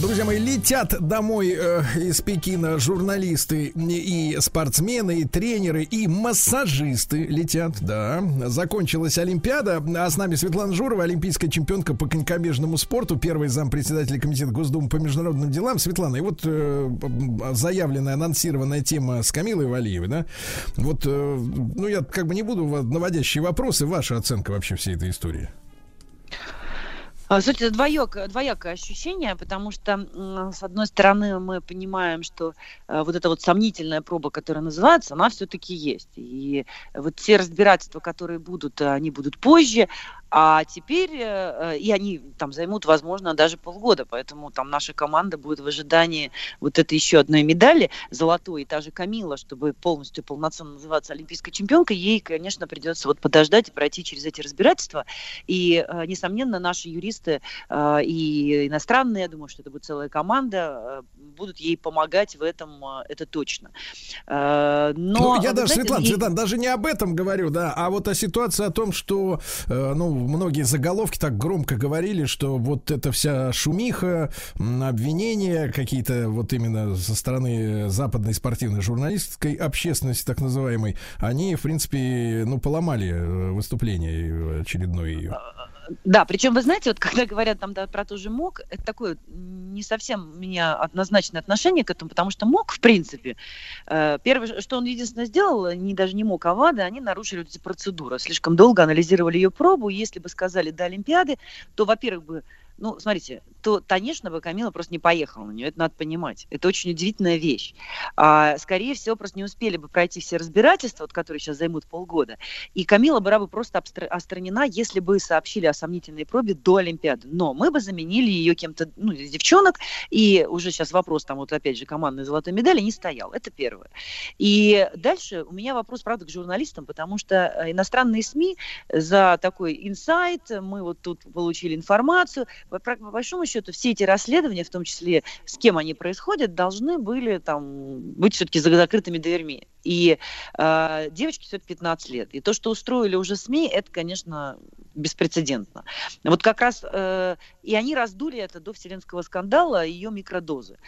Друзья мои, летят домой из Пекина журналисты и спортсмены, и тренеры, и массажисты летят, да. Закончилась Олимпиада, а с нами Светлана Журова, олимпийская чемпионка по конькобежному спорту, первый зампредседателя комитета Госдумы по международным делам. Светлана, и вот заявленная, анонсированная тема с Камилой Валиевой, да. Вот, ну я как бы не буду наводящие вопросы, ваша оценка вообще всей этой истории? Слушайте, двоякое ощущение, потому что, с одной стороны, мы понимаем, что вот эта вот сомнительная проба, которая называется, она все-таки есть. И вот те разбирательства, которые будут, они будут позже, а теперь, и они там займут, возможно, даже полгода, поэтому там наша команда будет в ожидании вот этой еще одной медали золотой, и та же Камила, чтобы полностью полноценно называться олимпийской чемпионкой, ей, конечно, придется вот подождать и пройти через эти разбирательства, и, несомненно, наши юристы и иностранные, я думаю, что это будет целая команда, будут ей помогать в этом, это точно. Но я даже, Светлана, даже не об этом говорю, да, а вот о ситуации, о том, что, ну, многие заголовки так громко говорили, что вот эта вся шумиха, обвинения какие-то вот именно со стороны западной спортивной журналистской общественности, так называемой, они, в принципе, ну, поломали выступление очередное ее. Да, причем, вы знаете, вот когда говорят там, да, про ту же МОК, это такое не совсем у меня однозначное отношение к этому, потому что МОК, в принципе, первое, что он единственное сделал, даже не МОК, а ВАДА, они нарушили вот эти процедуры, слишком долго анализировали ее пробу, если бы сказали до Олимпиады, то, во-первых, бы, ну, смотрите, то, конечно, бы Камила просто не поехала на нее, это надо понимать. Это очень удивительная вещь. Скорее всего, просто не успели бы пройти все разбирательства, вот, которые сейчас займут полгода, и Камила была бы просто отстранена, если бы сообщили о сомнительной пробе до Олимпиады. Но мы бы заменили ее кем-то, ну, из девчонок, и уже сейчас вопрос, там, вот опять же, командной золотой медали не стоял. Это первое. И дальше у меня вопрос, правда, к журналистам, потому что иностранные СМИ за такой инсайт, мы вот тут получили информацию, по большому счету, все эти расследования, в том числе, с кем они происходят, должны были там быть все-таки за закрытыми дверьми. И девочке все-таки 15 лет. И то, что устроили уже СМИ, это, конечно, беспрецедентно. Вот как раз и они раздули это до вселенского скандала, ее микродозы,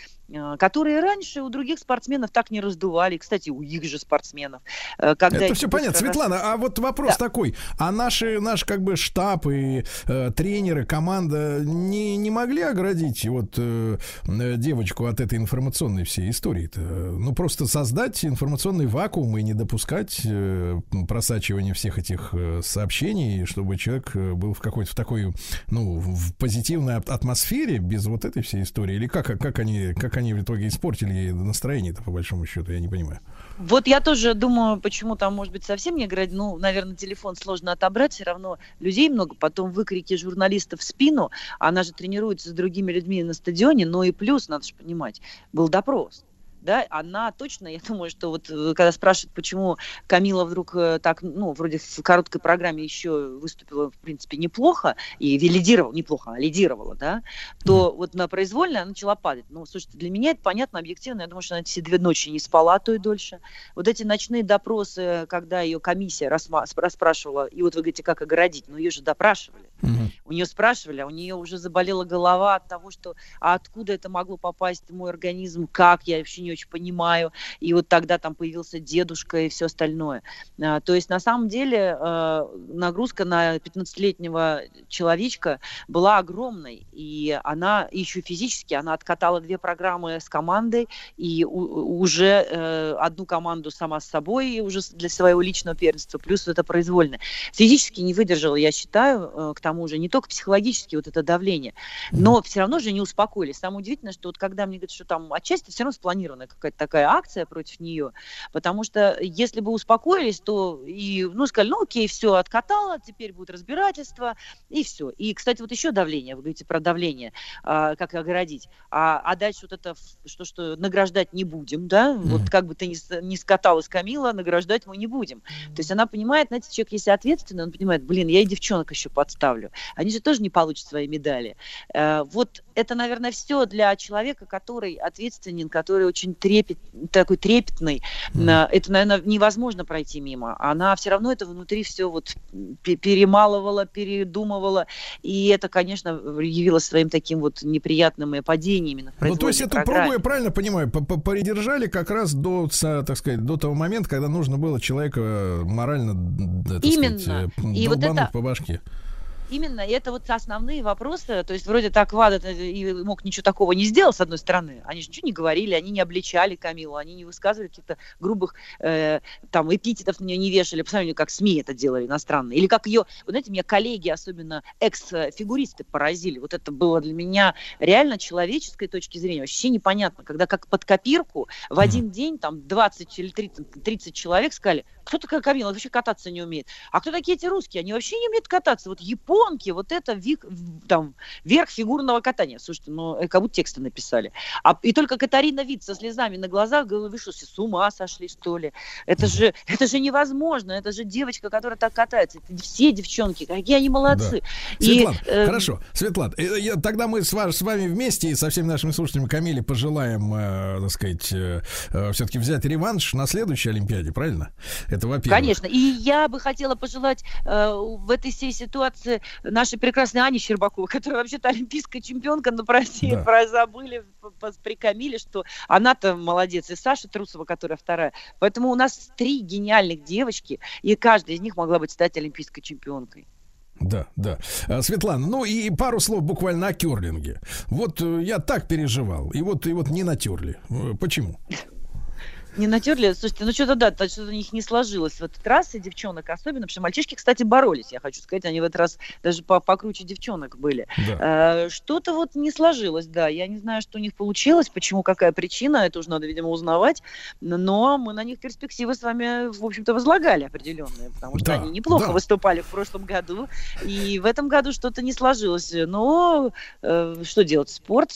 которые раньше у других спортсменов так не раздували. Кстати, у их же спортсменов. Когда это все понятно. Светлана, а вот вопрос такой. А наши как бы штаб и тренеры, команда не могли оградить вот девочку от этой информационной всей истории-то? Ну, просто создать информационный вакуум и не допускать просачивания всех этих сообщений, чтобы человек человек был в какой-то в такой, ну, в позитивной атмосфере без вот этой всей истории? Или как они в итоге испортили настроение-то, по большому счету, я не понимаю. Вот я тоже думаю, почему там, может быть, совсем не играть. Ну, наверное, телефон сложно отобрать, все равно людей много. Потом выкрики журналистов в спину. Она же тренируется с другими людьми на стадионе. Но и плюс, надо же понимать, был допрос. Да, она точно, я думаю, что вот когда спрашивают, почему Камила вдруг так, ну, вроде в короткой программе еще выступила, в принципе, неплохо, и лидировала, неплохо, она лидировала, да, то вот на произвольной она начала падать. Ну, слушайте, для меня это понятно, объективно, я думаю, что она все 2 ночи не спала, а то и дольше. Вот эти ночные допросы, когда ее комиссия расспрашивала, и вот вы говорите, как оградить, но ее же допрашивали. У нее спрашивали, а у нее уже заболела голова от того, что а откуда это могло попасть в мой организм, как, я вообще не очень понимаю. И вот тогда там появился дедушка и все остальное. То есть на самом деле нагрузка на 15-летнего человечка была огромной. И она еще физически, она откатала 2 программы с командой и уже 1 команду сама с собой и уже для своего личного первенства, плюс это произвольное. Физически не выдержала, я считаю, к тому же, не только психологически вот это давление, но все равно же не успокоились. Самое удивительное, что вот когда мне говорят, что там отчасти все равно спланирована какая-то такая акция против нее, потому что если бы успокоились, то и, ну, сказали, ну, окей, все, откатала, теперь будет разбирательство, и все. И, кстати, вот еще давление, вы говорите про давление, как оградить, а дальше вот это, что награждать не будем, да, вот как бы ты ни скаталась, Камила, награждать мы не будем. То есть она понимает, знаете, человек, если ответственный, он понимает, блин, я и девчонок еще подставлю. Они же тоже не получат свои медали. Вот это, наверное, все для человека, который ответственен, который очень трепетный. Это, наверное, невозможно пройти мимо. Она все равно это внутри все вот перемалывала, передумывала. И это, конечно, явилось своим таким вот неприятным падением именно в произвольной программе. Ну, то есть эту пробу, я правильно понимаю, придержали как раз до, так сказать, до того момента, когда нужно было человека морально, так сказать, долбануть по башке. Именно, и это вот основные вопросы, то есть вроде так ВАДА мог ничего такого не сделать, с одной стороны, они же ничего не говорили, они не обличали Камилу, они не высказывали каких-то грубых там эпитетов на нее не вешали, посмотрите, как СМИ это делали иностранные, или как ее, вот знаете, меня коллеги, особенно экс-фигуристы поразили, вот это было для меня реально человеческой точки зрения вообще непонятно, когда как под копирку в один день там 20 или 30 человек сказали, кто такая Камила, она вообще кататься не умеет, а кто такие эти русские, они вообще не умеют кататься, вот японцы, вот это там, верх фигурного катания. Слушайте, ну, как будто тексты написали. И только Катарина Вит со слезами на глазах говорила, вы что, с ума сошли, что ли? Это же невозможно. Это же девочка, которая так катается. Это все девчонки, какие они молодцы. Да. Светлана, хорошо. Светлана, тогда мы с вами вместе и со всеми нашими слушателями Камиле пожелаем, так сказать, все-таки взять реванш на следующей Олимпиаде, правильно? Это во-первых. Конечно. И я бы хотела пожелать в этой всей ситуации нашей прекрасной Ане Щербаковой, которая вообще-то олимпийская чемпионка, но про Россию забыли, при Камиле, что она-то молодец, и Саша Трусова, которая вторая. Поэтому у нас 3 гениальных девочки, и каждая из них могла бы стать олимпийской чемпионкой. Да. Светлана, ну и пару слов буквально о кёрлинге. Вот я так переживал, и вот не натерли. Почему? Не натерли? Слушайте, ну что-то да, что-то у них не сложилось в этот раз, и девчонок особенно, потому что мальчишки, кстати, боролись, я хочу сказать, они в этот раз даже покруче девчонок были. Да. Что-то вот не сложилось, да, я не знаю, что у них получилось, почему, какая причина, это уже надо, видимо, узнавать, но мы на них перспективы с вами, в общем-то, возлагали определенные, потому что они неплохо выступали в прошлом году, и в этом году что-то не сложилось, но что делать, спорт,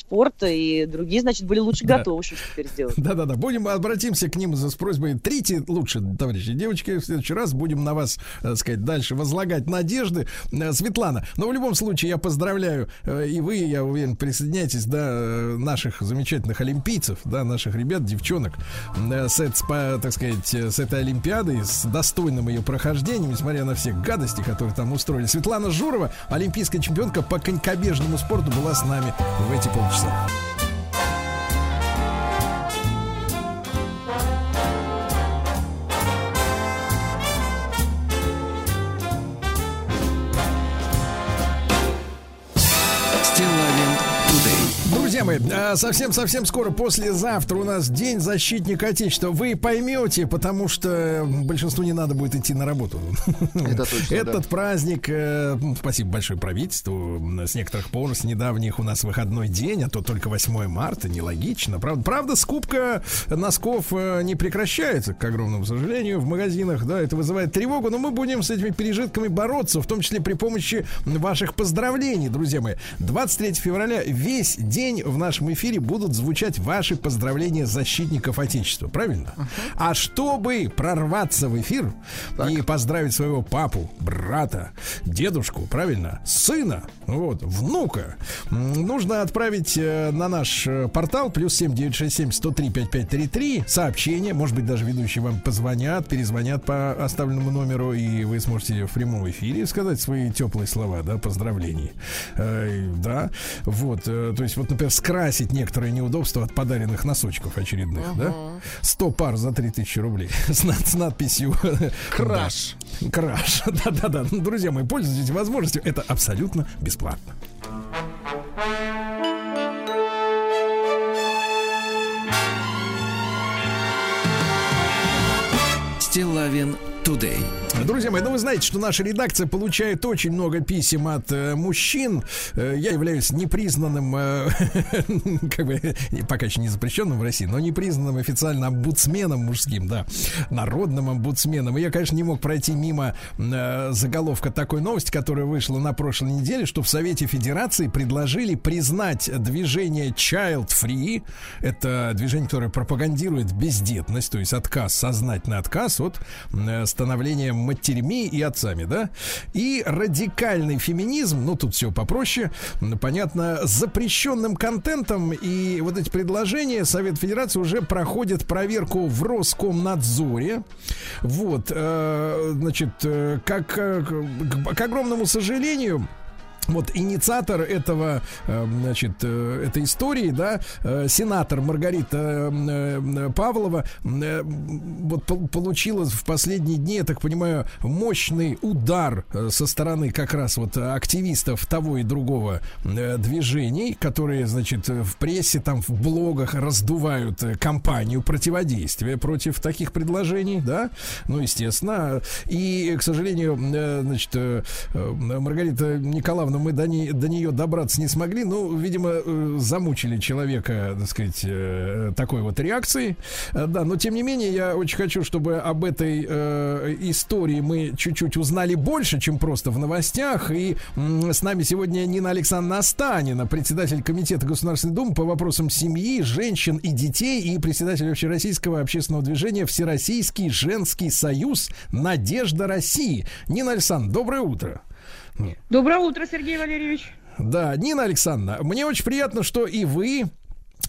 и другие, значит, были лучше готовы, что теперь сделать. Да, будем, обратимся к ним с просьбой. Трите лучше, товарищи девочки, в следующий раз будем на вас, так сказать, дальше возлагать надежды. Светлана, но в любом случае я поздравляю, и вы, я уверен, присоединяйтесь до наших замечательных олимпийцев, да, наших ребят, девчонок, так сказать, с этой Олимпиадой, с достойным ее прохождением, несмотря на все гадости, которые там устроили. Светлана Журова, олимпийская чемпионка по конькобежному спорту, была с нами в эти полчаса. друзья мои, совсем-совсем скоро, послезавтра у нас День защитника Отечества. Вы поймете, потому что большинству не надо будет идти на работу. Это точно, этот праздник, спасибо большое правительству, с некоторых пор, с недавних у нас выходной день, а то только 8 марта, нелогично. Правда, скупка носков не прекращается, к огромному сожалению, в магазинах, да, это вызывает тревогу, но мы будем с этими пережитками бороться, в том числе при помощи ваших поздравлений, друзья мои. 23 февраля весь день в нашем эфире будут звучать ваши поздравления защитников Отечества, правильно? А чтобы прорваться в эфир и поздравить своего папу, брата, дедушку, правильно, сына, вот, внука, нужно отправить на наш портал +7 967 103 5533 сообщение, может быть, даже ведущие вам позвонят, перезвонят по оставленному номеру, и вы сможете в прямом эфире сказать свои теплые слова, да, поздравлений. Да, вот, то есть, вот, например, скрасить некоторые неудобства от подаренных носочков очередных, да? 100 пар за 3000 рублей с надписью «Краш». Краш, да-да-да. Друзья мои, пользуйтесь возможностью, это абсолютно бесплатно. Стилавин Today. Друзья мои, ну вы знаете, что наша редакция получает очень много писем от мужчин. Я являюсь непризнанным, как бы, пока еще не запрещенным в России, но непризнанным официально омбудсменом мужским, да, народным омбудсменом. И я, конечно, не мог пройти мимо заголовка такой новости, которая вышла на прошлой неделе, что в Совете Федерации предложили признать движение Child Free. Это движение, которое пропагандирует бездетность, то есть отказ, сознательный отказ от становлением матерьми и отцами, да, и радикальный феминизм, ну, тут все попроще, понятно, запрещенным контентом, и вот эти предложения Совет Федерации уже проходят проверку в Роскомнадзоре, вот, значит, к огромному сожалению, вот инициатор этого, значит, этой истории, да, сенатор Маргарита Павлова, вот получила в последние дни, я так понимаю, мощный удар со стороны как раз вот активистов того и другого движений, которые, значит, в прессе, там, в блогах раздувают кампанию противодействия против таких предложений, да, ну, естественно. И, к сожалению, значит, Маргарита Николаевна, мы до нее добраться не смогли. Ну, видимо, замучили человека, так сказать, такой вот реакцией. Да, но тем не менее, я очень хочу, чтобы об этой истории мы чуть-чуть узнали больше, чем просто в новостях. И с нами сегодня Нина Александровна Останина, председатель Комитета Государственной Думы по вопросам семьи, женщин и детей и председатель Общероссийского общественного движения «Всероссийский женский союз. Надежда России». Нина Александровна, доброе утро. Доброе утро, Сергей Валерьевич. Да, Нина Александровна, мне очень приятно, что и вы,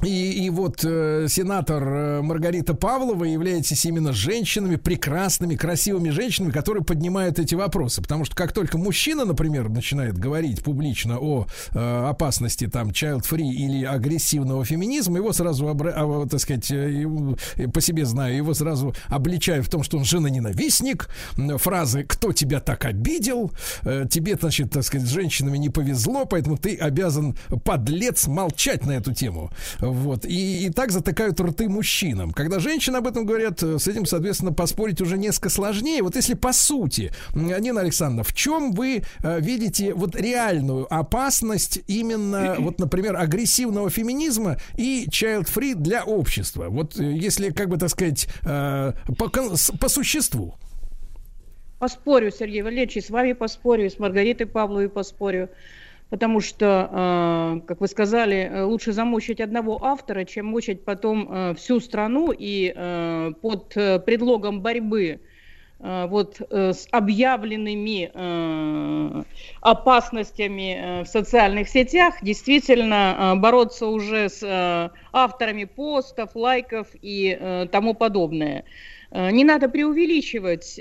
и вот сенатор Маргарита Павлова являетесь именно женщинами, прекрасными, красивыми женщинами, которые поднимают эти вопросы. Потому что как только мужчина, например, начинает говорить публично о опасности там child-free или агрессивного феминизма, его сразу, так сказать, по себе знаю, его сразу обличают в том, что он женоненавистник. Фразы «кто тебя так обидел?», «тебе, значит, так сказать, с женщинами не повезло, поэтому ты обязан, подлец, молчать на эту тему». Вот. И так затыкают рты мужчинам. Когда женщины об этом говорят, с этим, соответственно, поспорить уже несколько сложнее. Вот если по сути, Нина Александровна, в чем вы видите вот реальную опасность именно, вот, например, агрессивного феминизма и child-free для общества? Вот если, как бы, так сказать, по существу. Поспорю, Сергей Валерьевич, и с вами поспорю, и с Маргаритой Павловой поспорю. Потому что, как вы сказали, лучше замучить одного автора, чем мучить потом всю страну. И под предлогом борьбы вот с объявленными опасностями в социальных сетях действительно бороться уже с авторами постов, лайков и тому подобное. Не надо преувеличивать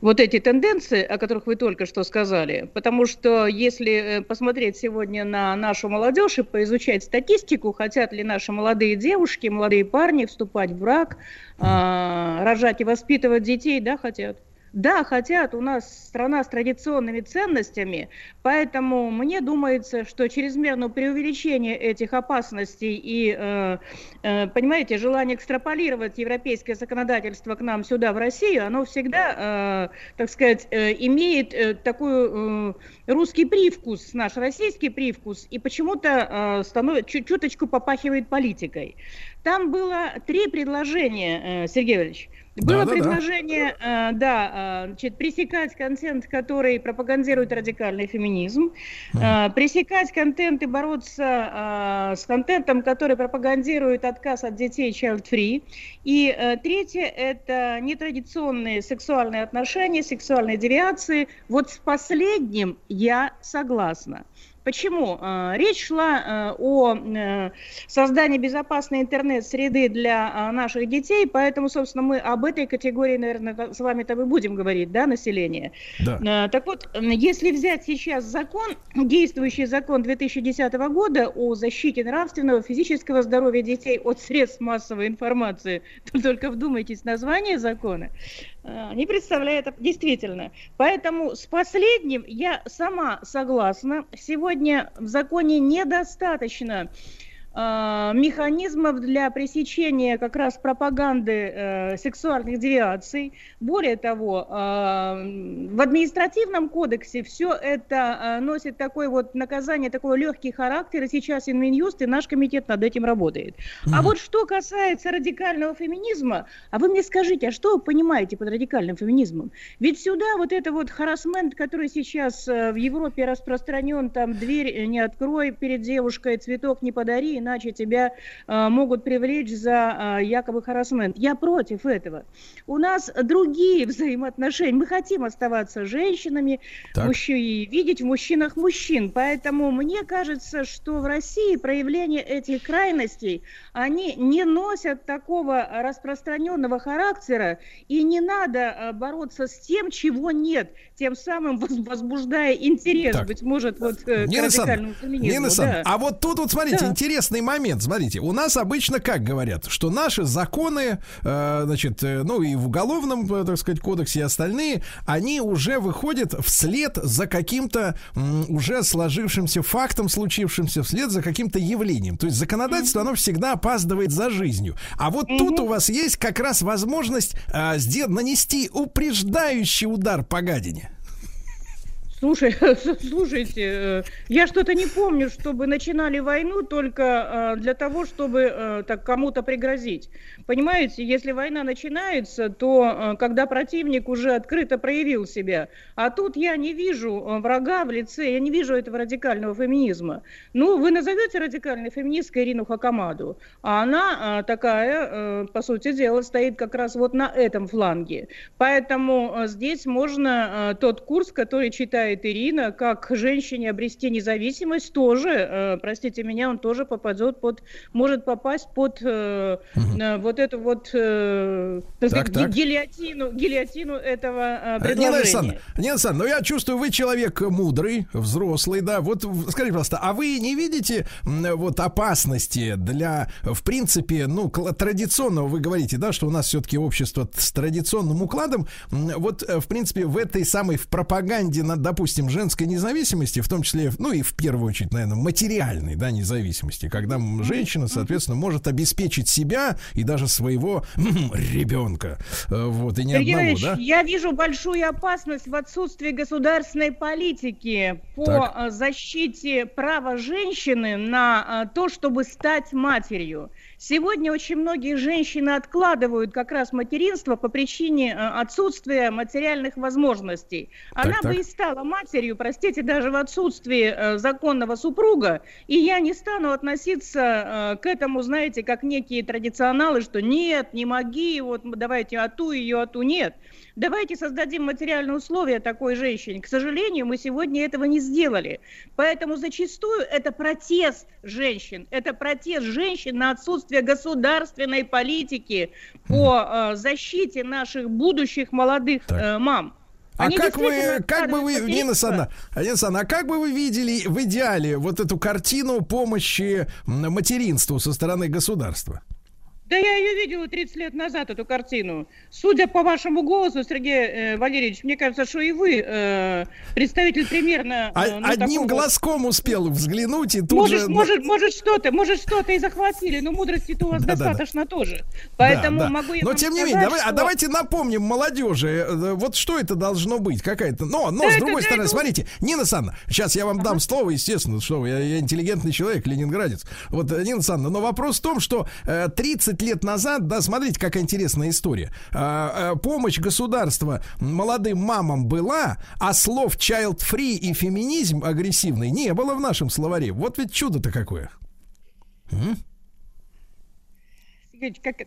вот эти тенденции, о которых вы только что сказали, потому что если посмотреть сегодня на нашу молодежь и поизучать статистику, хотят ли наши молодые девушки, молодые парни вступать в брак, рожать и воспитывать детей, да, хотят. Да, хотят. У нас страна с традиционными ценностями, поэтому мне думается, что чрезмерное преувеличение этих опасностей и, понимаете, желание экстраполировать европейское законодательство к нам сюда, в Россию, оно всегда, так сказать, имеет такой русский привкус, наш российский привкус, и почему-то чуточку попахивает политикой. Там было 3 предложения, Сергей Валерьевич. Было предложение, значит, пресекать контент, который пропагандирует радикальный феминизм, пресекать контент и бороться с контентом, который пропагандирует отказ от детей, child-free. И третье – это нетрадиционные сексуальные отношения, сексуальные девиации. Вот с последним я согласна. Почему? Речь шла о создании безопасной интернет-среды для наших детей, поэтому, собственно, мы об этой категории, наверное, с вами там и будем говорить, да, население. Да. Так вот, если взять сейчас закон, действующий закон 2010 года о защите нравственного физического здоровья детей от средств массовой информации, то только вдумайтесь, название закона не представляет действительно. Поэтому с последним я сама согласна. Сегодня в законе недостаточно механизмов для пресечения как раз пропаганды сексуальных девиаций. Более того, в административном кодексе все это носит такое вот наказание, такой легкий характер, и сейчас и Минюст, и наш комитет над этим работает. А вот что касается радикального феминизма, а вы мне скажите, а что вы понимаете под радикальным феминизмом? Ведь сюда вот это вот харассмент, который сейчас в Европе распространен, там дверь не открой перед девушкой, цветок не подари, иначе тебя могут привлечь за якобы харассмент. Я против этого. У нас другие взаимоотношения. Мы хотим оставаться женщинами, видеть в мужчинах мужчин. Поэтому мне кажется, что в России проявления этих крайностей, они не носят такого распространенного характера, и не надо бороться с тем, чего нет, тем самым возбуждая интерес, быть может, вот к радикальному феминизму. Да. А вот тут вот, смотрите, интересный момент. Смотрите, у нас обычно как говорят, что наши законы, значит, ну и в уголовном, так сказать, кодексе и остальные, они уже выходят вслед за каким-то уже сложившимся фактом, случившимся, вслед за каким-то явлением. То есть законодательство, оно всегда опаздывает за жизнью. А вот тут у вас есть как раз возможность нанести упреждающий удар по гадине. Слушайте, я что-то не помню, чтобы начинали войну только для того, чтобы так кому-то пригрозить. Понимаете, если война начинается, то когда противник уже открыто проявил себя. А тут я не вижу врага в лице, я не вижу этого радикального феминизма. Ну, вы назовете радикальной феминисткой Ирину Хакамаду, а она такая, по сути дела, стоит как раз вот на этом фланге. Поэтому здесь можно тот курс, который читает Ирина, как женщине обрести независимость, тоже, простите меня, он тоже может попасть под вот эту вот гильотину этого предложения. Нина Александровна, я чувствую, вы человек мудрый, взрослый, да. Вот скажите, пожалуйста, а вы не видите вот опасности для, в принципе, ну, традиционного, вы говорите, да, что у нас все-таки общество с традиционным укладом, вот, в принципе, в этой самой, в пропаганде на, допустим, женской независимости, в том числе, ну и в первую очередь, наверное, материальной, да, независимости, когда женщина, соответственно, может обеспечить себя и даже своего ребенка. Вот, и не Сергей одного, Ильич, да? Я вижу большую опасность в отсутствии государственной политики по защите права женщины на то, чтобы стать матерью. Сегодня очень многие женщины откладывают как раз материнство по причине отсутствия материальных возможностей. Она бы и стала матерью, простите, даже в отсутствии законного супруга, и я не стану относиться к этому, знаете, как некие традиционалы, что нет, не моги, вот давайте ату, нет. Давайте создадим материальные условия такой женщине. К сожалению, мы сегодня этого не сделали. Поэтому зачастую это протест женщин. Это протест женщин на отсутствие государственной политики по защите наших будущих молодых мам. А как бы вы, Нина Александровна, а как бы вы видели в идеале вот эту картину помощи материнству со стороны государства? Да я ее видела 30 лет назад, эту картину. Судя по вашему голосу, Сергей Валерьевич, мне кажется, что и вы представитель примерно... Одним глазком успел взглянуть и тут Может, что-то и захватили, но мудрости-то у вас достаточно тоже. Поэтому могу я... Но тем не менее, давайте напомним молодежи, вот что это должно быть, какая-то... Но с другой стороны, смотрите, Нина Санна, сейчас я вам дам слово, естественно, что я интеллигентный человек, ленинградец. Вот, Нина Санна, но вопрос в том, что 30 лет назад, да, смотрите, какая интересная история. Помощь государства молодым мамам была, а слов child free и феминизм агрессивный не было в нашем словаре. Вот ведь чудо-то какое.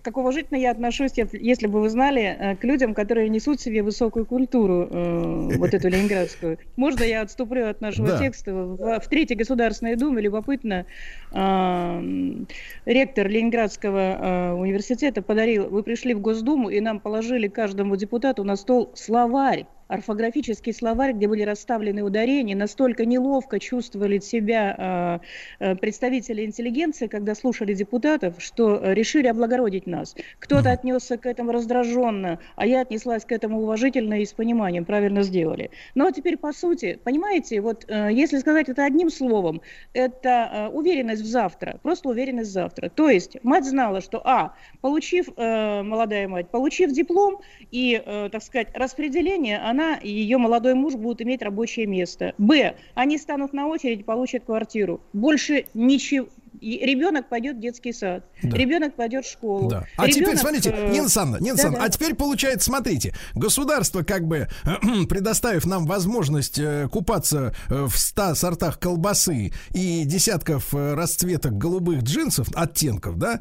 Как уважительно я отношусь, если бы вы знали, к людям, которые несут в себе высокую культуру, вот эту ленинградскую. Можно я отступлю от нашего текста? В Третьей Государственной Думе, любопытно, ректор Ленинградского университета подарил, вы пришли в Госдуму, и нам положили каждому депутату на стол словарь. Орфографический словарь, где были расставлены ударения, настолько неловко чувствовали себя представители интеллигенции, когда слушали депутатов, что решили облагородить нас. Кто-то отнесся к этому раздраженно, а я отнеслась к этому уважительно и с пониманием, правильно сделали. Но теперь, по сути, понимаете, вот если сказать это одним словом, это уверенность в завтра, просто уверенность в завтра. То есть мать знала, что, молодая мать, получив диплом и, так сказать, распределение, она и ее молодой муж будут иметь рабочее место. Б. Они станут на очередь, получат квартиру. Больше ничего. Ребенок пойдет в детский сад, ребенок пойдет в школу. Да. А теперь, смотрите, Нина Санна, теперь получается, смотрите, государство, как бы предоставив нам возможность купаться в 100 сортах колбасы и десятков расцветок голубых джинсов, оттенков, да,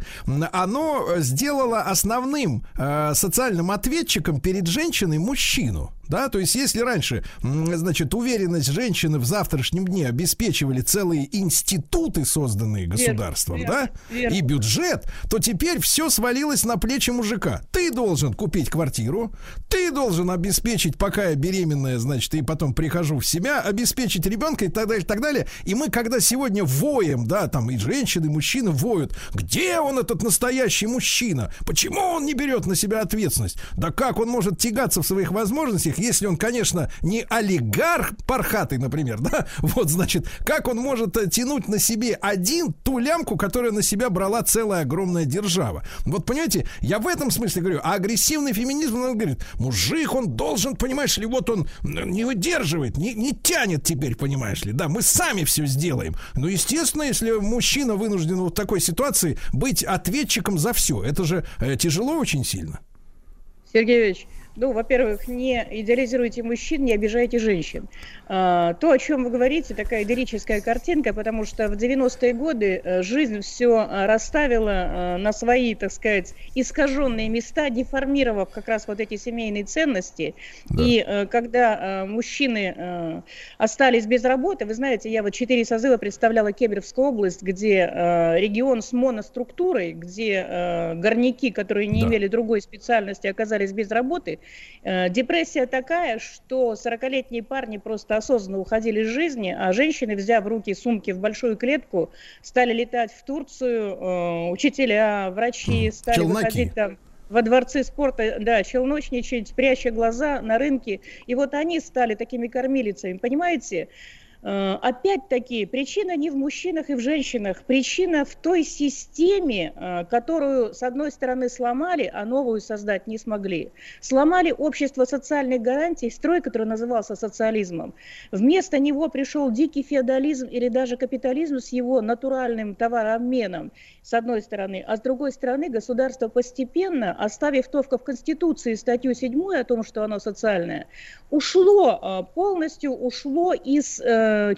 оно сделало основным социальным ответчиком перед женщиной мужчину. Да, то есть, если раньше, значит, уверенность женщины в завтрашнем дне обеспечивали целые институты, созданные государством, верно. И бюджет, то теперь все свалилось на плечи мужика. Ты должен купить квартиру, ты должен обеспечить, пока я беременная, значит, и потом прихожу в себя, обеспечить ребенка и так далее, и так далее. И мы, когда сегодня воем, да, там и женщины, и мужчины воют, где он, этот настоящий мужчина? Почему он не берет на себя ответственность? Да как он может тягаться в своих возможностях, если он, конечно, не олигарх пархатый, например, да, вот, значит, как он может тянуть на себе один ту лямку, которую на себя брала целая огромная держава. Вот, понимаете, я в этом смысле говорю, а агрессивный феминизм, он говорит, мужик, он должен, понимаешь ли, вот он не выдерживает, не тянет теперь, понимаешь ли, да, мы сами все сделаем. Ну, естественно, если мужчина вынужден вот в такой ситуации быть ответчиком за все, это же тяжело очень сильно. Сергей Ильич, во-первых, не идеализируйте мужчин, не обижайте женщин. То, о чем вы говорите, такая идиллическая картинка, потому что в 90-е годы жизнь все расставила на свои, так сказать, искаженные места, деформировав как раз вот эти семейные ценности. Да. И когда мужчины остались без работы, вы знаете, я вот 4 созыва представляла Кемеровскую область, где регион с моноструктурой, где горняки, которые не имели другой специальности, оказались без работы. Депрессия такая, что 40-летние парни просто осознанно уходили из жизни, а женщины, взяв в руки сумки в большую клетку, стали летать в Турцию, учителя, врачи стали выходить там во дворцы спорта, челночничать, пряча глаза на рынке. И вот они стали такими кормилицами, понимаете? Опять-таки, причина не в мужчинах и в женщинах, причина в той системе, которую, с одной стороны, сломали, а новую создать не смогли. Сломали общество социальных гарантий, строй, который назывался социализмом. Вместо него пришел дикий феодализм или даже капитализм с его натуральным товарообменом, с одной стороны. А с другой стороны, государство постепенно, оставив только в Конституции статью 7 о том, что оно социальное, полностью ушло из...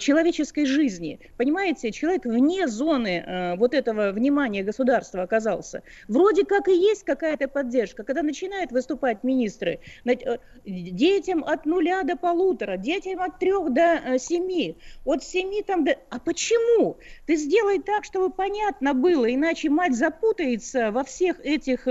человеческой жизни. Понимаете, человек вне зоны вот этого внимания государства оказался. Вроде как и есть какая-то поддержка. Когда начинают выступать министры, детям от 0 до 1,5, детям от 3 до 7, от 7 там до... А почему? Ты сделай так, чтобы понятно было, иначе мать запутается во всех этих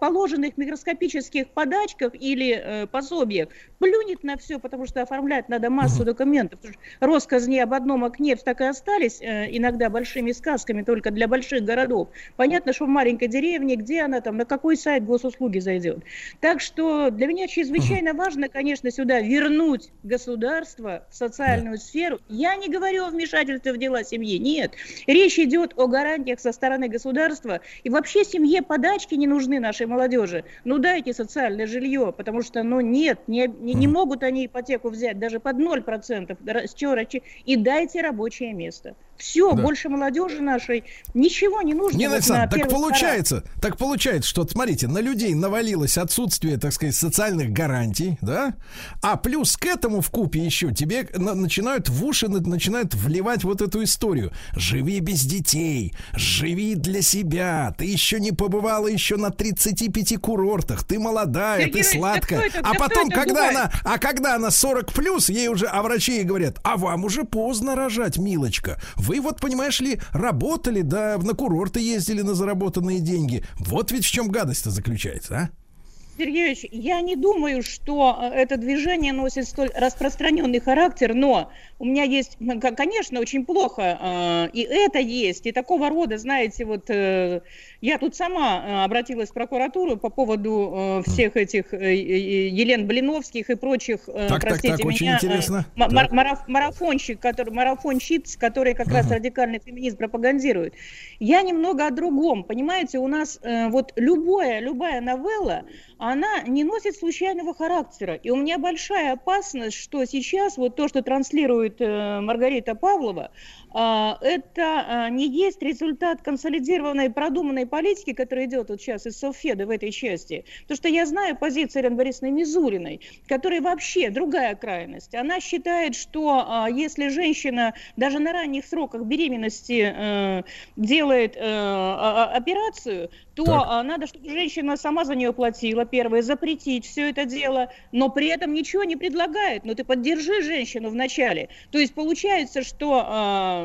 положенных микроскопических подачках или пособиях, плюнет на все, потому что оформлять надо массу документов. Россказни об одном окне так и остались иногда большими сказками только для больших городов. Понятно, что в маленькой деревне, где она там, на какой сайт госуслуги зайдет. Так что для меня чрезвычайно важно, конечно, сюда вернуть государство в социальную сферу. Я не говорю о вмешательстве в дела семьи, нет. Речь идет о гарантиях со стороны государства. И вообще семье подачки не нужны нашей молодежи. Ну дайте социальное жилье, потому что, ну нет, не могут они ипотеку взять даже под 0%. И дайте рабочее место. Все, да. Больше молодежи нашей ничего не нужно. Нина Александровна, так получается, что, смотрите, на людей навалилось отсутствие, так сказать, социальных гарантий, да, а плюс к этому вкупе еще тебе начинают в уши, начинают вливать вот эту историю. Живи без детей, живи для себя, ты еще не побывала еще на 35 курортах, ты молодая, Сергей, ты сладкая. А потом, когда она 40+, ей уже, а врачи ей говорят, а вам уже поздно рожать, милочка. Вы вот, понимаешь ли, работали, да, на курорты ездили на заработанные деньги. Вот ведь в чем гадость-то заключается, а? Сергей Ильич, я не думаю, что это движение носит столь распространенный характер, но у меня есть, конечно, очень плохо, и это есть, и такого рода, знаете, вот я тут сама обратилась в прокуратуру по поводу всех этих Елен Блиновских и прочих, марафонщиц, которые как раз радикальный феминизм пропагандируют. Я немного о другом, понимаете, у нас вот любая новелла, она не носит случайного характера. И у меня большая опасность, что сейчас вот то, что транслирует Маргарита Павлова, это не есть результат консолидированной, продуманной политики, которая идет вот сейчас из Совфеда в этой части. Потому что я знаю позицию Елены Борисовны Мизуриной, которая вообще другая крайность. Она считает, что если женщина даже на ранних сроках беременности делает операцию, то надо, чтобы женщина сама за нее платила, первое, запретить все это дело, но при этом ничего не предлагает. Но ты поддержи женщину вначале. То есть получается, что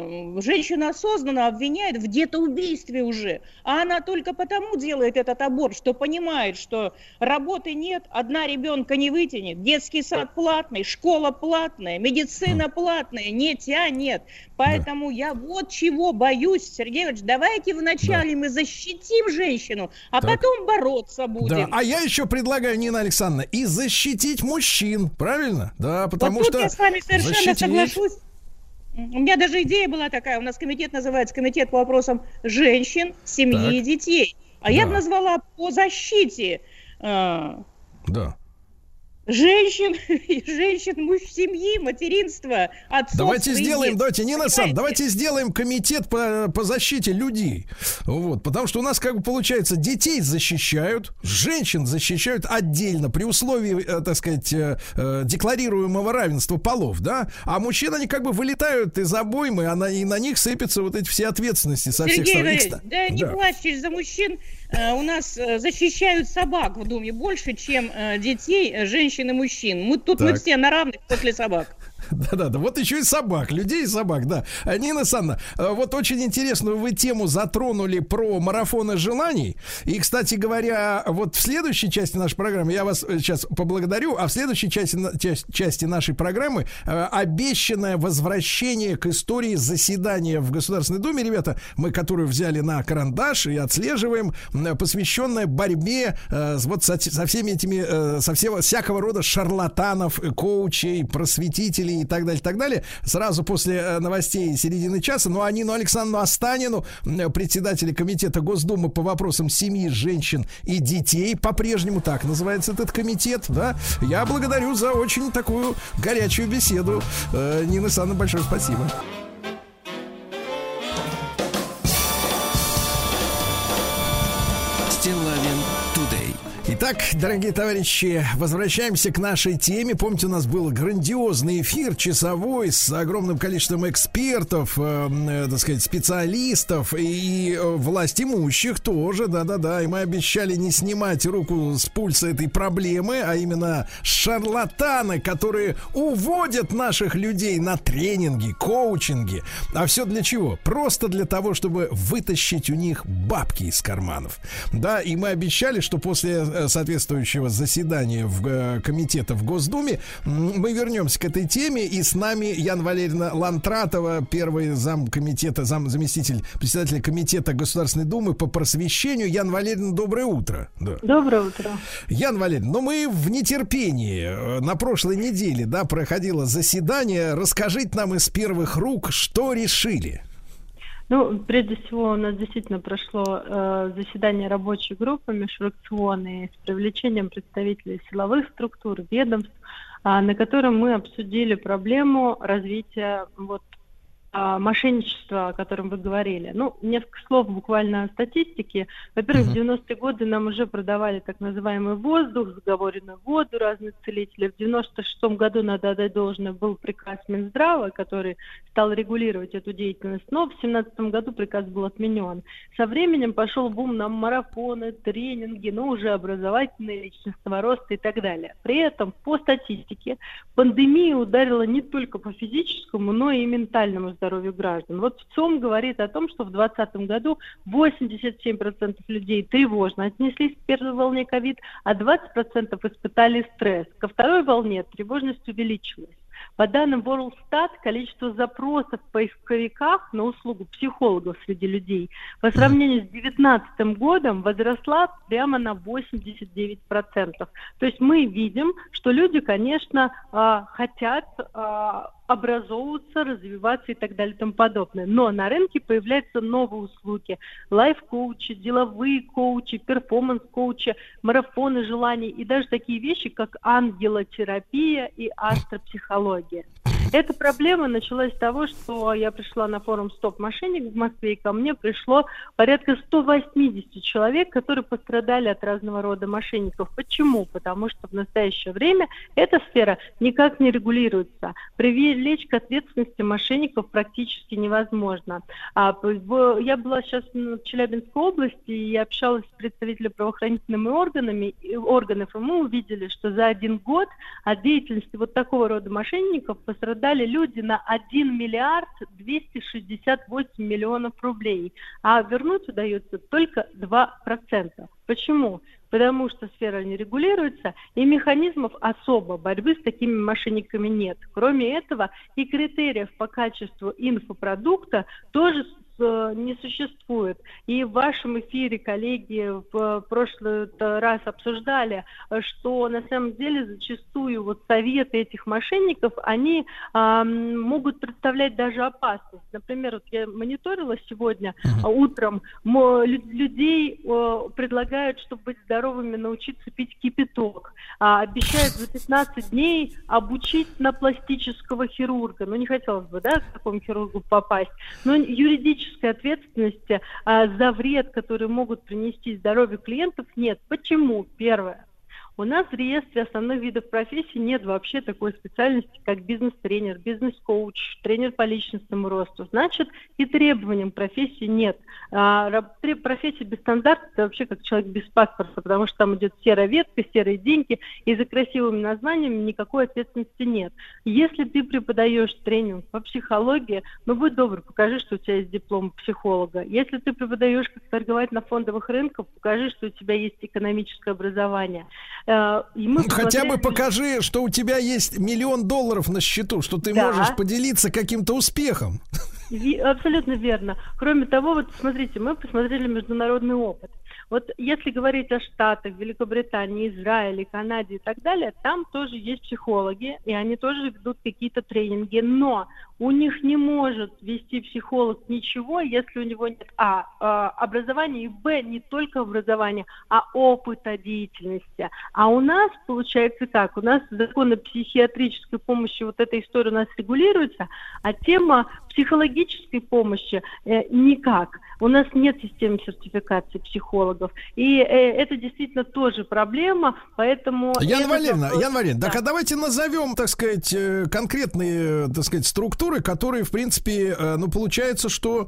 женщина осознанно обвиняет в детоубийстве уже. А она только потому делает этот аборт, что понимает, что работы нет, одна ребенка не вытянет, детский сад платный, школа платная, медицина платная, не тянет. Поэтому я вот чего боюсь, Сергей Ильич, давайте вначале мы защитим женщину, а потом бороться будем. Да. А я еще предлагаю, Нина Александровна, и защитить мужчин, правильно? Да, потому вот тут что я с вами совершенно соглашусь. У меня даже идея была такая, у нас комитет называется «Комитет по вопросам женщин, семьи и детей». А я бы назвала по защите женщин, муж, семьи, материнства, отцовства. Давайте, Нина Александровна, давайте сделаем комитет по защите людей. Вот, потому что у нас, как бы, получается, детей защищают, женщин защищают отдельно, при условии, так сказать, декларируемого равенства полов, да? А мужчин, они как бы вылетают из обоймы, и на них сыпятся вот эти все ответственности со всех сторон. Сергей Валерьевич, не плачьте за мужчин. У нас защищают собак в Думе больше, чем детей, женщин и мужчин. Мы все на равных после собак. Да-да-да, вот еще и собак, людей и собак, да. Нина Александровна, вот очень интересную вы тему затронули про марафоны желаний. И, кстати говоря, вот в следующей части нашей программы, я вас сейчас поблагодарю, а в следующей части нашей программы обещанное возвращение к истории заседания в Государственной Думе, ребята, мы которую взяли на карандаш и отслеживаем, посвященное борьбе вот со всеми этими, всякого рода шарлатанов, коучей, просветителей, и так далее, так далее. Сразу после новостей середины часа, Нину Александру Останину, председателя комитета Госдумы по вопросам семьи, женщин и детей, по-прежнему так называется этот комитет, да, я благодарю за очень такую горячую беседу. Нина Александровна, большое спасибо. Итак, дорогие товарищи, возвращаемся к нашей теме. Помните, у нас был грандиозный эфир часовой с огромным количеством экспертов, так сказать, специалистов и власть имущих тоже, да-да-да. И мы обещали не снимать руку с пульса этой проблемы, а именно шарлатаны, которые уводят наших людей на тренинги, коучинги. А все для чего? Просто для того, чтобы вытащить у них бабки из карманов. Да, и мы обещали, что после соответствующего заседания комитета в Госдуме. Мы вернемся к этой теме. И с нами Яна Валерьевна Лантратова, первый заместитель председателя комитета Государственной Думы по просвещению. Яна Валерьевна, доброе утро. Да. Доброе утро. Яна Валерьевна, ну мы в нетерпении. На прошлой неделе, да, проходило заседание. Расскажите нам из первых рук, что решили. Ну, прежде всего, у нас действительно прошло заседание рабочей группы межфракционной с привлечением представителей силовых структур, ведомств, на котором мы обсудили проблему развития мошенничества, о котором вы говорили. Ну, несколько слов буквально о статистике. Во-первых, в 90-е годы нам уже продавали так называемый воздух, заговоренную воду разных целителей. В 96-м году, надо отдать должное, был приказ Минздрава, который стал регулировать эту деятельность. Но в 17-м году приказ был отменен. Со временем пошел бум на марафоны, тренинги, но уже образовательные, личностного роста и так далее. При этом, по статистике, пандемия ударила не только по физическому, но и ментальному здоровью граждан. Вот ВЦОМ говорит о том, что в 2020 году 87% людей тревожно отнеслись к первой волне ковид, а 20% испытали стресс. Ко второй волне тревожность увеличилась. По данным WorldStat, количество запросов в поисковиках на услугу психологов среди людей по сравнению с 2019 годом возросла прямо на 89%. То есть мы видим, что люди, конечно, хотят образовываться, развиваться и так далее и тому подобное. Но на рынке появляются новые услуги. Лайф-коучи, деловые коучи, перформанс-коучи, марафоны желаний и даже такие вещи, как ангелотерапия и астропсихология. Эта проблема началась с того, что я пришла на форум «Стоп мошенник» в Москве, и ко мне пришло порядка 180 человек, которые пострадали от разного рода мошенников. Почему? Потому что в настоящее время эта сфера никак не регулируется. Привлечь к ответственности мошенников практически невозможно. Я была сейчас в Челябинской области, и я общалась с представителями правоохранительными органов, и мы увидели, что за один год от деятельности вот такого рода мошенников пострадали люди на 1 миллиард 268 миллионов рублей, а вернуть удается только 2%. Почему? Потому что сфера не регулируется, и механизмов особо борьбы с такими мошенниками нет. Кроме этого, и критериев по качеству инфопродукта тоже не существует. И в вашем эфире, коллеги, в прошлый раз обсуждали, что на самом деле зачастую советы этих мошенников, они могут представлять даже опасность. Например, я мониторила сегодня утром, людей предлагают, чтобы быть здоровыми, научиться пить кипяток. Обещают за 15 дней обучить на пластического хирурга. Ну, не хотелось бы, да, к такому хирургу попасть. Но юридической ответственности за вред, который могут принести здоровью клиентов, нет. Почему? Первое. У нас в реестре основных видов профессий нет вообще такой специальности, как бизнес-тренер, бизнес-коуч, тренер по личностному росту. Значит, и требованиям профессии нет. Профессия без стандарта – это вообще как человек без паспорта, потому что там идет серая ветка, серые деньги, и за красивыми названиями никакой ответственности нет. Если ты преподаешь тренинг по психологии, ну, будь добр, покажи, что у тебя есть диплом психолога. Если ты преподаешь, как торговать на фондовых рынках, покажи, что у тебя есть экономическое образование. Хотя бы покажи, что у тебя есть $1 миллион на счету, что ты можешь поделиться каким-то успехом. Абсолютно верно. Кроме того, смотрите, мы посмотрели международный опыт. Если говорить о Штатах, Великобритании, Израиле, Канаде и так далее, там тоже есть психологи, и они тоже ведут какие-то тренинги, но у них не может вести психолог ничего, если у него нет образования и б, не только образования, а опыта деятельности. А у нас получается так, у нас закон о психиатрической помощи, эта история у нас регулируется, а тема психологической помощи никак. У нас нет системы сертификации психологов. И это действительно тоже проблема, поэтому... Яна Валерьевна, так а давайте назовем, конкретные, структуры, которые, в принципе, получается, что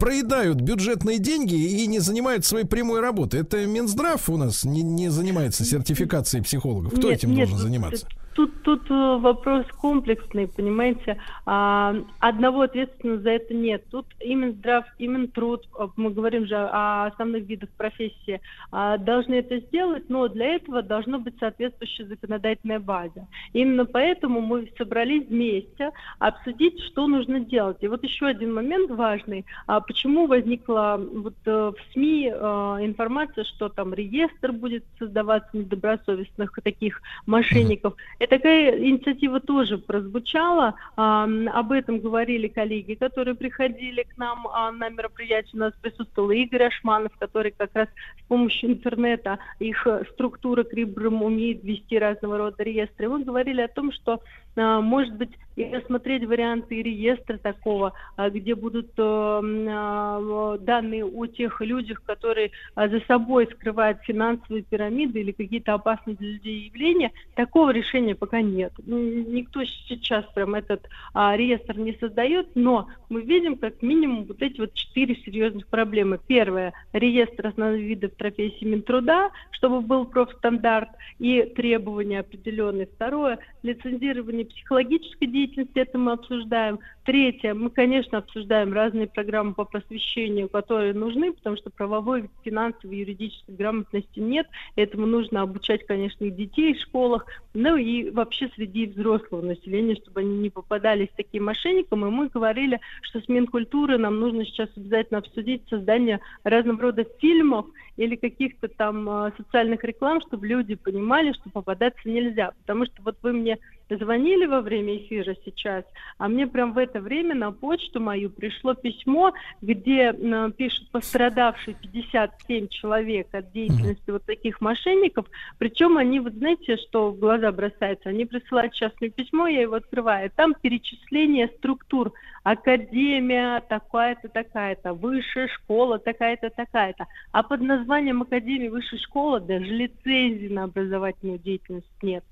проедают бюджетные деньги и не занимают своей прямой работы. Это Минздрав у нас не занимается сертификацией психологов. Кто этим должен заниматься? Тут вопрос комплексный, понимаете. Одного ответственного за это нет. Тут именно здрав, именно труд, мы говорим же о основных видах профессии, должны это сделать, но для этого должна быть соответствующая законодательная база. Именно поэтому мы собрались вместе обсудить, что нужно делать. И вот еще один момент важный. Почему возникла вот в СМИ информация, что там реестр будет создаваться недобросовестных таких мошенников? И такая инициатива тоже прозвучала, об этом говорили коллеги, которые приходили к нам на мероприятие, у нас присутствовал Игорь Ашманов, который как раз с помощью интернета, их структура КРИБРМ умеет вести разного рода реестры. И мы говорили о том, что, может быть, и рассмотреть варианты реестра такого, где будут данные о тех людях, которые за собой скрывают финансовые пирамиды или какие-то опасные для людей явления. Такого решения пока нет. Никто сейчас прям этот реестр не создает, но мы видим как минимум вот эти вот 4 серьезных проблемы. Первое – реестр основных видов профессий Минтруда, чтобы был профстандарт и требования определенные. Второе – лицензирование психологической деятельности, это мы обсуждаем. Третье, мы, конечно, обсуждаем разные программы по просвещению, которые нужны, потому что правовой, финансовой, юридической грамотности нет. Этому нужно обучать, конечно, и детей в школах, ну и вообще среди взрослого населения, чтобы они не попадались таким мошенникам. И мы говорили, что с Минкультуры нам нужно сейчас обязательно обсудить создание разного рода фильмов или каких-то там социальных реклам, чтобы люди понимали, что попадаться нельзя. Потому что вот вы мне звонили во время эфира сейчас, а мне прям в это время на почту мою пришло письмо, где пишут пострадавшие 57 человек от деятельности вот таких мошенников. Причем они, вот знаете, что в глаза бросается, они присылают сейчас мне письмо, я его открываю, там перечисление структур: академия такая-то, такая-то, высшая школа такая-то, такая-то. А под названием академии, высшей школы даже лицензии на образовательную деятельность нет.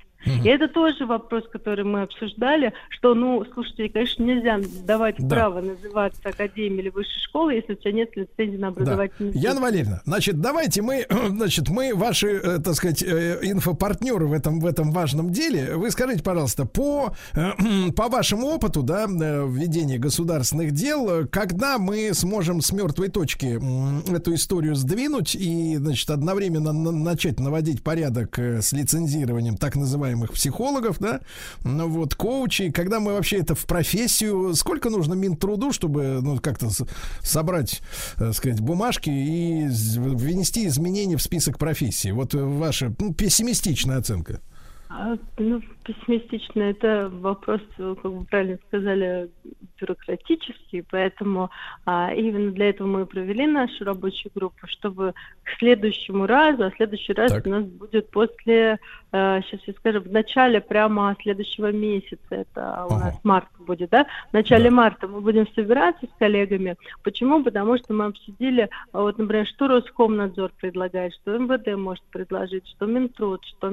И это тоже вопрос, который мы обсуждали, что, ну, слушайте, конечно, нельзя давать право называться академией или высшей школой, если у тебя нет лицензии на образовательную деятельность. Яна Валерьевна, значит, давайте мы, ваши, так сказать, инфопартнеры в этом важном деле. Вы скажите, пожалуйста, по вашему опыту, да, введения государственных дел, когда мы сможем с мертвой точки эту историю сдвинуть и, значит, одновременно начать наводить порядок с лицензированием так называемых психологов, да, ну вот, коучей, когда мы вообще это в профессию, сколько нужно Минтруду, чтобы, ну, как-то собрать, так сказать, бумажки и внести изменения в список профессий? Вот ваша пессимистичная оценка. Ну, пессимистично, это вопрос, как вы правильно сказали, бюрократический, поэтому именно для этого мы и провели нашу рабочую группу, чтобы к следующему разу, а следующий раз у нас будет после, сейчас я скажу, в начале прямо следующего месяца, это у нас март будет, да? В начале марта мы будем собираться с коллегами. Почему? Потому что мы обсудили, вот, например, что Роскомнадзор предлагает, что МВД может предложить, что Минтруд, что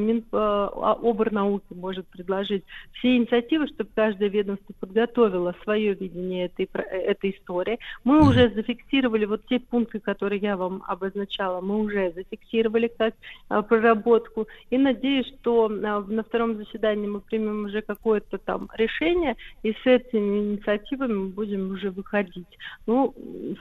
Оборнауки может предложить, все инициативы, чтобы каждое ведомство подготовило свое видение этой истории. Мы уже зафиксировали вот те пункты, которые я вам обозначала, мы уже зафиксировали как проработку, и надеюсь, что на втором заседании мы примем уже какое-то там решение, и с этими инициативами мы будем уже выходить. Ну,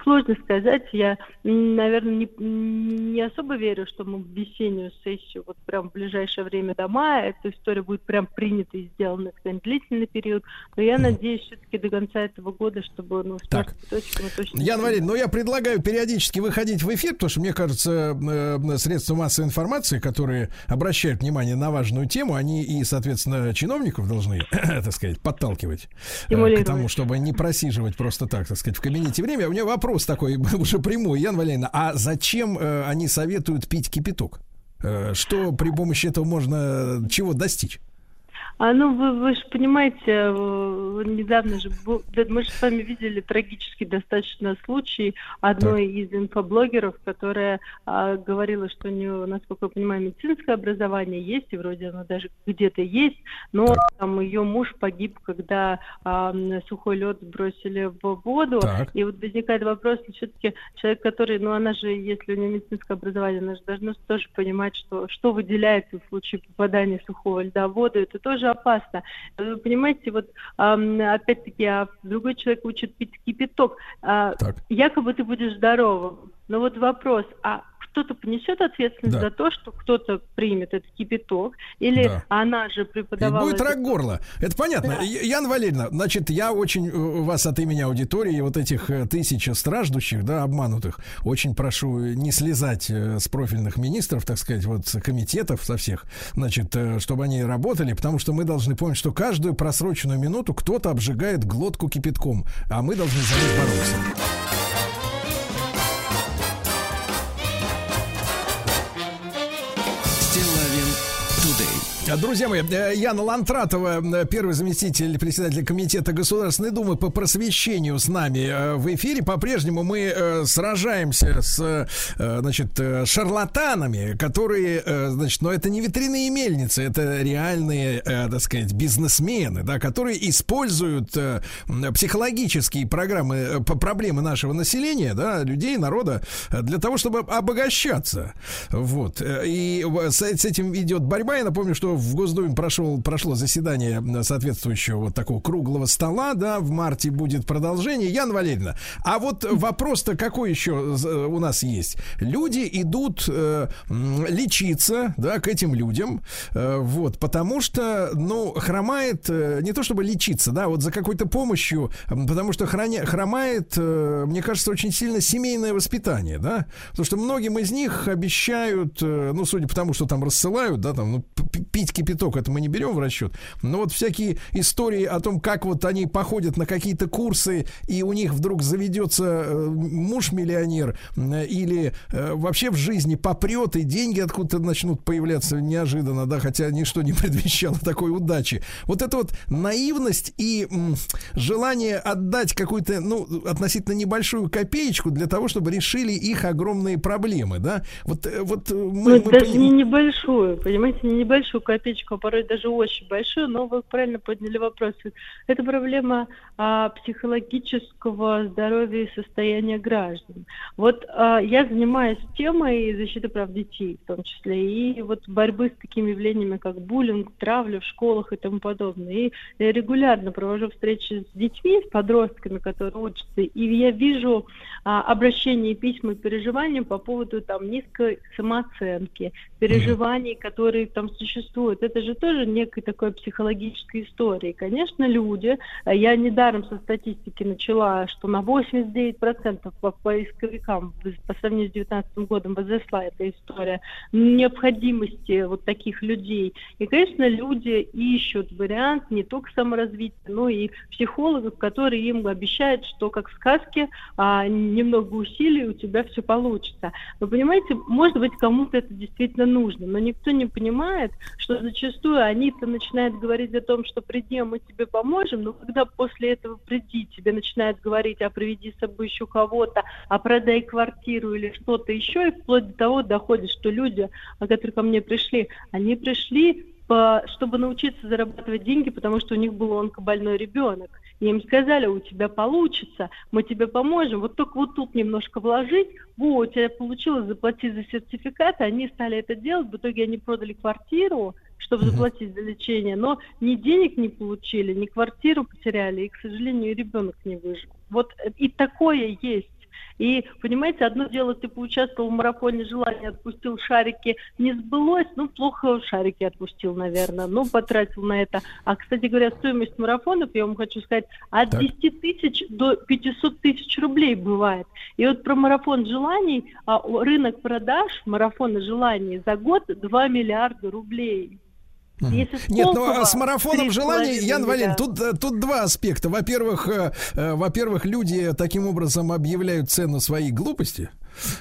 сложно сказать, я, наверное, не особо верю, что мы в весеннюю сессию вот прям в ближайшее время до мая эта история будет прям принята и сделана в длительный период, но я надеюсь все-таки до конца этого года, чтобы, ну, с мертвой точки мы точно... Яна Валерьевна, я предлагаю периодически выходить в эфир, потому что, мне кажется, средства массовой информации, которые обращают внимание на важную тему, они и, соответственно, чиновников должны, так сказать, подталкивать к тому, чтобы не просиживать просто так сказать, в кабинете время. У меня вопрос такой уже прямой, Яна Валерьевна, а зачем они советуют пить кипяток? Что при помощи этого можно, чего достичь? Вы же понимаете, недавно же, мы же с вами видели трагический достаточно случай одной из инфоблогеров, которая говорила, что у нее, насколько я понимаю, медицинское образование есть, и вроде оно даже где-то есть, но там ее муж погиб, когда сухой лед бросили в воду, и вот возникает вопрос, все-таки человек, который, она же, если у нее медицинское образование, она же должна тоже понимать, что выделяется в случае попадания сухого льда в воду, это тоже тоже опасно. Понимаете, вот опять-таки, другой человек учит пить кипяток. Якобы ты будешь здоровым. Но вот вопрос, а кто-то понесет ответственность за то, что кто-то примет этот кипяток, или она же преподавала... И будет рак горла. Это понятно. Да. Яна Валерьевна, значит, я очень вас от имени аудитории, вот этих 1000 страждущих, да, обманутых, очень прошу не слезать с профильных министров, так сказать, вот с комитетов со всех, значит, чтобы они работали, потому что мы должны помнить, что каждую просроченную минуту кто-то обжигает глотку кипятком, а мы должны за них бороться. Друзья мои, Яна Лантратова, первый заместитель председателя Комитета Государственной Думы по просвещению, с нами в эфире. По-прежнему мы сражаемся с, значит, шарлатанами, которые, значит, но это не ветряные мельницы, это реальные, так сказать, бизнесмены, да, которые используют психологические программы, проблемы нашего населения, да, людей, народа, для того, чтобы обогащаться. Вот. И с этим идет борьба. Я напомню, что в Госдуме прошло заседание соответствующего вот такого круглого стола, да, в марте будет продолжение. Яна Валерьевна, а вот вопрос-то какой еще у нас есть? Люди идут лечиться, да, к этим людям, вот, потому что, ну, хромает, не то чтобы лечиться, да, вот за какой-то помощью, потому что хромает, мне кажется, очень сильно семейное воспитание, да, потому что многим из них обещают, ну, судя по тому, что там рассылают, да, там, ну, пить кипяток, это мы не берем в расчет. Но вот всякие истории о том, как вот они походят на какие-то курсы, и у них вдруг заведется муж-миллионер, или вообще в жизни попрет, и деньги откуда-то начнут появляться неожиданно, да, хотя ничто не предвещало такой удачи. Вот это вот наивность и желание отдать какую-то, ну, относительно небольшую копеечку для того, чтобы решили их огромные проблемы, да. Вот мы... Ну, даже не небольшую, понимаете, небольшую копеечку, а порой даже очень большую, но вы правильно подняли вопрос. Это проблема психологического здоровья и состояния граждан. Вот я занимаюсь темой защиты прав детей, в том числе, и вот борьбы с такими явлениями, как буллинг, травля в школах и тому подобное. И я регулярно провожу встречи с детьми, с подростками, которые учатся, и я вижу обращения, письма и переживания по поводу там низкой самооценки, переживаний, которые там существуют. Это же тоже некой такой психологической истории. Конечно, люди, я недаром со статистики начала, что на 89% по поисковикам по сравнению с 2019 годом возросла эта история необходимости вот таких людей. И, конечно, люди ищут вариант не только саморазвития, но и психологов, которые им обещают, что, как в сказке, немного усилий, у тебя все получится. Но, понимаете, может быть, кому-то это действительно нужно, но никто не понимает, что зачастую они-то начинают говорить о том, что приди, мы тебе поможем, но когда после этого приди, тебе начинают говорить, а приведи с собой еще кого-то, а продай квартиру или что-то еще, и вплоть до того доходит, что люди, которые ко мне пришли, они пришли, чтобы научиться зарабатывать деньги, потому что у них был онкобольной ребенок. И им сказали, у тебя получится, мы тебе поможем, вот только вот тут немножко вложить, во, у тебя получилось, заплати за сертификат, они стали это делать, в итоге они продали квартиру, чтобы заплатить за лечение, но ни денег не получили, ни квартиру потеряли, и, к сожалению, и ребенок не выжил. Вот и такое есть. И, понимаете, одно дело, ты поучаствовал в марафоне желания, отпустил шарики, не сбылось, ну, плохо шарики отпустил, наверное, ну, потратил на это. А, кстати говоря, стоимость марафонов, я вам хочу сказать, от 10 тысяч до 500 тысяч рублей бывает. И вот про марафон желаний, рынок продаж марафона желаний за год 2 миллиарда рублей. Нет, ну с марафоном желаний, Яна Валерьевна, тут два аспекта. Во-первых, люди таким образом объявляют цену своей глупости.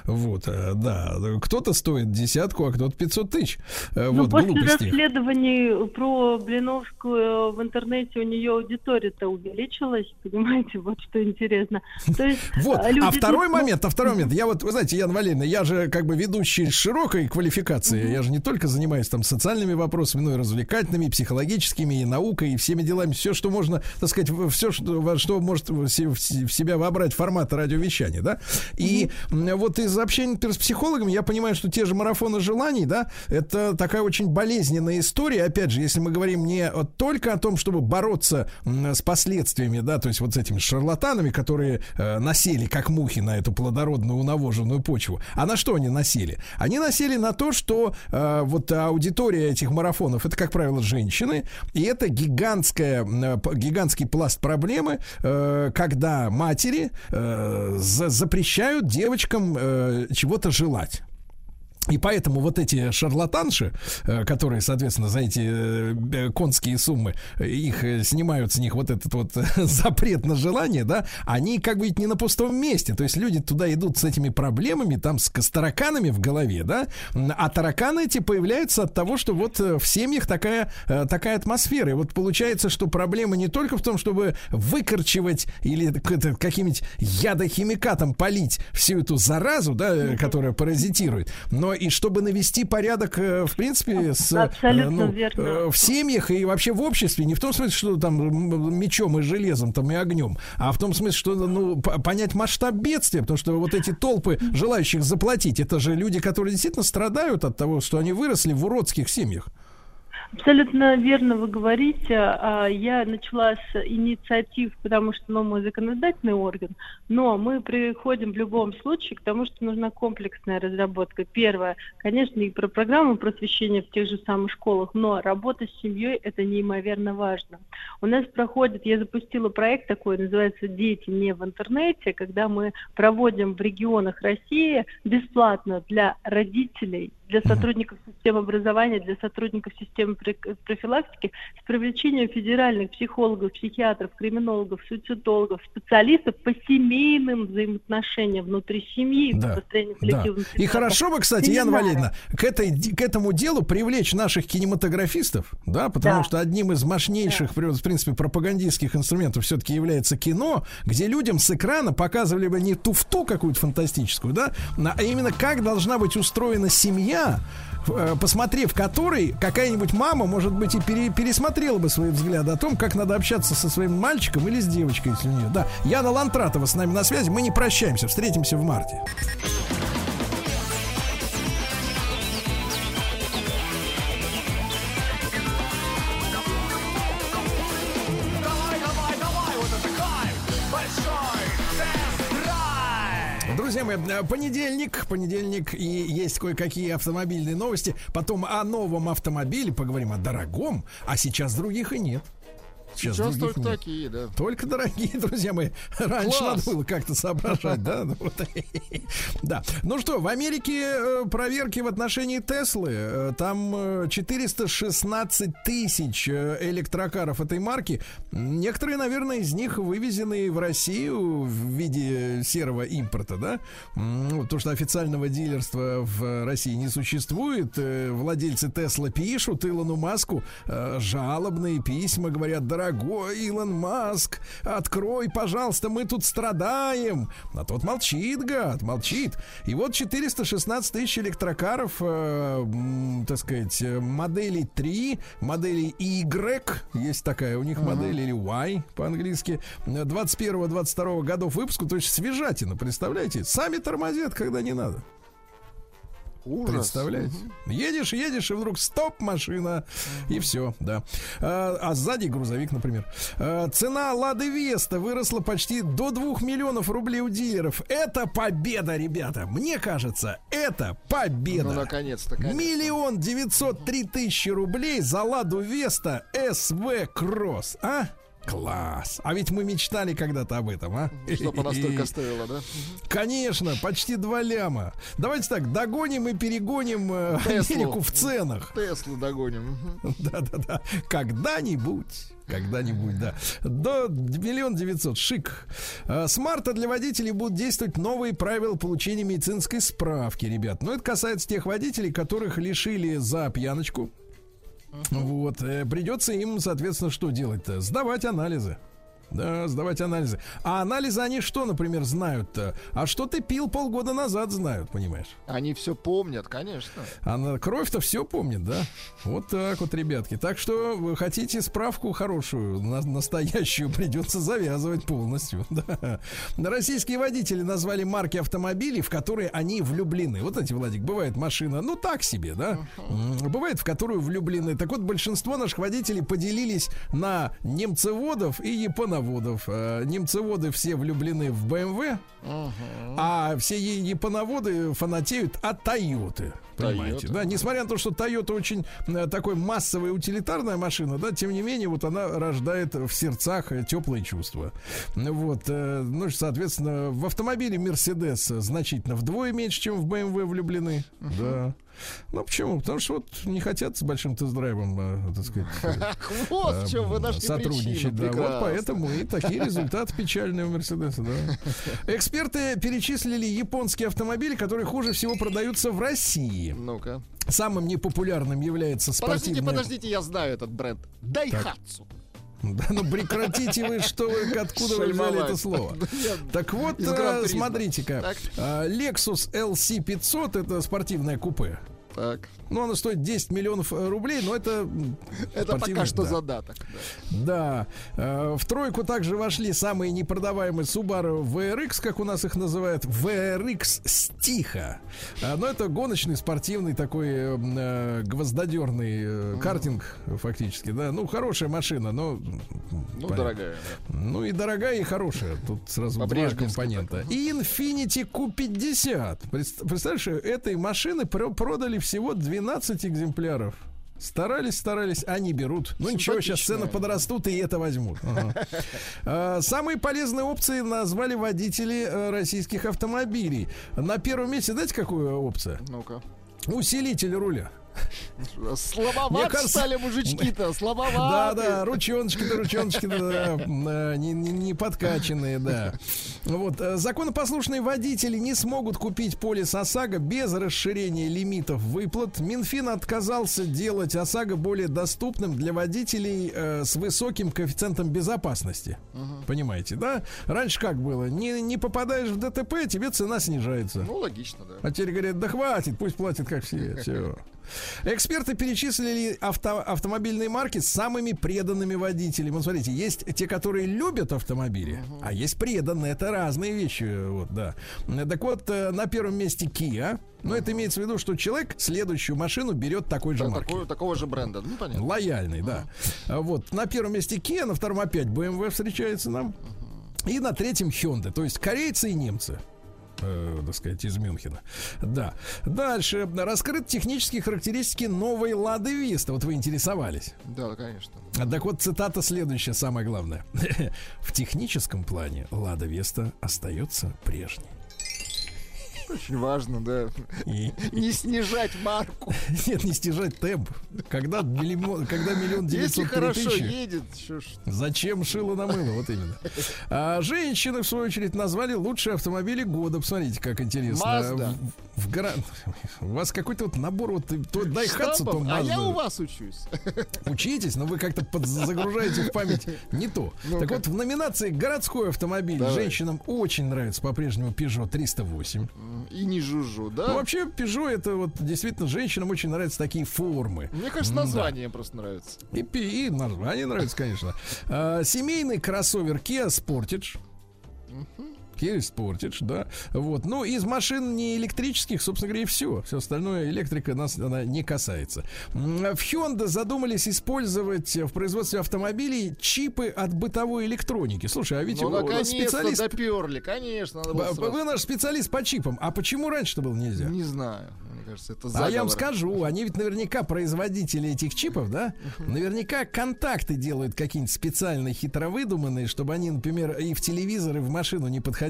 Вот, да, кто-то стоит 10, а кто-то 500 тысяч. Ну, вот, после расследований про Блиновскую в интернете у нее аудитория-то увеличилась, понимаете, вот что интересно. То есть, вот, а второй момент, я вот, вы знаете, Яна Валерьевна, я же как бы ведущий широкой квалификации, я же не только занимаюсь там социальными вопросами, но и развлекательными, и психологическими, и наукой, и всеми делами, все, что можно, так сказать, все, что может в себя вобрать формат радиовещания, да, и вот вот из общения с психологами я понимаю, что те же марафоны желаний, да, это такая очень болезненная история. Опять же, если мы говорим не только о том, чтобы бороться с последствиями, да, то есть вот с этими шарлатанами, которые насели как мухи на эту плодородную унавоженную почву. А на что они насели? Они насели на то, что вот аудитория этих марафонов — это, как правило, женщины, и это гигантский пласт проблемы, когда матери запрещают девочкам чего-то желать. И поэтому вот эти шарлатанши, которые, соответственно, за эти конские суммы, их снимают с них вот этот вот запрет на желание, да, они как бы не на пустом месте. То есть люди туда идут с этими проблемами, там с тараканами в голове, да, а тараканы эти появляются от того, что вот в семьях такая атмосфера. И вот получается, что проблема не только в том, чтобы выкорчевать или каким-нибудь ядохимикатом полить всю эту заразу, да, которая паразитирует, но и чтобы навести порядок, в принципе, в семьях и вообще в обществе. Не в том смысле, что там мечом и железом там, и огнем, а в том смысле, что понять масштаб бедствия. Потому что вот эти толпы желающих заплатить, это же люди, которые действительно страдают от того, что они выросли в уродских семьях. Абсолютно верно вы говорите. Я начала с инициатив, потому что мы законодательный орган, но мы приходим в любом случае к тому, что нужна комплексная разработка. Первое, конечно, и про программу просвещения в тех же самых школах, но работа с семьей – это неимоверно важно. У нас проходит, я запустила проект такой, называется «Дети не в интернете», когда мы проводим в регионах России бесплатно для родителей, для сотрудников системы образования, для сотрудников системы профилактики с привлечением федеральных психологов, психиатров, криминологов, суицидологов, специалистов по семейным взаимоотношениям внутри семьи, да, построению коллективных да. И хорошо бы, кстати, Яна Валерьевна, к этому делу привлечь наших кинематографистов, да, потому да. что одним из мощнейших, да. в принципе, пропагандистских инструментов все-таки является кино, где людям с экрана показывали бы не туфту какую-то фантастическую, да, а именно как должна быть устроена семья, посмотрев который, какая-нибудь мама, может быть, и пересмотрела бы свои взгляды о том, как надо общаться со своим мальчиком или с девочкой, если у нее. Да, Яна Лантратова с нами на связи. Мы не прощаемся, встретимся в марте. Понедельник, и есть кое-какие автомобильные новости. Потом о новом автомобиле поговорим, о дорогом, а сейчас других и нет. Сейчас только нет. Такие, да. Только дорогие, друзья мои. Раньше надо было как-то соображать, да? Да. Ну что, в Америке проверки в отношении Теслы. Там 416 тысяч электрокаров этой марки. Некоторые, наверное, из них вывезены в Россию в виде серого импорта, да? Потому что официального дилерства в России не существует. Владельцы Тесла пишут Илону Маску жалобные письма, говорят: дорогие, дорогой Илон Маск, открой, пожалуйста, мы тут страдаем. А тот молчит, гад, молчит. И вот 416 тысяч электрокаров, так сказать, моделей 3, моделей Y, есть такая у них модель, или Y по-английски, 21-22 годов выпуска, то есть свежатина, представляете? Сами тормозят, когда не надо. Ужас. Представляете? Едешь, и вдруг стоп, машина, и все, да. А сзади грузовик, например. Цена Лады Веста выросла почти до 2 миллионов рублей у дилеров. Это победа, ребята. Мне кажется, это победа. Ну, наконец-то, конечно. 1 903 000 рублей за Ладу Веста СВ Кросс, а? Класс! А ведь мы мечтали когда-то об этом, а? Чтобы она столько стоила, да? Конечно, почти 2 ляма. Давайте так, догоним и перегоним Теслу. Америку в ценах. Теслу догоним. Да-да-да. Когда-нибудь, да. До 1 900 000, шик. С марта для водителей будут действовать новые правила получения медицинской справки, ребят. Но это касается тех водителей, которых лишили за пьяночку. Вот, придется им, соответственно, что делать-то? Сдавать анализы. Да, сдавать анализы. А анализы они что, например, знают-то? А что ты пил полгода назад знают, понимаешь? Они все помнят, конечно. А кровь-то все помнит, да? Вот так вот, ребятки. Так что вы хотите справку хорошую, настоящую, придется завязывать полностью. Да. Российские водители назвали марки автомобилей, в которые они влюблены. Вот эти, Владик, бывает машина, ну так себе, да? Бывает, в которую влюблены. Так вот, большинство наших водителей поделились на немцеводов и японоводов. Немцеводы все влюблены в BMW, а все японоводы фанатеют от Тойоты. Понимаете, да? Несмотря на то, что Тойота очень такой массовая утилитарная машина, да, тем не менее, вот она рождает в сердцах теплые чувства. Вот, ну, соответственно, в автомобиле Мерседес значительно вдвое меньше, чем в BMW влюблены. Да. Ну, почему? Потому что вот не хотят с большим тест-драйвом, так сказать, вот в чем вы нашли сотрудничать. Да. Вот поэтому и такие результаты печальные у Мерседеса. Да. Эксперты перечислили японские автомобили, которые хуже всего продаются в России. Ну-ка. Самым непопулярным является спортивный... Подождите, я знаю этот бренд. Дайхатсу. Да, ну прекратите вы, что вы, откуда вы взяли это слово. Так вот, смотрите-ка. Lexus LC500 — это спортивное купе. Так. Ну, она стоит 10 миллионов рублей, но это... Это пока что задаток. Да. В тройку также вошли самые непродаваемые Subaru VRX, как у нас их называют, VRX Stiha. Но это гоночный, спортивный такой гвоздодерный картинг, фактически, да. Ну, хорошая машина, но... Ну, дорогая. Ну, и дорогая, и хорошая. Тут сразу два компонента. И Infiniti Q50. Представляешь, этой машины продали всего 12 экземпляров. Старались, они берут. Ну ничего, сейчас цены подрастут и это возьмут. Самые полезные опции назвали водители российских автомобилей. На первом месте, знаете, какая опция? Ну-ка. Усилитель руля. Слабоват стали мужички-то, слабоваты. Да, ручоночки-то не подкачанные, да. Вот, законопослушные водители не смогут купить полис ОСАГО без расширения лимитов выплат. Минфин отказался делать ОСАГО более доступным для водителей с высоким коэффициентом безопасности. Понимаете, да? Раньше как было? Не попадаешь в ДТП, тебе цена снижается. Ну, логично, да. А теперь говорят, да хватит, пусть платят как все, все. Эксперты перечислили автомобильные марки с самыми преданными водителями. Вот смотрите, есть те, которые любят автомобили, а есть преданные. Это разные вещи. Вот, да. Так вот, на первом месте Kia. Но это имеется в виду, что человек следующую машину берет такой же марки. Такого же бренда. Ну, понятно. Лояльный, да. Вот. На первом месте Kia, на втором опять BMW встречается нам. И на третьем Hyundai. То есть корейцы и немцы. Так сказать, из Мюнхена. Да. Дальше. Раскрыты технические характеристики новой Лады Виста. Вот вы интересовались. Да, конечно. Так вот, цитата следующая, самое главное. В техническом плане Лада Виста остается прежней. Очень важно, да. Не снижать марку. Нет, не снижать темп. Когда 1 903 000. Если хорошо едет, зачем шило на мыло, вот именно. А женщины, в свою очередь, назвали лучшие автомобили года. Посмотрите, как интересно. Mazda. У вас какой-то вот набор вот, то Дайхатсу, то Mazda. А я у вас учусь. Учитесь, но вы как-то загружаете в память не то. Ну, так вот, в номинации городской автомобиль женщинам очень нравится по-прежнему Peugeot 308. И не жужжу, да? Ну, вообще, Peugeot, это вот действительно женщинам очень нравятся такие формы. Мне кажется, название просто нравится. И название нравится, конечно. Семейный кроссовер Kia Sportage. Kia Sportage, да. Вот. Ну, из машин не электрических, собственно говоря, и все. Все остальное электрика нас она не касается. В Hyundai задумались использовать в производстве автомобилей чипы от бытовой электроники. Слушай, а ведь ну, у нас специалист... доперли, конечно. Надо было сразу. Вы наш специалист по чипам. А почему раньше-то было нельзя? Не знаю. Мне кажется, это заговор. А я вам скажу, они ведь наверняка производители этих чипов, да? Наверняка контакты делают какие-нибудь специально хитровыдуманные, чтобы они, например, и в телевизор, и в машину не подходили.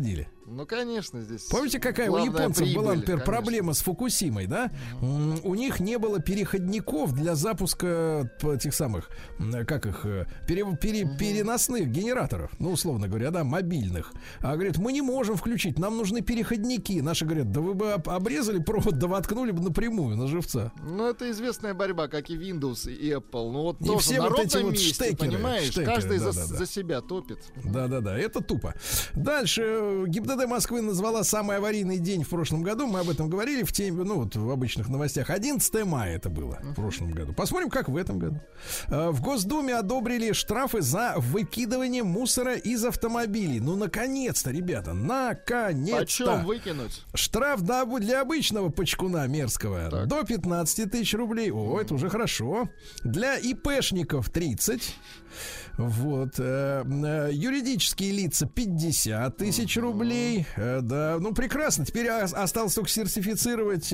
Ну, конечно, здесь. Помните, какая у японцев прибыль, была, например, проблема с Фукусимой, да? Mm-hmm. У них не было переходников для запуска тех самых, как их, переносных генераторов, ну, условно говоря, да, мобильных. А говорят, мы не можем включить, нам нужны переходники. Наши говорят, да вы бы обрезали провод, да воткнули бы напрямую на живца. Ну, это известная борьба, как и Windows и Apple. Ну, вот тоже все народ на месте, штекеры, понимаешь? Штекеры, каждый за себя топит. Да-да-да, это тупо. Дальше ГИБДД Москвы назвала самый аварийный день в прошлом году. Мы об этом говорили в теме, ну вот в обычных новостях. 11 мая это было в прошлом году. Посмотрим, как в этом году. В Госдуме одобрили штрафы за выкидывание мусора из автомобилей. Ну, наконец-то, ребята, наконец-то. Почем выкинуть? Штраф для обычного почкуна мерзкого до 15 тысяч рублей. О, это уже хорошо. Для ИПшников 30. Вот. Юридические лица 50 тысяч рублей. Да, ну прекрасно. Теперь осталось только сертифицировать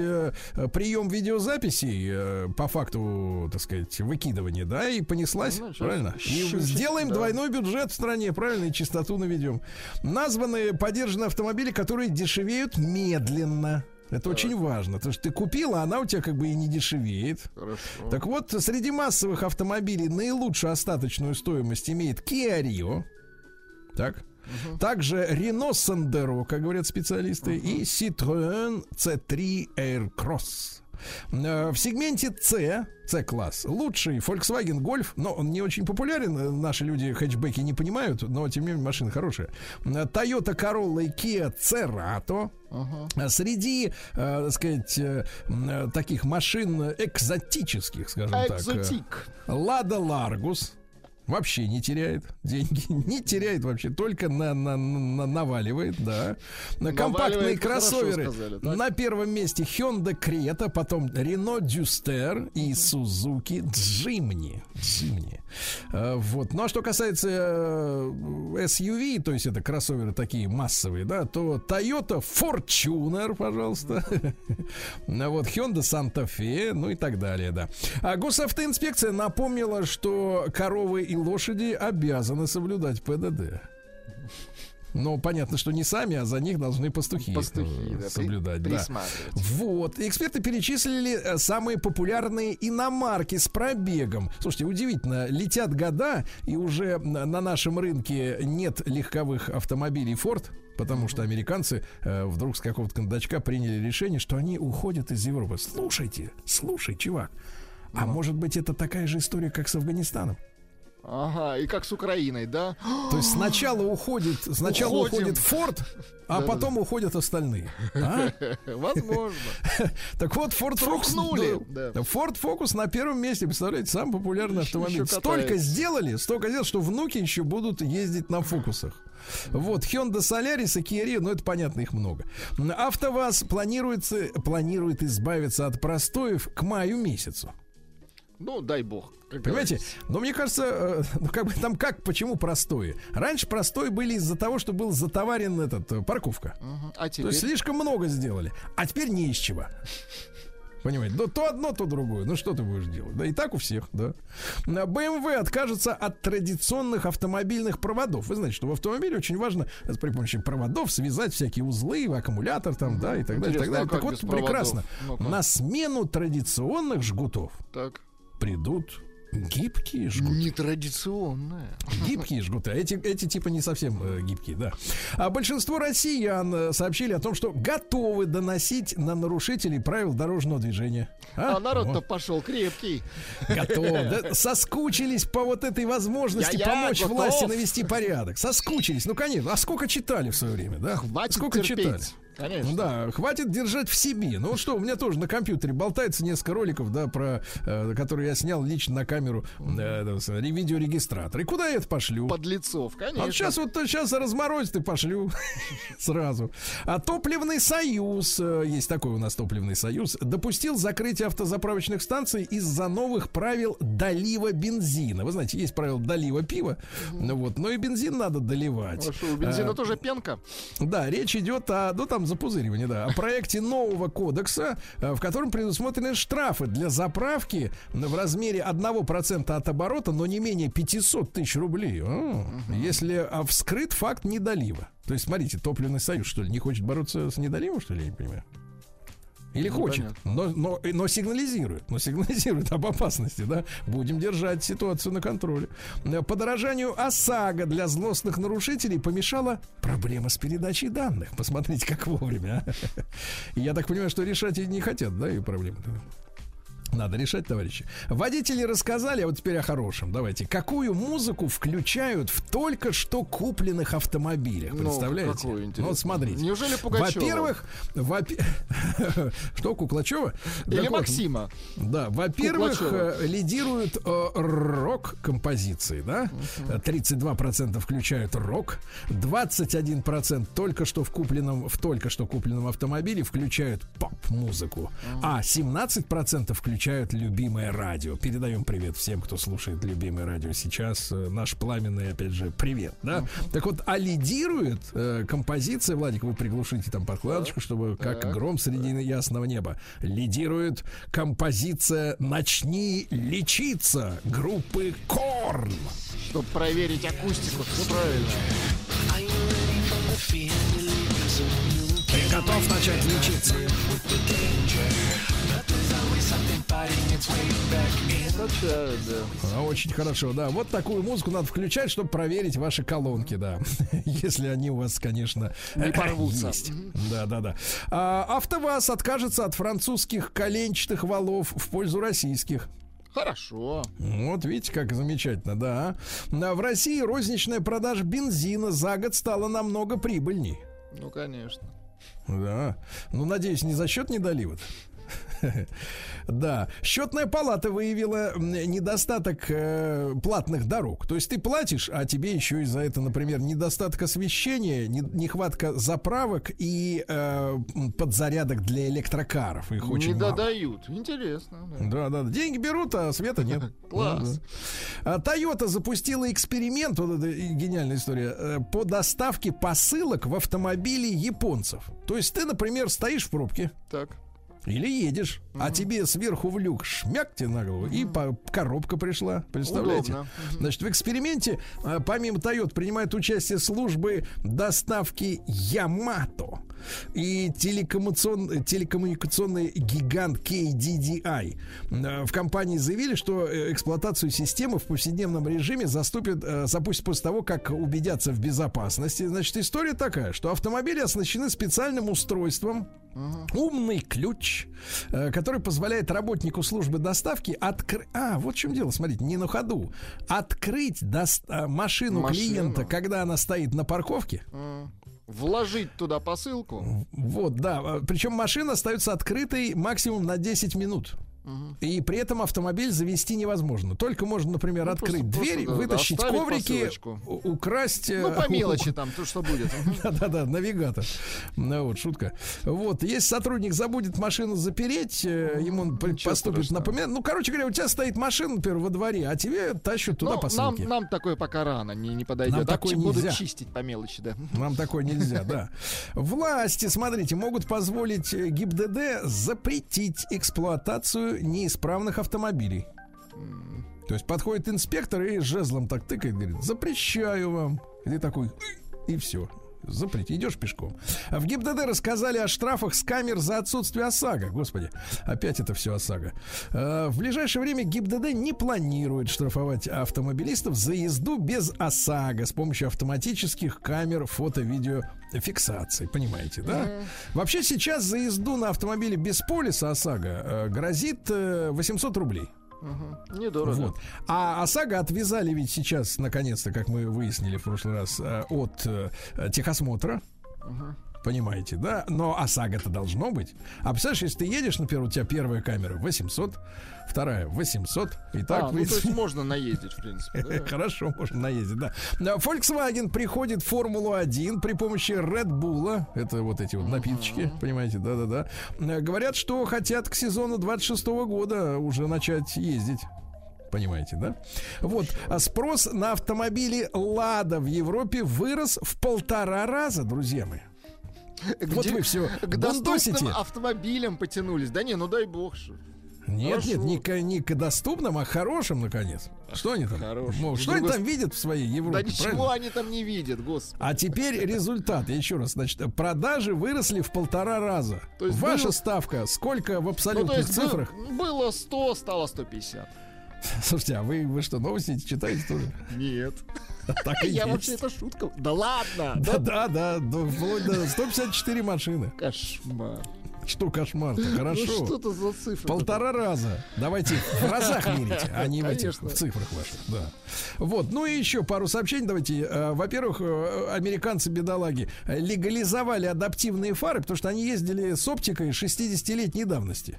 прием видеозаписей по факту, так сказать, выкидывания, да, и понеслась, ну, правильно? И сделаем двойной бюджет в стране, правильно, и чистоту наведем. Названы подержанные автомобили, которые дешевеют медленно. Это очень важно, потому что ты купила, она у тебя как бы и не дешевеет. Хорошо. Так вот, среди массовых автомобилей наилучшую остаточную стоимость имеет Kia Rio. Так. Uh-huh. Также Renault Sandero, как говорят специалисты, и Citroën C3 Aircross. В сегменте C-класс лучший Volkswagen Golf, но он не очень популярен. Наши люди хэтчбеки не понимают, но тем не менее машина хорошая. Toyota Corolla и Kia Cerato. Среди, так сказать, таких машин экзотических, скажем так, Lada Largus. Вообще не теряет деньги, не теряет вообще, только наваливает, да. На компактные кроссоверы сказали, на первом месте Hyundai Creta, потом Renault Duster и Suzuki Jimny. Вот. Ну а что касается SUV, то есть это кроссоверы такие массовые, да, то Toyota Fortuner, пожалуйста, вот Hyundai Santa Fe, ну и так далее, да. А госавтоинспекция напомнила, что коровы и лошади обязаны соблюдать ПДД. Но понятно, что не сами, а за них должны пастухи соблюдать. Да. Вот. Эксперты перечислили самые популярные иномарки с пробегом. Слушайте, удивительно, летят года, и уже на нашем рынке нет легковых автомобилей Ford, потому что американцы вдруг с какого-то кондачка приняли решение, что они уходят из Европы. Слушай, чувак, а может быть, это такая же история, как с Афганистаном? Ага, и как с Украиной, да? То есть сначала уходит Форд, а потом уходят остальные. Возможно. Так вот, Ford Focus на первом месте, представляете, самый популярный автомобиль. Столько сделали, что внуки еще будут ездить на фокусах. Вот, Hyundai Solaris и Kia Rio, ну это понятно, их много. АвтоВАЗ планирует избавиться от простоев к маю месяцу. Ну, дай бог. Понимаете? Но мне кажется, почему простое? Раньше простое были из-за того, что был затоварен парковка. А теперь? То есть слишком много сделали. А теперь не из чего. Понимаете? Да, то одно, то другое. Ну что ты будешь делать? Да и так у всех, да. BMW откажется от традиционных автомобильных проводов. Вы знаете, что в автомобиле очень важно при помощи проводов связать всякие узлы, аккумулятор там, да, и так далее. Так вот, прекрасно. На смену традиционных жгутов придут гибкие жгуты. Нетрадиционные. Гибкие жгуты. Эти типа не совсем гибкие, да. А большинство россиян сообщили о том, что готовы доносить на нарушителей правил дорожного движения. А народ-то пошел крепкий. Готов. Да? Соскучились по вот этой возможности помочь власти навести порядок. Соскучились. Ну, конечно. А сколько читали в свое время, да? Хватит терпеть. Конечно. Да, хватит держать в себе. Ну что, у меня тоже на компьютере болтается несколько роликов, да, про которые я снял лично на камеру видеорегистратора. И куда я это пошлю? Подлецов, конечно. А сейчас разморозит и пошлю сразу. А топливный союз, есть такой у нас топливный союз, допустил закрытие автозаправочных станций из-за новых правил долива бензина. Вы знаете, есть правила долива пива, ну вот, но и бензин надо доливать. А что, у бензина тоже пенка? Да, речь идет о, там запузыривание, да. О проекте нового кодекса, в котором предусмотрены штрафы для заправки в размере 1% от оборота, но не менее 500 тысяч рублей, если вскрыт факт недолива. То есть, смотрите, топливный союз, что ли, не хочет бороться с недоливом, что ли, я не понимаю? Или ну, хочет, но сигнализирует об опасности, да? Будем держать ситуацию на контроле. Подорожанию ОСАГО для злостных нарушителей помешала проблема с передачей данных. Посмотрите, как вовремя. Я так понимаю, что решать и не хотят, да, и проблему-то надо решать, товарищи. Водители рассказали, а вот теперь о хорошем. Давайте. Какую музыку включают в только что купленных автомобилях? Представляете? Ну, вот смотрите. Неужели Пугачева? Во-первых, что, Куклачева? Или Максима? Да. Во-первых, лидируют рок-композиции, да? 32% включают рок. 21% в только что купленном автомобиле включают поп-музыку. А 17% включают любимое радио. Передаем привет всем, кто слушает любимое радио сейчас. Наш пламенный, опять же, привет, да? Так вот, а лидирует композиция, Владик, вы приглушите там подкладочку, чтобы как гром среди ясного неба. Лидирует композиция «Начни лечиться» группы Корн. Чтобы проверить акустику, все правильно. Ты готов начать лечиться? Очень хорошо, да. Вот такую музыку надо включать, чтобы проверить ваши колонки, да. Если они у вас, конечно, не порвутся. Есть. Да. АвтоВАЗ откажется от французских коленчатых валов в пользу российских. Хорошо. Вот видите, как замечательно, да. В России розничная продажа бензина за год стала намного прибыльней. Ну, конечно. Да. Ну, надеюсь, не за счет недолива-то. Да, счетная палата выявила недостаток платных дорог. То есть ты платишь, а тебе еще и за это, например, недостаток освещения, нехватка заправок и подзарядок для электрокаров. Их очень мало. Не додают. Интересно. Да. Деньги берут, а света нет. Класс. Toyota запустила эксперимент, вот это гениальная история, по доставке посылок в автомобили японцев. То есть ты, например, стоишь в пробке. Так. Или едешь, а тебе сверху в люк шмяк тебе на голову, и коробка пришла, представляете? Удобно. Значит, в эксперименте, помимо Toyota, принимают участие службы доставки Ямато и телекоммуникационный гигант KDDI. В компании заявили, что эксплуатацию системы в повседневном режиме запустят после того, как убедятся в безопасности. Значит, история такая, что автомобили оснащены специальным устройством, умный ключ, который позволяет работнику службы доставки вот в чем дело, смотрите, не на ходу. Открыть машину клиента, когда она стоит на парковке. Вложить туда посылку. Вот, да. Причем машина остается открытой максимум на 10 минут. И при этом автомобиль завести невозможно. Только можно, например, открыть дверь, вытащить коврики, украсть. Ну, по мелочи там, то, что будет. Да, навигатор. Ну, вот, шутка. Вот, если сотрудник забудет машину запереть, ему поступит напоминание. Ну, короче говоря, у тебя стоит машина, например, во дворе, а тебе тащат туда посылки. Нам такое пока рано, не подойдет. Такое будут чистить по мелочи, да. Нам такое нельзя, да. Власти, смотрите, могут позволить ГИБДД запретить эксплуатацию неисправных автомобилей. То есть подходит инспектор и жезлом так тыкает, говорит: запрещаю вам. И ты такой, и все. Запрети, идешь пешком. В ГИБДД рассказали о штрафах с камер за отсутствие ОСАГО. Господи, опять это все ОСАГО. В ближайшее время ГИБДД не планирует штрафовать автомобилистов за езду без ОСАГО с помощью автоматических камер фото-видеофиксации. Понимаете, да? Вообще сейчас за езду на автомобиле без полиса ОСАГО грозит 800 рублей. Недорого. Вот. А ОСАГО отвязали ведь сейчас, наконец-то, как мы выяснили в прошлый раз, от техосмотра. Понимаете, да? Но ОСАГО-то должно быть. А представляешь, если ты едешь, например, у тебя первая камера 800, вторая 800, и так... то есть можно наездить, в принципе. Да? Хорошо, можно наездить, да. Volkswagen приходит в Формулу-1 при помощи Red Bull. Это вот эти вот напиточки, понимаете, да. Говорят, что хотят к сезону 26-го года уже начать ездить. Понимаете, да? Вот. А спрос на автомобили «Лада» в Европе вырос в 1,5 раза, друзья мои. Вот вы все к доступным автомобилям потянулись. Да не, ну дай бог. Нет, хорошо. Не к доступным, а хорошим, наконец. Что они там? Мол, что они там видят в своей Европе? Да ничего правильно? Они там не видят, господи. А теперь результат. Еще раз, значит, продажи выросли в 1,5 раза. Ваша ставка сколько в абсолютных цифрах? Было 100, стало 150. Слушайте, а вы что, новости читаете тоже? Нет. Так и я есть. Вообще это шутка. Да ладно. Да, вплоть до 154 машины. Кошмар. Что кошмар-то, хорошо. Ну, что это за цифры? 1,5 раза. Давайте в разах мерить, а не в этих, в цифрах ваших. Да. Вот, ну и еще пару сообщений давайте. Во-первых, американцы-бедолаги легализовали адаптивные фары, потому что они ездили с оптикой 60-летней давности.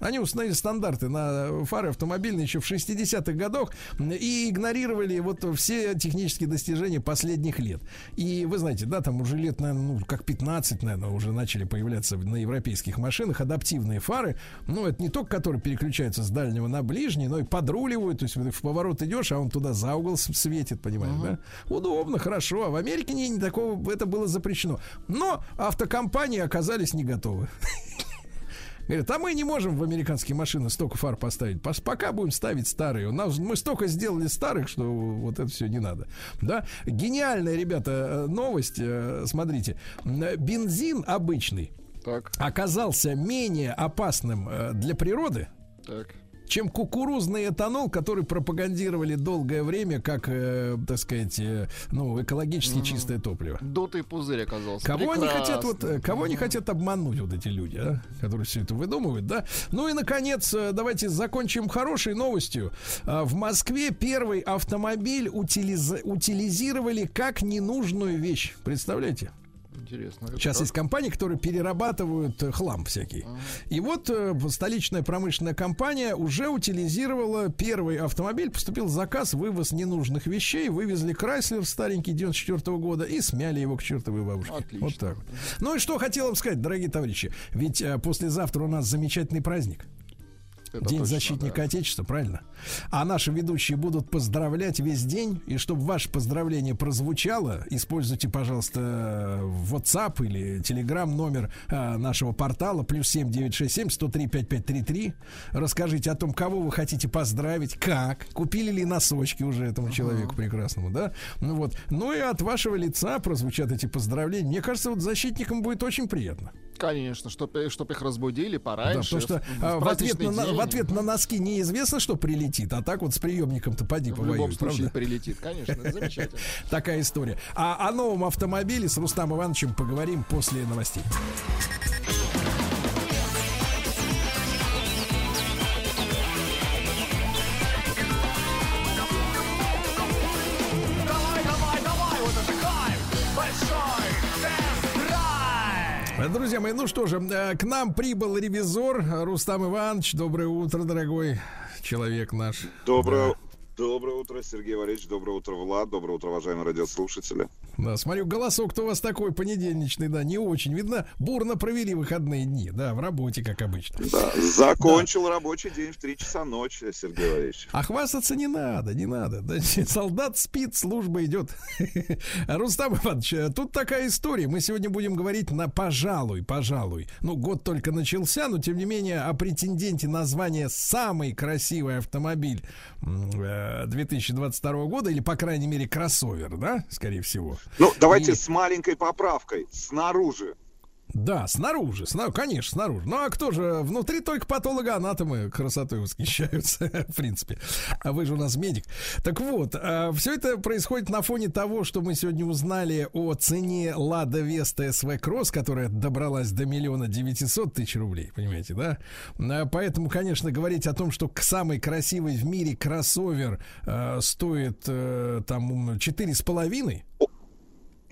Они установили стандарты на фары автомобильные еще в 60-х годах и игнорировали вот все технические достижения последних лет. И вы знаете, да, там уже лет, наверное, ну, как 15, наверное, уже начали появляться на европейских машинах адаптивные фары, ну, это не только которые переключаются с дальнего на ближний, но и подруливают, то есть в поворот идешь, а он туда за угол светит, понимаешь, да? Удобно, хорошо, а в Америке не такого, это было запрещено. Но автокомпании оказались не готовы. Говорят, а мы не можем в американские машины столько фар поставить. Пока будем ставить старые. Мы столько сделали старых, что вот это все не надо. Да? Гениальная, ребята, новость. Смотрите. Бензин обычный оказался менее опасным для природы, чем кукурузный этанол, который пропагандировали долгое время как, так сказать, ну, экологически чистое топливо. Дутый пузырь оказался. Кого они хотят, они хотят обмануть, вот эти люди, а? Которые все это выдумывают, да? Ну и, наконец, давайте закончим хорошей новостью. В Москве первый автомобиль утилизировали как ненужную вещь. Представляете? Интересно. Сейчас есть компании, которые перерабатывают хлам всякий. И вот столичная промышленная компания уже утилизировала первый автомобиль. Поступил заказ, вывоз ненужных вещей. Вывезли Крайслер старенький 94 года и смяли его к чертовой бабушке. Отлично. Вот так вот. Ну и что хотел вам сказать, дорогие товарищи. Ведь послезавтра у нас замечательный праздник. Это день точно, защитника Отечества, правильно? А наши ведущие будут поздравлять весь день. И чтобы ваше поздравление прозвучало, используйте, пожалуйста, WhatsApp или Telegram номер нашего портала +7 967 103 5533. Расскажите о том, кого вы хотите поздравить, как, купили ли носочки уже этому человеку прекрасному, да? Ну вот, ну и от вашего лица прозвучат эти поздравления. Мне кажется, вот защитникам будет очень приятно. Конечно, чтоб их разбудили пораньше. Да, потому что в ответ на носки неизвестно, что прилетит, а так вот с приемником-то поди побоюсь. В любом случае прилетит, конечно, это замечательно. Такая история. А о новом автомобиле с Рустамом Ивановичем поговорим после новостей. Друзья мои, ну что же, к нам прибыл ревизор Рустам Иванович. Доброе утро, дорогой человек наш. Доброе утро, Сергей Валерьевич. Доброе утро, Влад. Доброе утро, уважаемые радиослушатели. Да, смотрю, голосок-то у вас такой понедельничный, да, не очень. Видно, бурно провели выходные дни, да, в работе, как обычно. Да, закончил рабочий день в 3 часа ночи, Сергей Валерьевич. А хвастаться не надо, не надо. Солдат спит, служба идет. Рустам Иванович, тут такая история. Мы сегодня будем говорить на пожалуй. Ну, год только начался, но, тем не менее, о претенденте на звание «Самый красивый автомобиль» 2022 года, или, по крайней мере, кроссовер, да, скорее всего. Ну, давайте с маленькой поправкой. Снаружи. Да, снаружи, конечно, снаружи. Ну, а кто же? Внутри только патологоанатомы красотой восхищаются, в принципе. А вы же у нас медик. Так вот, все это происходит на фоне того, что мы сегодня узнали о цене Lada Vesta SV Cross, которая добралась до 1 900 000 рублей, понимаете, да? Поэтому, конечно, говорить о том, что самый красивый в мире кроссовер стоит там 4,5...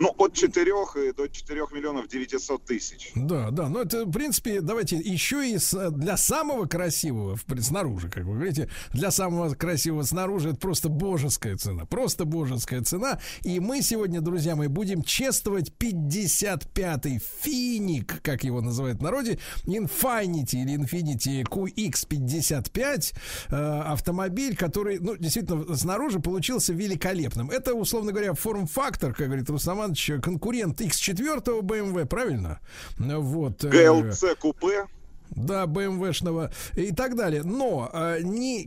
Ну, от 4 до 4 900 000. Да, но это, в принципе, давайте еще и для самого красивого снаружи, как вы говорите, для самого красивого снаружи это просто божеская цена. Просто божеская цена. И мы сегодня, друзья мои, будем чествовать 55-й финик, как его называют в народе, Infiniti или Infiniti QX55, автомобиль, который, ну, действительно, снаружи получился великолепным. Это, условно говоря, форм-фактор, как говорит Рустам, Ивановича конкурент X4 BMW, правильно? Вот. GLC купе. Да, БМВшного и так далее. Но,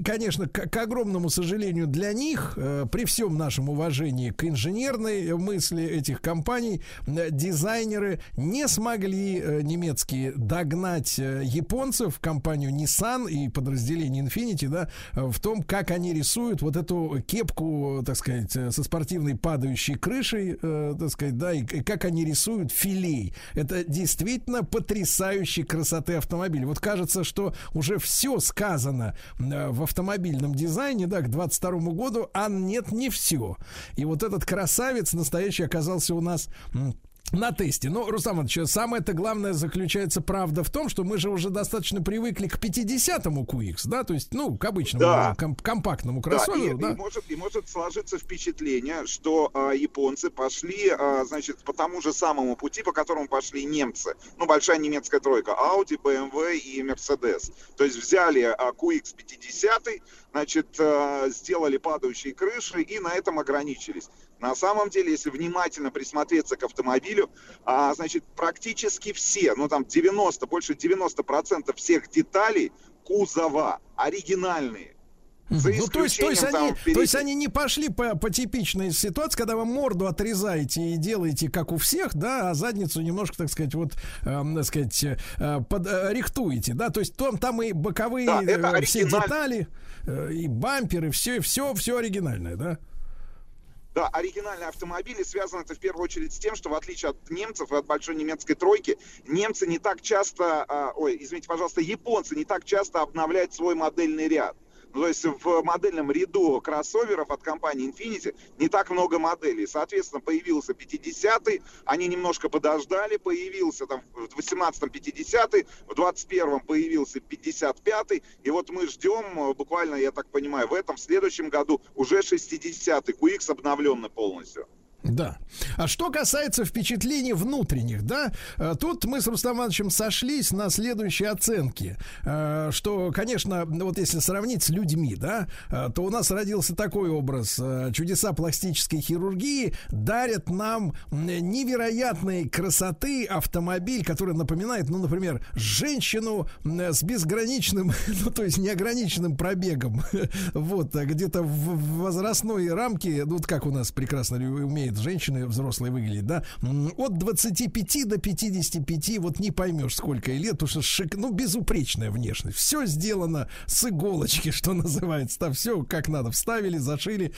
конечно, к огромному сожалению для них, при всем нашем уважении к инженерной мысли этих компаний, дизайнеры не смогли немецкие догнать японцев, компанию Nissan и подразделение Infiniti, да, в том, как они рисуют вот эту кепку, так сказать, со спортивной падающей крышей, так сказать, да, и как они рисуют филей. Это действительно потрясающей красоты автомобиль. Вот кажется, что уже все сказано в автомобильном дизайне, да, к 22-му году, а нет, не все. И вот этот красавец настоящий оказался у нас... на тесте. Но, Рустам Иванович, самое-то главное заключается, правда, в том, что мы же уже достаточно привыкли к 50-му QX, да, то есть, ну, к обычному, да, компактному кроссоверу. Да, да? И может сложиться впечатление, что японцы пошли, значит, по тому же самому пути, по которому пошли немцы. Ну, большая немецкая тройка. Audi, BMW и Mercedes. То есть взяли QX 50-й, значит, сделали падающие крыши и на этом ограничились. На самом деле, если внимательно присмотреться к автомобилю, значит, практически все, ну там 90, больше 90% всех деталей кузова оригинальные. Ну, то есть они не пошли по типичной ситуации, когда вы морду отрезаете и делаете, как у всех, да, а задницу немножко, так сказать, вот, так сказать, рихтуете, да, то есть там и боковые, да, все детали, и бамперы, все оригинальное, да. Да, оригинальные автомобили связано это в первую очередь с тем, что в отличие от немцев и от большой немецкой тройки, немцы не так часто, японцы не так часто обновляют свой модельный ряд. То есть в модельном ряду кроссоверов от компании Infiniti не так много моделей. Соответственно, появился 50-й, они немножко подождали, появился там в 18-м 50-й, в 21-м появился 55-й. И вот мы ждем, буквально, я так понимаю, в этом, в следующем году уже 60-й QX обновленный полностью. Да. А что касается впечатлений внутренних, да, тут мы с Рустамом Ивановичем сошлись на следующей оценке, что, конечно, вот если сравнить с людьми, да, то у нас родился такой образ: чудеса пластической хирургии дарят нам невероятной красоты автомобиль, который напоминает, ну, например, женщину с безграничным, ну, то есть неограниченным пробегом, вот, где-то в возрастной рамке, вот как у нас прекрасно умеет женщины взрослые выглядят, да, от 25 до 55, вот не поймешь, сколько ей лет, потому что безупречная внешность, все сделано с иголочки, что называется, там все как надо, вставили, зашили,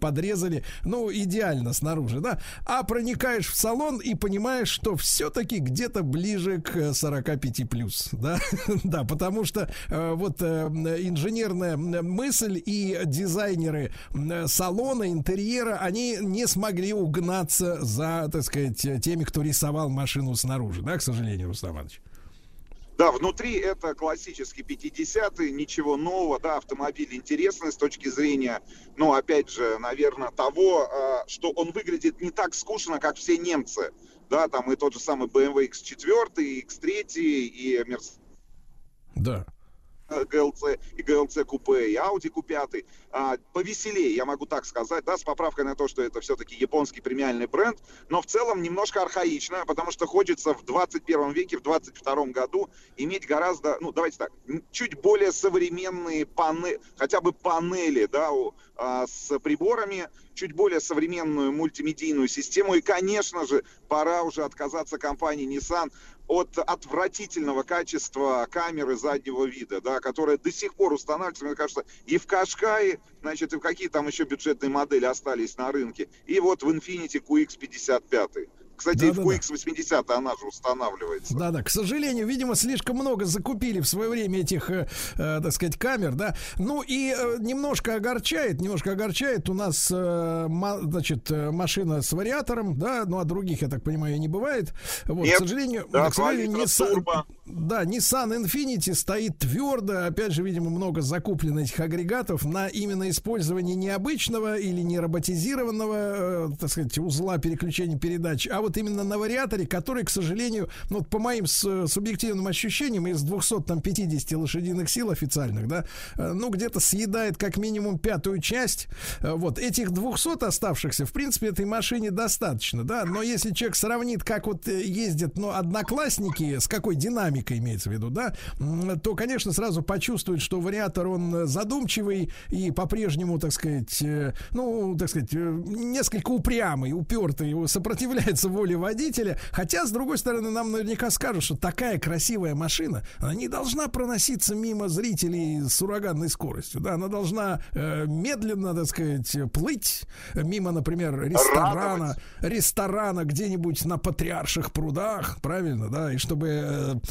подрезали, ну, идеально снаружи, да, а проникаешь в салон и понимаешь, что все-таки где-то ближе к 45+, да, да, потому что вот инженерная мысль и дизайнеры салона, интерьера, они не смогли угнаться за, так сказать, теми, кто рисовал машину снаружи, да, к сожалению, Рустам Иванович. Да, внутри это классический 50-й, ничего нового, да, автомобиль интересный с точки зрения, ну, опять же, наверное, того, что он выглядит не так скучно, как все немцы, да, там и тот же самый BMW X4, и X3, и Mercedes. Да. GLC, и GLC купе, и Audi Q5, повеселее, я могу так сказать, да, с поправкой на то, что это все-таки японский премиальный бренд, но в целом немножко архаично, потому что хочется в 21 веке, в 22 году иметь гораздо, ну, давайте так, чуть более современные панели, хотя бы панели, да, с приборами, чуть более современную мультимедийную систему, и, конечно же, пора уже отказаться компании Nissan от отвратительного качества камеры заднего вида, да, которая до сих пор устанавливается, мне кажется, и в Qashqai, значит, и какие там еще бюджетные модели остались на рынке, и вот в Infiniti QX55. Кстати, да, и в QX80 она же устанавливается. Да-да, к сожалению, видимо, слишком много закупили в свое время этих, так сказать, камер, да. Ну и немножко огорчает у нас, значит, машина с вариатором, да, ну а других, я так понимаю, не бывает. Вот, нет, к сожалению, да, к сожалению, не турбо. Да, Nissan Infiniti стоит твердо. Опять же, видимо, много закуплено этих агрегатов на именно использование необычного или нероботизированного, так сказать, узла переключения передач, а вот именно на вариаторе, который, к сожалению, ну, по моим субъективным ощущениям, из 250 лошадиных сил официальных, да, ну, где-то съедает как минимум пятую часть. Вот этих 200 оставшихся, в принципе, этой машине достаточно, да, но если человек сравнит, как вот ездят, ну, одноклассники, с какой динамикой имеется в виду, да, то, конечно, сразу почувствует, что вариатор, он задумчивый и по-прежнему, так сказать, ну, так сказать, несколько упрямый, упертый, сопротивляется воле водителя. Хотя, с другой стороны, нам наверняка скажут, что такая красивая машина, она не должна проноситься мимо зрителей с ураганной скоростью, да, она должна медленно, так сказать, плыть мимо, например, ресторана где-нибудь на Патриарших прудах, правильно, да, и чтобы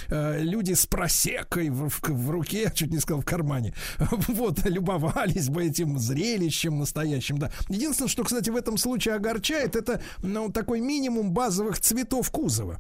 люди с просекой в руке, я чуть не сказал, в кармане, вот, любовались бы этим зрелищем настоящим, да. Единственное, что, кстати, в этом случае огорчает, это, ну, такой минимум базовых цветов кузова.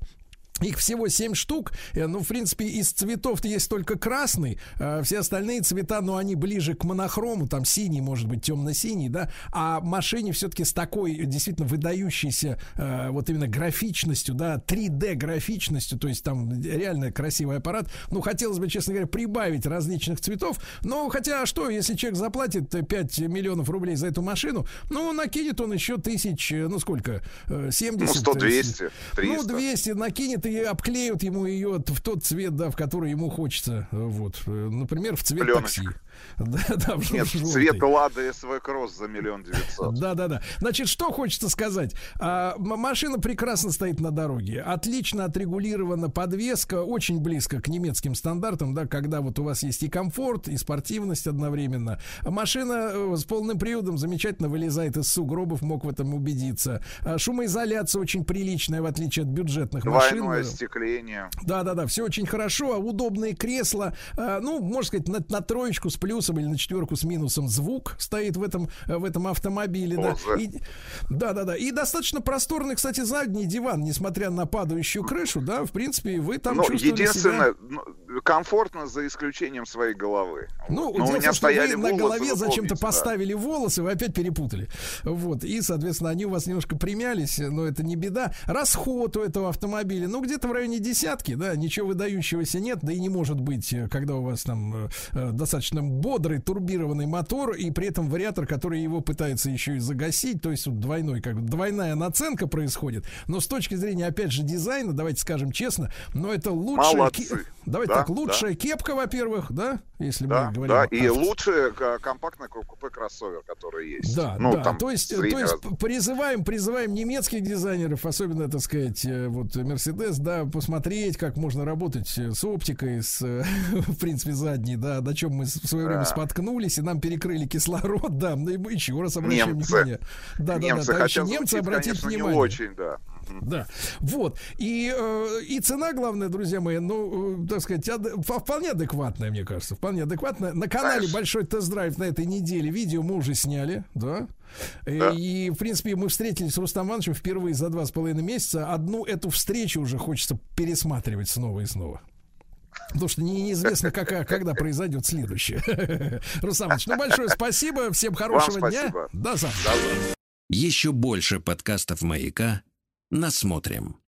Их всего 7 штук. Ну, в принципе, из цветов-то есть только красный. Все остальные цвета, ну, они ближе к монохрому. Там синий, может быть, темно-синий, да. А машине все-таки с такой действительно выдающейся вот именно графичностью, да, 3D-графичностью, то есть там реально красивый аппарат. Ну, хотелось бы, честно говоря, прибавить различных цветов. Но хотя что, если человек заплатит 5 миллионов рублей за эту машину, ну, накинет он еще тысяч, ну, сколько? 70? Ну, 100, 200, 300. Ну, 200 накинет и обклеют ему ее в тот цвет, да, в который ему хочется. Вот. Например, в цвет пленочек. Такси. Да, нет, цвет Лада СВ Кросс за 1 900 000. Да. Значит, что хочется сказать. Машина прекрасно стоит на дороге. Отлично отрегулирована подвеска. Очень близко к немецким стандартам, да, когда вот у вас есть и комфорт, и спортивность одновременно. Машина с полным приводом замечательно вылезает из сугробов. Мог в этом убедиться. Шумоизоляция очень приличная, в отличие от бюджетных машин. Двойное остекление. Да, все очень хорошо. Удобные кресла. Ну, можно сказать, на троечку с плюсом или на четверку с минусом звук стоит в этом автомобиле. Да. И достаточно просторный, кстати, задний диван, несмотря на падающую крышу, да, в принципе, вы там чувствуете себя... комфортно за исключением своей головы. Ну, у меня стояли волосы, на голове зачем-то поставили волосы, вы опять перепутали. Вот, и, соответственно, они у вас немножко примялись, но это не беда. Расход у этого автомобиля, ну, где-то в районе десятки, да, ничего выдающегося нет, да и не может быть, когда у вас там достаточно бодрый турбированный мотор, и при этом вариатор, который его пытается еще и загасить, то есть тут двойная наценка происходит. Но с точки зрения, опять же, дизайна, давайте скажем честно, но это лучшая... Лучшая кепка, во-первых, да, если мы говорим... Да, и лучшее компактное купе-кроссовер, который есть. Да, ну, да. Там то есть призываем немецких дизайнеров, особенно, так сказать, вот Мерседес, да, посмотреть, как можно работать с оптикой, с, в принципе, задней, да, на чем мы в свое время споткнулись, и нам перекрыли кислород, да, ну и еще раз обращаем внимание. Да, хотя немцы обратить внимание. Не очень, да. Да, вот. И цена, главное, друзья мои, ну, так сказать, вполне адекватная, мне кажется, вполне адекватная. На канале «Большой тест-драйв» на этой неделе видео мы уже сняли, да. И, в принципе, мы встретились с Рустамом Ивановичем впервые за 2,5 месяца. Одну эту встречу уже хочется пересматривать снова и снова. Потому что неизвестно, когда произойдет следующее. Рустам Иванович, ну, большое спасибо, всем хорошего вам дня. До завтра. Еще больше подкастов «Маяка» насмотрим.